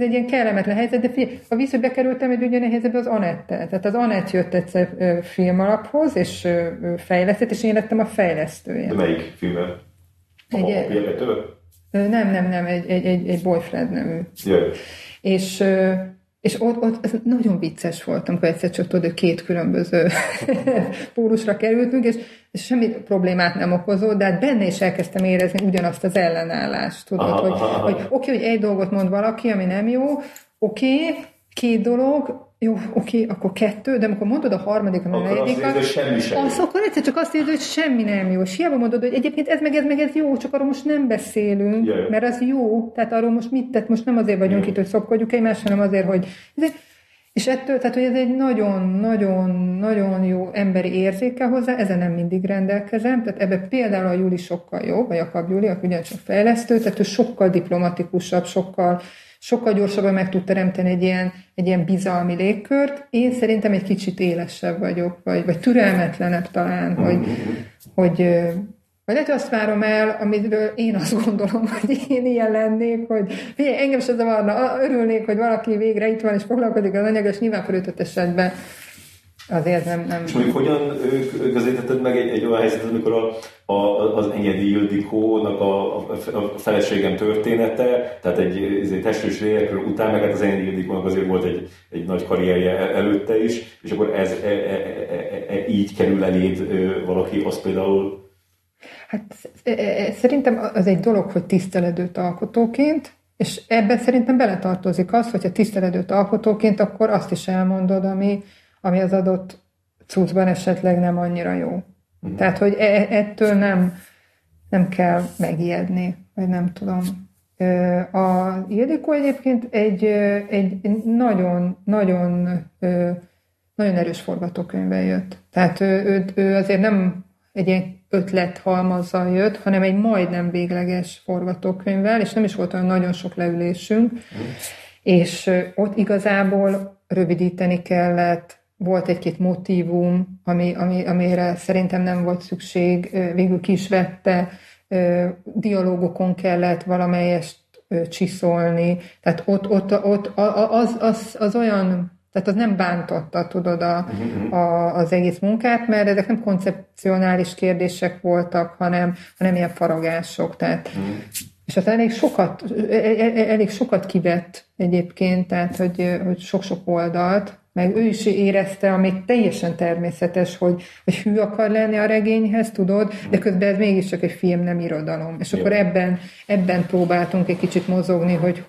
ilyen kellemetlen helyzet, de figyelj, a vízbe bekerültem egy ugyan helyzetbe az Anettel. Tehát az Anett jött egyszer Filmalaphoz, és fejlesztett, és én lettem a fejlesztője. De melyik filmmel? Nem, egy boyfriend nevű. Jaj. És ott nagyon vicces voltam, amikor egyszer csak tudod, hogy 2 különböző pólusra kerültünk, és semmi problémát nem okozott, de hát benne is elkezdtem érezni ugyanazt az ellenállást, tudod, hogy oké, hogy egy dolgot mond valaki, ami nem jó, oké, 2 dolog, jó, oké, akkor 2, de amikor mondod a harmadik, ami akkor negyedikat, akkor egyszer csak azt érzed, hogy semmi nem jó. És hiába mondod, hogy egyébként ez meg ez jó, csak arról most nem beszélünk, jaj, mert az jó, tehát arról most mit tett, most nem azért vagyunk itt, hogy szopkodjuk egymást, hanem azért, hogy... És ettől, tehát, hogy ez egy nagyon-nagyon-nagyon jó emberi érzékkel hozzá, ezen nem mindig rendelkezem, tehát ebben például a Júli sokkal jobb, vagy Jakab Júlia, aki ugyancsak fejlesztő, tehát ő sokkal diplomatikusabb, sokkal gyorsabban meg tud teremteni egy ilyen bizalmi légkört. Én szerintem egy kicsit élesebb vagyok, vagy türelmetlenebb talán, hogy lehet, hogy azt várom el, amiről én azt gondolom, hogy én ilyen lennék, hogy figyelj, engem se zavarna, örülnék, hogy valaki végre itt van, és foglalkozik az anyag, és nyilván felütött esetben Azért nem... És mondjuk hogyan közétetted meg egy olyan helyzetet, amikor az Enyedi Ildikónak a Felségem története, tehát egy testős lélekről után, meg hát az Enyedi Ildikónak azért volt egy nagy karrierje előtte is, és akkor ez így kerül eléd valaki, az például... Hát szerintem az egy dolog, hogy tiszteledőt alkotóként, és ebben szerintem beletartozik az, hogyha tiszteledőt alkotóként, akkor azt is elmondod, ami az adott cuccban esetleg nem annyira jó. Mm. Tehát, hogy ettől nem kell megijedni, vagy nem tudom. A Ildikó egyébként egy nagyon, nagyon, nagyon erős forgatókönyvvel jött. Tehát ő azért nem egy ilyen ötlethalmazzal jött, hanem egy majdnem végleges forgatókönyvvel, és nem is volt olyan nagyon sok leülésünk, és ott igazából rövidíteni kellett, volt egy-két motívum, amire szerintem nem volt szükség, végül ki is vette, dialógokon kellett valamelyest csiszolni, tehát ott az olyan, tehát az nem bántotta, tudod, az egész munkát, mert ezek nem koncepcionális kérdések voltak, hanem ilyen faragások, tehát... És aztán elég sokat kivett egyébként, tehát, hogy sok-sok oldalt, meg ő is érezte, amit teljesen természetes, hogy hű akar lenni a regényhez, tudod, de közben ez mégiscsak egy film, nem irodalom. És akkor ebben próbáltunk egy kicsit mozogni, hogy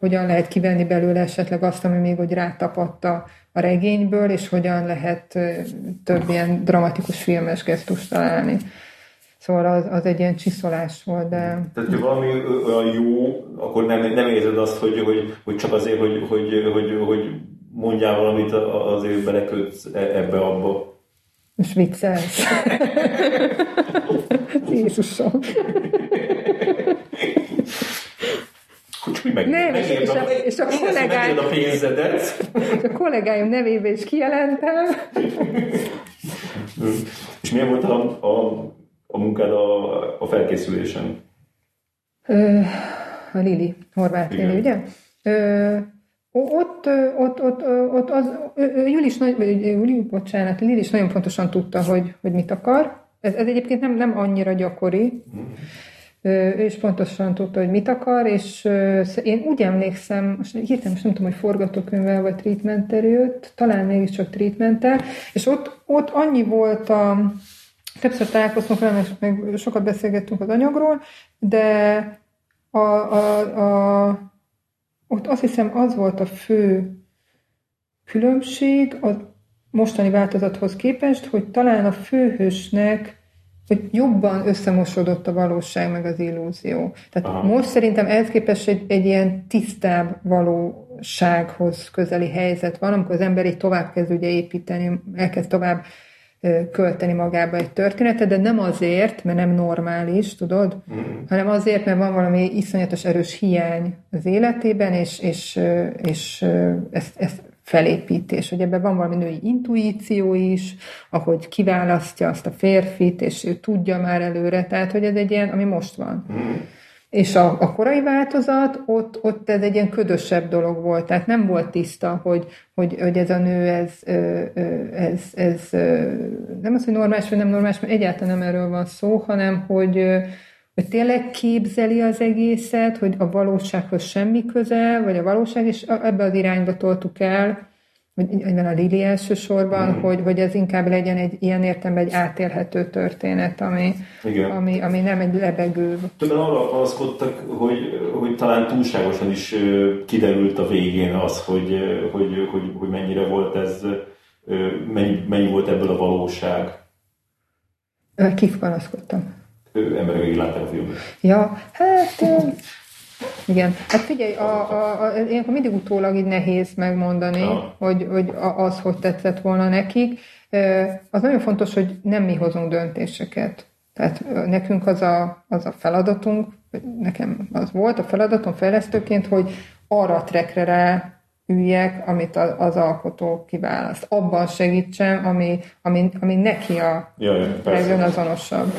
hogyan lehet kivenni belőle esetleg azt, ami még hogy rátapadta a regényből, és hogyan lehet több ilyen dramatikus filmes gesztust találni. Szóval az egy ilyen csiszolás volt, de... Tehát, ha valami olyan jó, akkor nem érzed azt, hogy csak azért, hogy mondjál valamit, azért belekötsz ebbe-abba. És viccelsz. Jézusom. Nem, és a kollégáim nevébe is kijelentem. És milyen volt a munkád a felkészülésen? A Lili, Horváth Lili, ugye? Ott az Lili is nagyon pontosan tudta, hogy mit akar. Ez egyébként nem annyira gyakori. Ő is pontosan tudta, hogy mit akar, és én úgy emlékszem, most nem tudom, hogy forgatókönyvvel vagy treatmenttel jött, talán mégiscsak treatmenttel, és ott annyi volt a... Többször találkoztunk vele, és még sokat beszélgettünk az anyagról, de ott azt hiszem az volt a fő különbség a mostani változathoz képest, hogy talán a főhősnek hogy jobban összemosodott a valóság meg az illúzió. Tehát most szerintem ehhez képest egy ilyen tisztább valósághoz közeli helyzet van, amikor az ember így tovább kezd ugye építeni, elkezd tovább költeni magába egy történetet, de nem azért, mert nem normális, tudod, hanem azért, mert van valami iszonyatos erős hiány az életében, és ezt felépítés. Hogy ebben van valami női intuíció is, ahogy kiválasztja azt a férfit, és ő tudja már előre, tehát hogy ez egy ilyen, ami most van. És a korai változat, ott ez egy ilyen ködösebb dolog volt, tehát nem volt tiszta, hogy ez a nő, ez nem az, hogy normális vagy nem normális, mert egyáltalán nem erről van szó, hanem hogy tényleg képzeli az egészet, hogy a valósághoz semmi köze, vagy a valóság, és ebbe az irányba toltuk el, vagy a Lili elsősorban, hogy ez inkább legyen egy ilyen értelemben egy átélhető történet, ami nem egy lebegő. Többen arra panaszkodtak, hogy talán túlságosan is kiderült a végén az, hogy mennyire volt ez, mennyi volt ebből a valóság. Kik panaszkodtam? Emberek végig látták a filmet. Ja, hát... Igen. Hát figyelj, ilyenkor mindig utólag így nehéz megmondani, hogy hogy tetszett volna nekik. Az nagyon fontos, hogy nem mi hozunk döntéseket. Tehát nekünk az a feladatunk, nekem az volt a feladatom fejlesztőként, hogy arra a trackre ráüljek, amit az alkotó kiválaszt. Abban segítsem, ami neki a legazonosabb.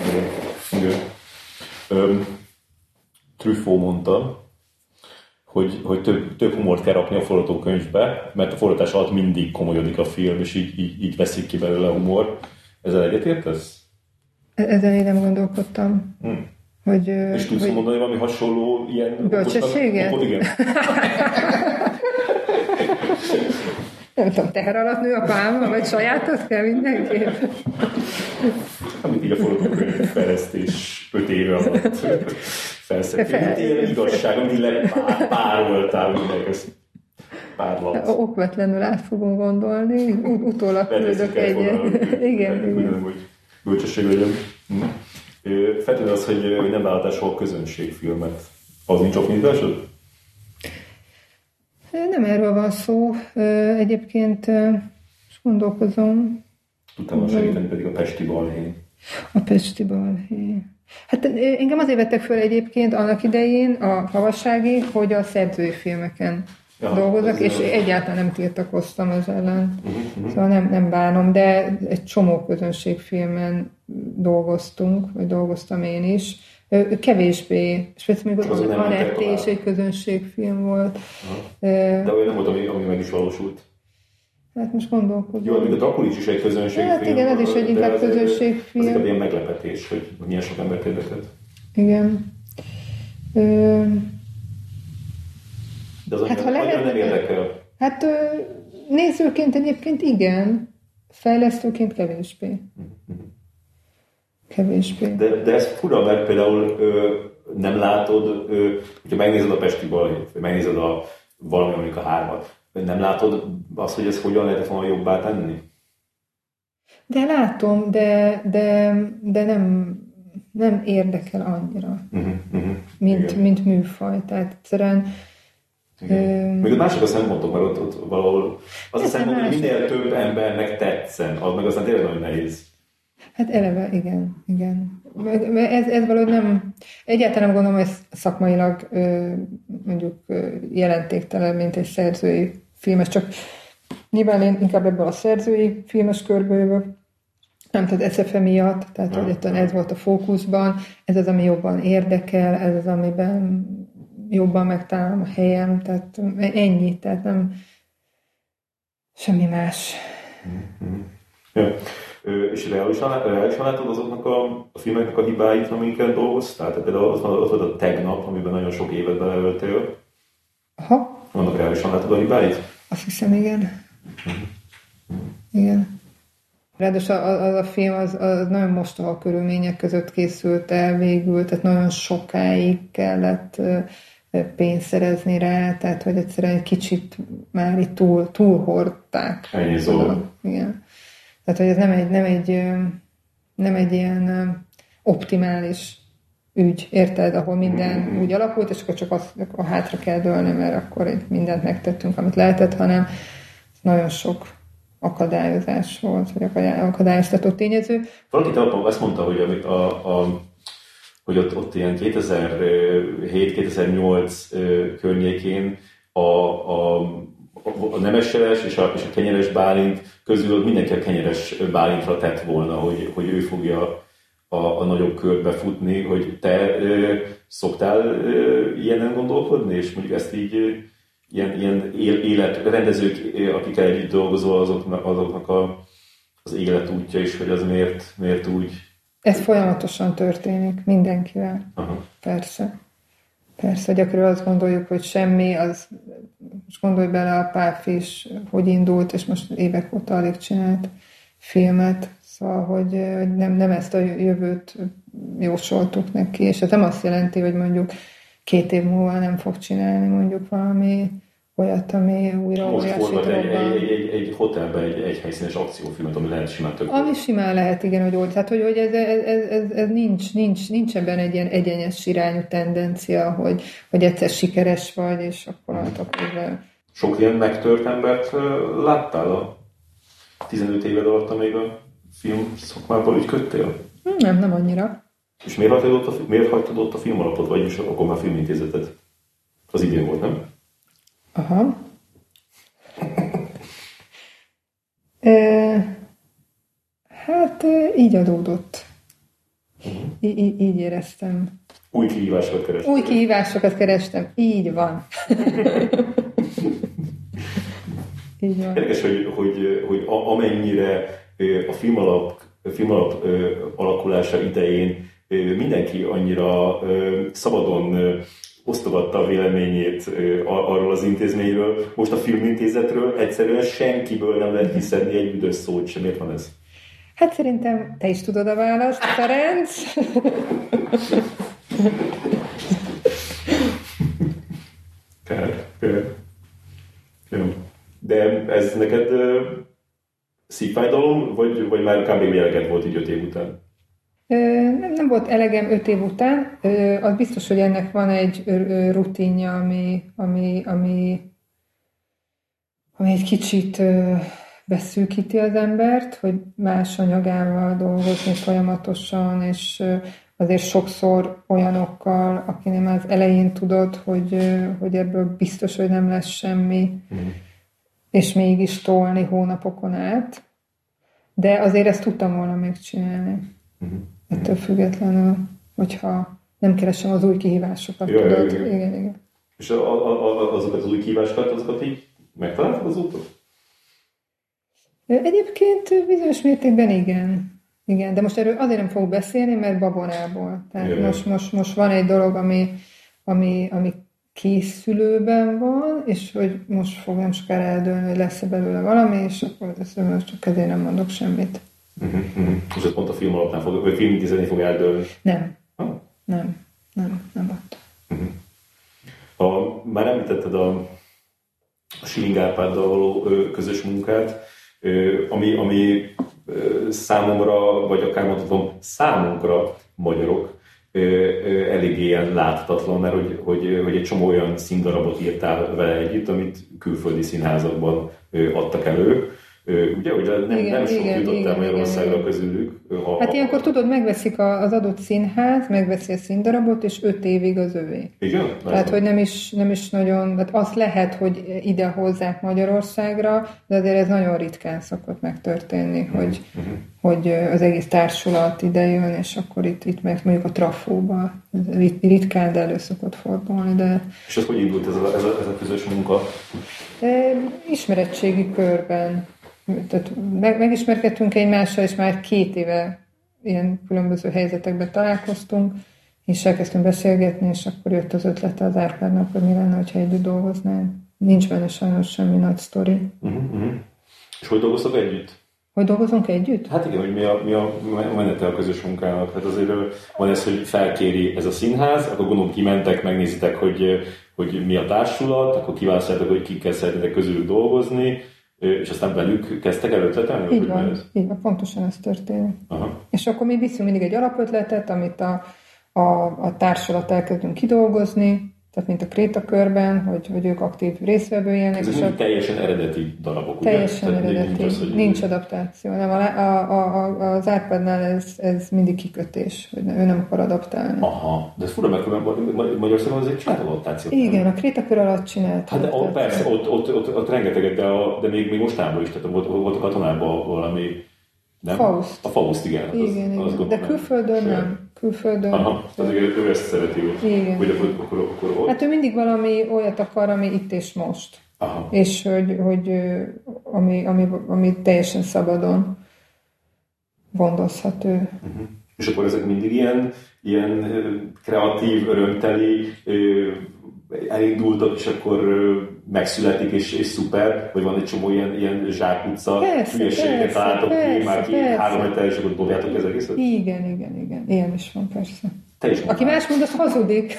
Truffaut mondta, hogy több humort kell rakni a forgatókönyvbe, mert a forgatás alatt mindig komolyodik a film, és így veszik ki belőle a humor. Ezzel egyetértesz? Ezen én nem gondolkodtam. Hogy, és tudsz mondani valami hasonló ilyen... Bölcsességet? Igen. Nem tudom, teher alatt nő a pálma, vagy sajátot kell mindenképp? Amit így a forgatókönyv fejlesztés 5 éve alatt felszedtél. Hát ilyen igazság, amit így lepároltál mindenhez. Párlat. Okvetlenül át fogunk gondolni, utólag küldök egy igen. Hogy bölcsesség legyen. Feltűnő az, hogy nem vállaltál soha közönségfilmet. Az nincs oknyitásod? Nem erről van szó. Egyébként gondolkozom. Tudtam most segíteni pedig a Pesti Balhé. A Pesti Balhé. Hát engem azért vettek föl egyébként annak idején a havassági, hogy a szerzői filmeken dolgozok, és egyáltalán nem tiltakoztam az ellen. Szóval nem bánom, de egy csomó közönségfilmen dolgoztunk, vagy dolgoztam én is. Kevésbé, és például még ott Anett és egy közönségfilm volt. De olyan nem volt, ami meg is valósult. Hát most gondolkodom. Jó, még a Drakulics is egy közönségfilm. Hát igen, ez is egy inkább közönségfilm. Az inkább ilyen meglepetés, hogy milyen sok embert érdekelt. Igen. De az hát ha lehet, nem érdekel. Hát nézőként egyébként igen, fejlesztőként kevésbé. Kevésbé. De ez fura, mert például nem látod, hogyha megnézed a Pesti Balhét, megnézed a valami, amik a hármat, nem látod azt, hogy ez hogyan lehet volna jobbá tenni? De látom, de nem érdekel annyira, mint műfaj. Tehát egyszerűen még ott mások a szempontok, mert ott valahol az a szempont, hogy minél több embernek tetszen, az meg aztán tényleg nagyon nehéz. Hát eleve, igen. Ez valahogy nem, egyáltalán nem gondolom, hogy szakmailag mondjuk jelentéktelen, mint egy szerzői filmes, csak nyilván én inkább ebből a szerzői filmes körből jövök, nem tehát SZFE miatt, tehát hogy ez volt a fókuszban, ez az, ami jobban érdekel, ez az, amiben jobban megtalálom a helyem, tehát ennyi, tehát nem semmi más. Ja. És reálisan látod azoknak a filmeknek a hibáit, amikkel dolgoztál? Tehát például az volt a Tegnap, amiben nagyon sok évet beleöltél. Aha. Annak reálisan látod a hibáit? Azt hiszem, igen. Ráadásul az a film az nagyon mostoha körülmények között készült el végül, tehát nagyon sokáig kellett pénzt szerezni rá, tehát hogy egyszerűen egy kicsit már itt túlhordták. Ennyi szó. Igen. Tehát, hogy ez nem egy ilyen optimális ügy, érted, ahol minden úgy alakult, és akkor csak a hátra kell dőlni, mert akkor mindent megtettünk, amit lehetett, hanem nagyon sok akadályozás volt, vagy akadályoztató tényező. Valaki talán azt mondta, hogy, hogy ott ilyen 2007-2008 környékén a nemeseles és a kenyeres Bálint közül mindenki a kenyeres Bálintra tett volna, hogy ő fogja a nagyobb körbe futni, hogy te szoktál ilyenen gondolkodni, és mondjuk ezt így ilyen életrendezők, akikkel együtt dolgozol, azoknak az életútja is, hogy az miért úgy? Ez folyamatosan történik mindenkivel. Aha. Persze, gyakran azt gondoljuk, hogy semmi, az most gondolj bele, a Pálfi is hogy indult, és most évek óta alig csinált filmet, szóval, hogy nem ezt a jövőt jósoltuk neki, és ez nem azt jelenti, hogy mondjuk 2 év múlva nem fog csinálni mondjuk valami olyat, ami újra olyasítóban. Egy hotelben egy helyszínes akciófilmet, ami lehet simán több. Ami simán lehet, igen, hogy old. Tehát, hogy ez nincs ebben egy ilyen egyenes irányú tendencia, hogy egyszer sikeres vagy, és akkor adtak ezzel. Sok ilyen megtört embert láttál a 15 éved alatt, amíg a film szakmából így köttél? Nem annyira. És miért hagytad ott a Filmalapot, vagyis akkor már Filmintézetet? Az idén volt, nem? Aha. Hát így adódott. Így éreztem. Új kihívásokat kerestem. Új kihívásokat kerestem. Így van. Így van. Érdekes, hogy amennyire a Filmalap alakulása idején mindenki annyira szabadon osztogatta a véleményét arról az intézményről. Most a Filmintézetről egyszerűen senkiből nem lehet kiszedni egy üdös szót sem. Miért van ez? Hát szerintem te is tudod a választ, Ferenc. Kár. De ez neked szívfájdalom, vagy már kb. Eleget volt így 5 év után? Nem volt elegem 5 év után. Az biztos, hogy ennek van egy rutinja, ami egy kicsit beszűkíti az embert, hogy más anyagával dolgozni folyamatosan, és azért sokszor olyanokkal, akinek már az elején tudod, hogy ebből biztos, hogy nem lesz semmi, és mégis tolni hónapokon át. De azért ezt tudtam volna megcsinálni. Ettől függetlenül, hogyha nem keresem az új kihívásokat. Tudod? Igen. És azokat az új kihívásokat, azokat így megtaláltad az úton? Egyébként bizonyos mértékben igen. De most erről azért nem fogok beszélni, mert babonából. Tehát most van egy dolog, ami készülőben van, és hogy most fog nem sokára eldőlni, hogy lesz-e belőle valami, és akkor most csak ezért nem mondok semmit. És ez pont a Film Alapnál fog, vagy Filmintézetnél fog eldőlni? Nem ott. Már említetted a Siring Árpáddal való közös munkát, ami számomra, vagy akár mondhatom, számunkra magyarok elég ilyen láthatatlan, mert hogy egy csomó olyan színdarabot írtál vele együtt, amit külföldi színházakban adtak elő. Ugye, hogy nem sok jutottál Magyarországra közülük. Hát ilyenkor tudod, megveszik az adott színház, megveszi a színdarabot, és 5 évig az övé. Igen? Tehát, hogy nem is nagyon, hát azt lehet, hogy ide hozzák Magyarországra, de azért ez nagyon ritkán szokott megtörténni, hogy az egész társulat ide jön, és akkor itt meg mondjuk a Trafóba. Ritkán, de elő szokott fordulni. De... És az hogy indult ez a közös munka? Ismeretségi körben. Tehát megismerkedtünk egymással, és már 2 éve ilyen különböző helyzetekben találkoztunk, és elkezdtünk beszélgetni, és akkor jött az ötlete az Árpádnak, hogy mi lenne, hogyha együtt dolgoznánk. Nincs benne sajnos semmi nagy sztori. És hogy dolgoztak együtt? Hogy dolgozunk együtt? Hát igen, hogy mi a menete a közös munkának. Hát azért van ez, hogy felkéri ez a színház, akkor gondolom kimentek, megnézitek, hogy mi a társulat, akkor kiválasztjátok, hogy kikkel szeretnétek közülük dolgozni, és aztán velük kezdtek el ötletelni? Így van, pontosan ez történik. Aha. És akkor mi viszünk mindig egy alapötletet, amit a társulat elkezdünk kidolgozni, tehát mint a Krétakörben, hogy ők aktív részvevőjenek. Ez mind teljesen eredeti darabok, teljesen ugye? Teljesen eredeti. Nincs adaptáció. Nem, az Árpádnál ez mindig kikötés, hogy ő nem akar adaptálni. Aha, de ez fura, mert Magyarországon azért csinált adaptációt. Igen, nem? A Krétakör alatt csinált. Hát de persze, ott rengeteget, de még mostában is, tehát volt a katonában valami... Nem? Faust. A Faust, igen. Az de külföldön nem. Külföldön. Aha, ő ezt szereti. Igen. Akkor hát ő mindig valami olyat akar, ami itt és most. Aha. És hogy ami teljesen szabadon gondozhat ő. Uh-huh. És akkor ezek mindig ilyen kreatív, örömteli, elindultak, és akkor megszületik, és szuper, hogy van egy csomó ilyen zsákutca, hülyeségeket találtok, már 3 héttel, és akkor dobjátok az egészet. Igen. Ilyen is van, persze. Te is mondtál. Aki más mond, az hazudik.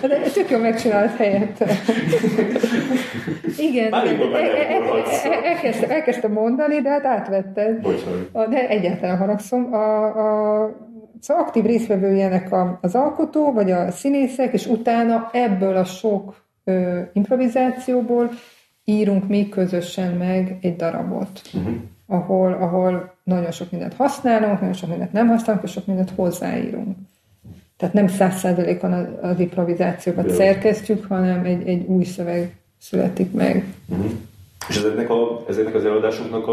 De tök jól megcsinált helyett. Igen, elkezdtem mondani, de hát átvetted. Bocsánat. De egyáltalán haragszom. Szóval aktív részvevőjének az alkotó, vagy a színészek, és utána ebből a sok improvizációból írunk mi közösen meg egy darabot, ahol nagyon sok mindent használunk, nagyon sok mindent nem használunk, és sok mindent hozzáírunk. Tehát nem 100%-on az improvizációkat szerkesztjük, hanem egy új szöveg születik meg. És ezeknek az előadásoknak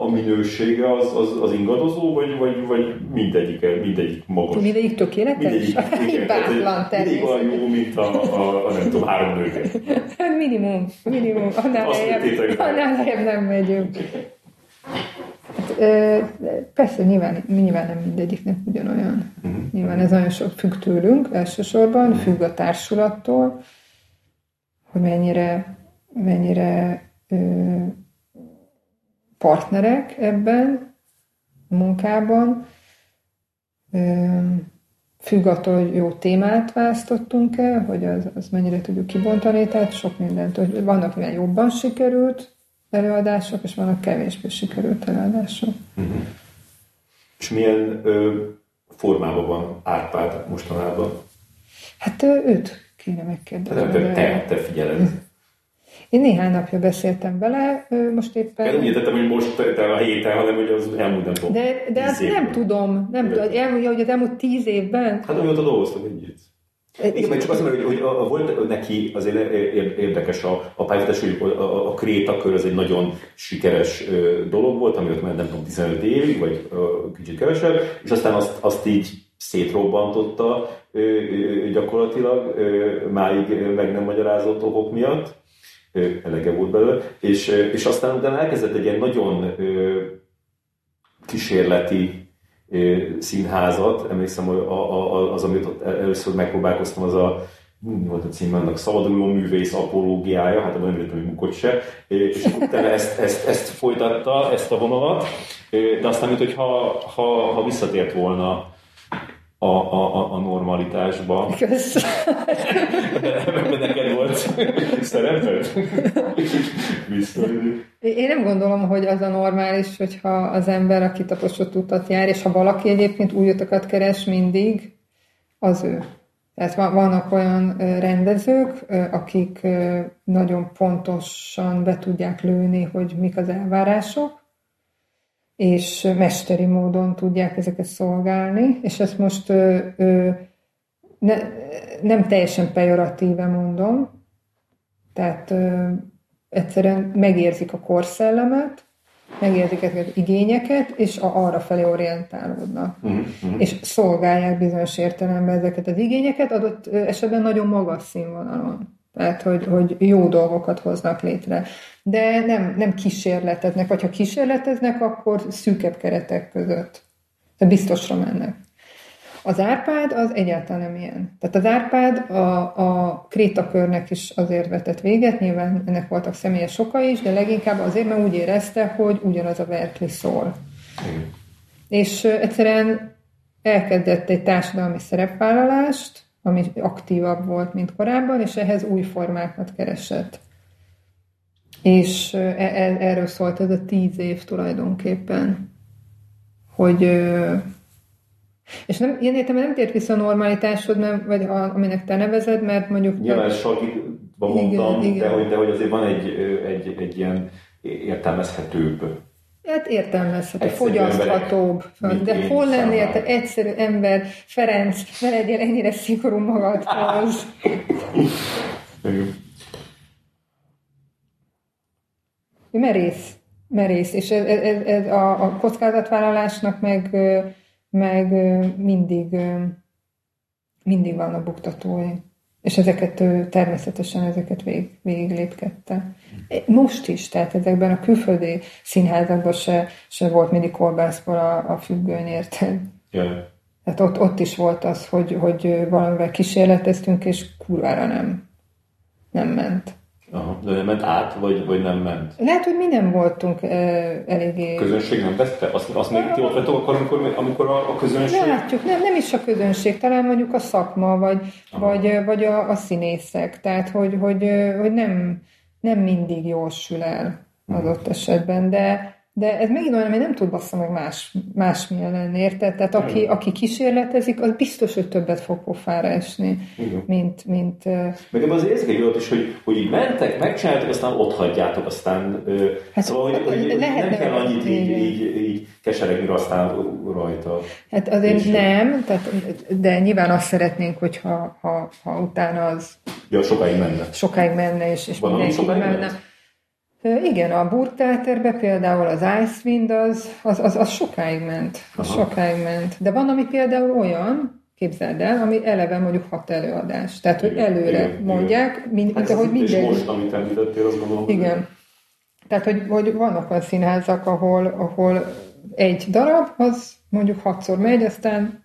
a minősége az ingadozó, vagy mindegyik magas? Mindegyik tökéletes? Hibátlan természetesen. Mindegyik olyan jó, mint a nem tudom, három nőket. Hát minimum. Annál lejjebb nem megyünk. Persze, nyilván nem mindegyiknek ugyanolyan. Uh-huh. Nyilván ez nagyon sok függ tőlünk elsősorban, függ a társulattól, hogy mennyire partnerek ebben a munkában, függ attól, hogy jó témát választottunk el, hogy az mennyire tudjuk kibontani, tehát sok mindent, hogy vannak ilyen jobban sikerült előadások, és vannak kevésbé sikerült előadások. Uh-huh. És milyen formában van Árpád mostanában? Hát őt kéne megkérdezni. Hát, te figyeled. Én néhány napja beszéltem vele, most éppen... Én úgy értettem, hogy most a héten, hanem hogy az elmúlt nem fog. De azt nem tudom. Az elmúlt 10 évben... Hát amióta dolgoztam együtt. Igen, mert csak azt mondom, hogy volt neki azért érdekes a pályázatás, hogy a Krétakör az egy nagyon sikeres dolog volt, ami ott már nem tudom, 15 évig, vagy kicsit kevesebb, és aztán azt így szétrobbantotta gyakorlatilag, máig meg nem magyarázott okok miatt. Elege volt belőle, és aztán utána elkezdett egy ilyen nagyon kísérleti színházat, emlékszem, hogy az, amit ott először megpróbálkoztam, az a mi volt a címe, annak szabaduló művész apológiája, hát abban nem értem, hogy mukott se, és utána ezt folytatta, ezt a vonalat, de aztán, mintha visszatért volna a normalitásba. Köszönöm. Ebben neked volt szerepet? Biztos. Én nem gondolom, hogy az a normális, hogyha az ember, aki taposott utat jár, és ha valaki egyébként új utakat keres mindig, az ő. Tehát vannak olyan rendezők, akik nagyon pontosan be tudják lőni, hogy mik az elvárások, és mesteri módon tudják ezeket szolgálni, és ezt most nem teljesen pejoratíve mondom, tehát egyszerűen megérzik a korszellemet, megérzik ezeket az igényeket, és arra felé orientálódnak. Mm-hmm. És szolgálják bizonyos értelemben ezeket az igényeket, adott esetben nagyon magas színvonalon. Tehát, hogy jó dolgokat hoznak létre. De nem kísérleteznek, vagy ha kísérleteznek, akkor szűkebb keretek között. De biztosra mennek. Az Árpád az egyáltalán nem ilyen. Tehát az Árpád a Krétakörnek is azért vetett véget, nyilván ennek voltak személyes oka is, de leginkább azért, mert úgy érezte, hogy ugyanaz a verkli szól. És egyszerűen elkezdett egy társadalmi szerepvállalást, ami aktívabb volt, mint korábban, és ehhez új formákat keresett. És erről szólt ez a 10 év tulajdonképpen. Hogy... És nem, ilyen értem, nem tért vissza a normalitásod, vagy aminek te nevezed, mert mondjuk... Nyilván sarkikban mondtam, de hogy azért van egy ilyen értelmezhetőbb... Hát értelmezhető, fogyaszthatóbb. De hol lennél te egyszerű ember, Ferenc, ne legyél ennyire szigorú magadhoz. Merész. És ez a kockázatvállalásnak meg mindig van a buktatói. És ezeket természetesen végig lépkedte. Most is, tehát ezekben a külföldi színházakban se volt mindig kolbászból a függöny, érted? Ja. Tehát ott is volt az, hogy valamivel kísérleteztünk, és kurvára nem ment. Aha, de nem ment át, vagy nem ment? Lehet, hogy mi nem voltunk eléggé... A közönség nem veszte? Azt még ti ott vettek akkor, amikor a közönség... Látjuk, nem is a közönség, talán mondjuk a szakma, vagy a színészek. Tehát, hogy nem mindig jól sül el adott esetben, de ez megint olyan, hogy nem tud bassza meg másmilyen lenni, érted? Tehát aki kísérletezik, az biztos, hogy többet fog pofára esni, mint... Meg ebben az érzékenyület is, hogy így mentek, megcsináltak, aztán ott hagyjátok, aztán... Hát, szóval, hogy nem kell annyit így keseregni, aztán rajta. Hát azért nem, tehát, de nyilván azt szeretnénk, hogy ha utána az... Ja, sokáig menne. És mindenki menne. Igen, a Burgteáterben például az Icewind az sokáig ment. De van, ami például olyan, képzeld el, ami eleve mondjuk 6 előadás. Tehát, hogy előre mondják, mint ahogy mindegy. És most, amit említettél, azt gondolom. Igen. Tehát, hogy vannak olyan színházak, ahol egy darab, az mondjuk 6-szor megy, aztán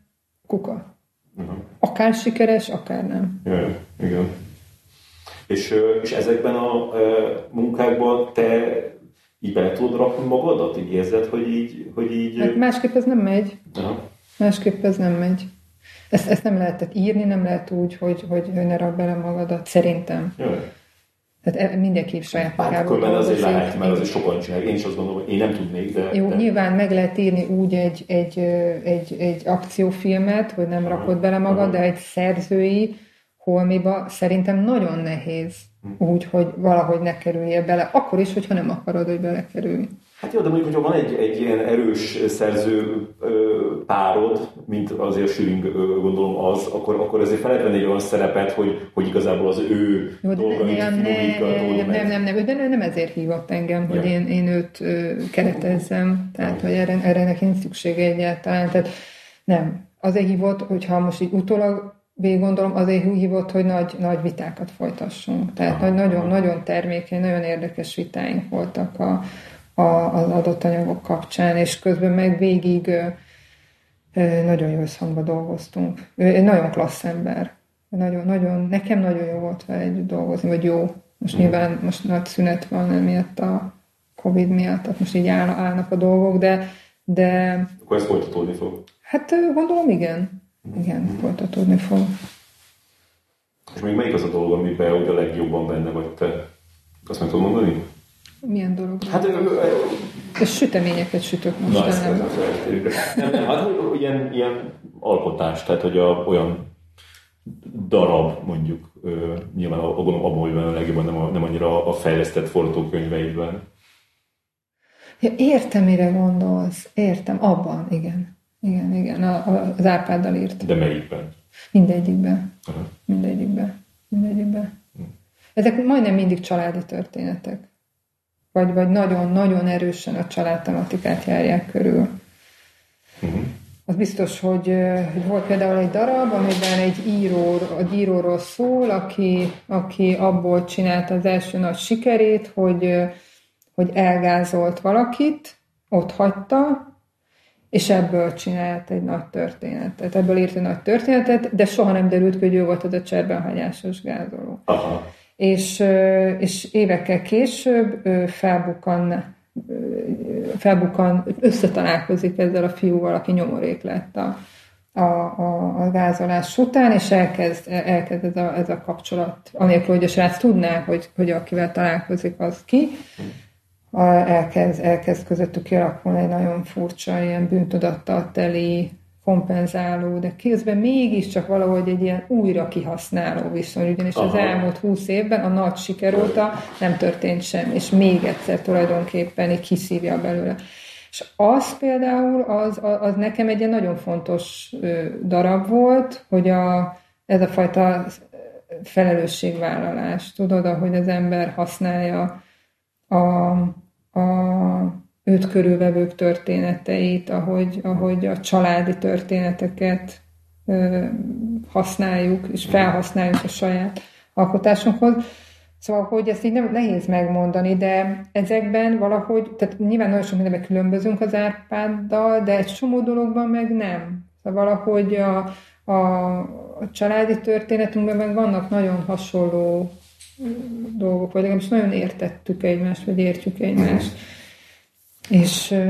kuka. Aha. Akár sikeres, akár nem. Jaj, igen. És ezekben a munkákban te így bele tudod rakni magadat? Így érzed, hogy így... Hát másképp ez nem megy. Aha. Ezt nem lehetett írni, nem lehet úgy, hogy ne rak bele magadat, szerintem. Jaj. Tehát mindenképp saját magából dolgozik. Azért lehet, mert azért sokan csinálják. Én is azt gondolom, én nem tudnék, de... Jó, nyilván meg lehet írni úgy egy akciófilmet, hogy nem rakod bele magad, de egy szerzői holmiba szerintem nagyon nehéz úgy, hogy valahogy ne kerüljél bele. Akkor is, hogyha nem akarod, hogy belekerülj. Hát jó, de mondjuk, hogyha van egy ilyen erős szerző párod, mint azért Siring, gondolom az, akkor azért feledben egy olyan szerepet, hogy igazából az ő jó, dolga, mint filmigazolni. Nem, de nem ezért hívott engem, hogy én őt keretezzem, tehát hogy erre nekem szüksége egyáltalán. Tehát nem. Azért hívott, hogyha most így utólag végig gondolom, azért hívott, hogy nagy vitákat folytassunk. Tehát nagyon-nagyon termékeny, nagyon érdekes vitáink voltak az adott anyagok kapcsán, és közben meg végig nagyon jó összhangba dolgoztunk. Ő nagyon klassz ember. Nekem nagyon jó volt vele együtt dolgozni, vagy jó. Most nyilván most nagy szünet van emiatt a Covid miatt, tehát most így állnak a dolgok, de... Akkor ez folytatódni fog? Hát gondolom igen, folytatódni fog. És még melyik az a dolog, amiben a legjobban benne vagy te? Azt meg tudod mondani? Milyen dolog? Hát süteményeket sütök most. Na, ezt nem, hát ilyen alkotás, tehát hogy olyan darab, mondjuk, nyilván abból jön a legjobban, nem annyira a fejlesztett forgatókönyveidben. Ja, értem, mire gondolsz. Értem, abban, igen, az Árpáddal írt. De melyikben? Mindegyikben. Aha. Mindegyikben. Ezek majdnem mindig családi történetek. Vagy nagyon-nagyon erősen a családtematikát járják körül. Az biztos, hogy volt például egy darab, amiben egy íróról szól, aki abból csinálta az első nagy sikerét, hogy elgázolt valakit, ott hagyta, és ebből csinált egy nagy történetet. Ebből írt egy nagy történetet, de soha nem derült, hogy ő volt az a cserbenhagyásos gázoló. Aha. És évekkel később felbukkan, összetalálkozik ezzel a fiúval, aki nyomorék lett a gázolás után, és elkezd ez a kapcsolat, anélkül, hogy a srác tudná, hogy akivel találkozik, az ki, elkezd közöttük kialakulni egy nagyon furcsa, ilyen bűntudattal teli, kompenzáló, de közben mégiscsak valahogy egy ilyen újra kihasználó viszony, ugyanis az elmúlt 20 évben a nagy siker óta nem történt sem, és még egyszer tulajdonképpen így kiszívja belőle. És az például, az nekem egy ilyen nagyon fontos darab volt, hogy ez a fajta felelősségvállalás, tudod, ahogy az ember használja őt körülvevők történeteit, ahogy a családi történeteket használjuk, és felhasználjuk a saját alkotásunkhoz. Szóval, hogy ezt így nem nehéz megmondani, de ezekben valahogy, tehát nyilván nagyon sok mindenben különbözünk az Árpáddal, de egy csomó dologban meg nem. Szóval valahogy a családi történetünkben meg vannak nagyon hasonló dolgok, vagy legalábbis nagyon értettük egymást, vagy értjük egymást. És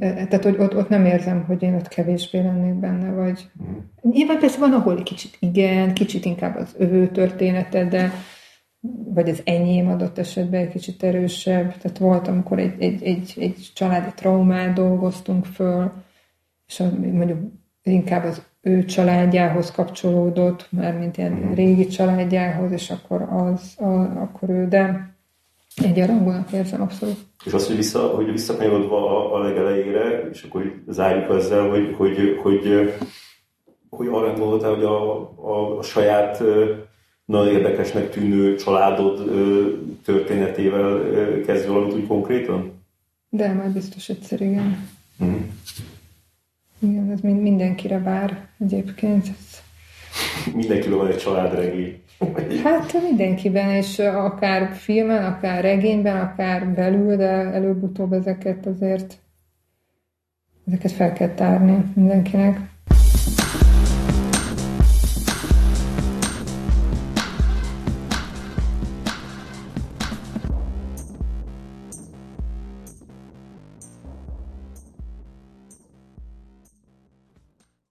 tehát, hogy ott nem érzem, hogy én ott kevésbé lennék benne, vagy... Nyilván persze van, ahol egy kicsit igen, kicsit inkább az ő története, de vagy az enyém adott esetben egy kicsit erősebb. Tehát volt, amikor egy családi traumát dolgoztunk föl, és mondjuk inkább az ő családjához kapcsolódott, már mint ilyen régi családjához, és akkor akkor ő, de... Egyenrangúnak érzem, abszolút. És azt, hogy visszakanyarodva a legelejére, és akkor zárjuk ezzel, hogy arra gondoltál, hogy a saját nagyon érdekesnek tűnő családod történetével kezd valamit úgy konkrétan? De majd biztos egyszer, igen. Mm. Igen, ez mindenkire vár egyébként. Mindenkiben van egy családregény. Hát mindenkiben, és akár filmen, akár regényben, akár belül, de előbb-utóbb ezeket azért fel kell tárni mindenkinek.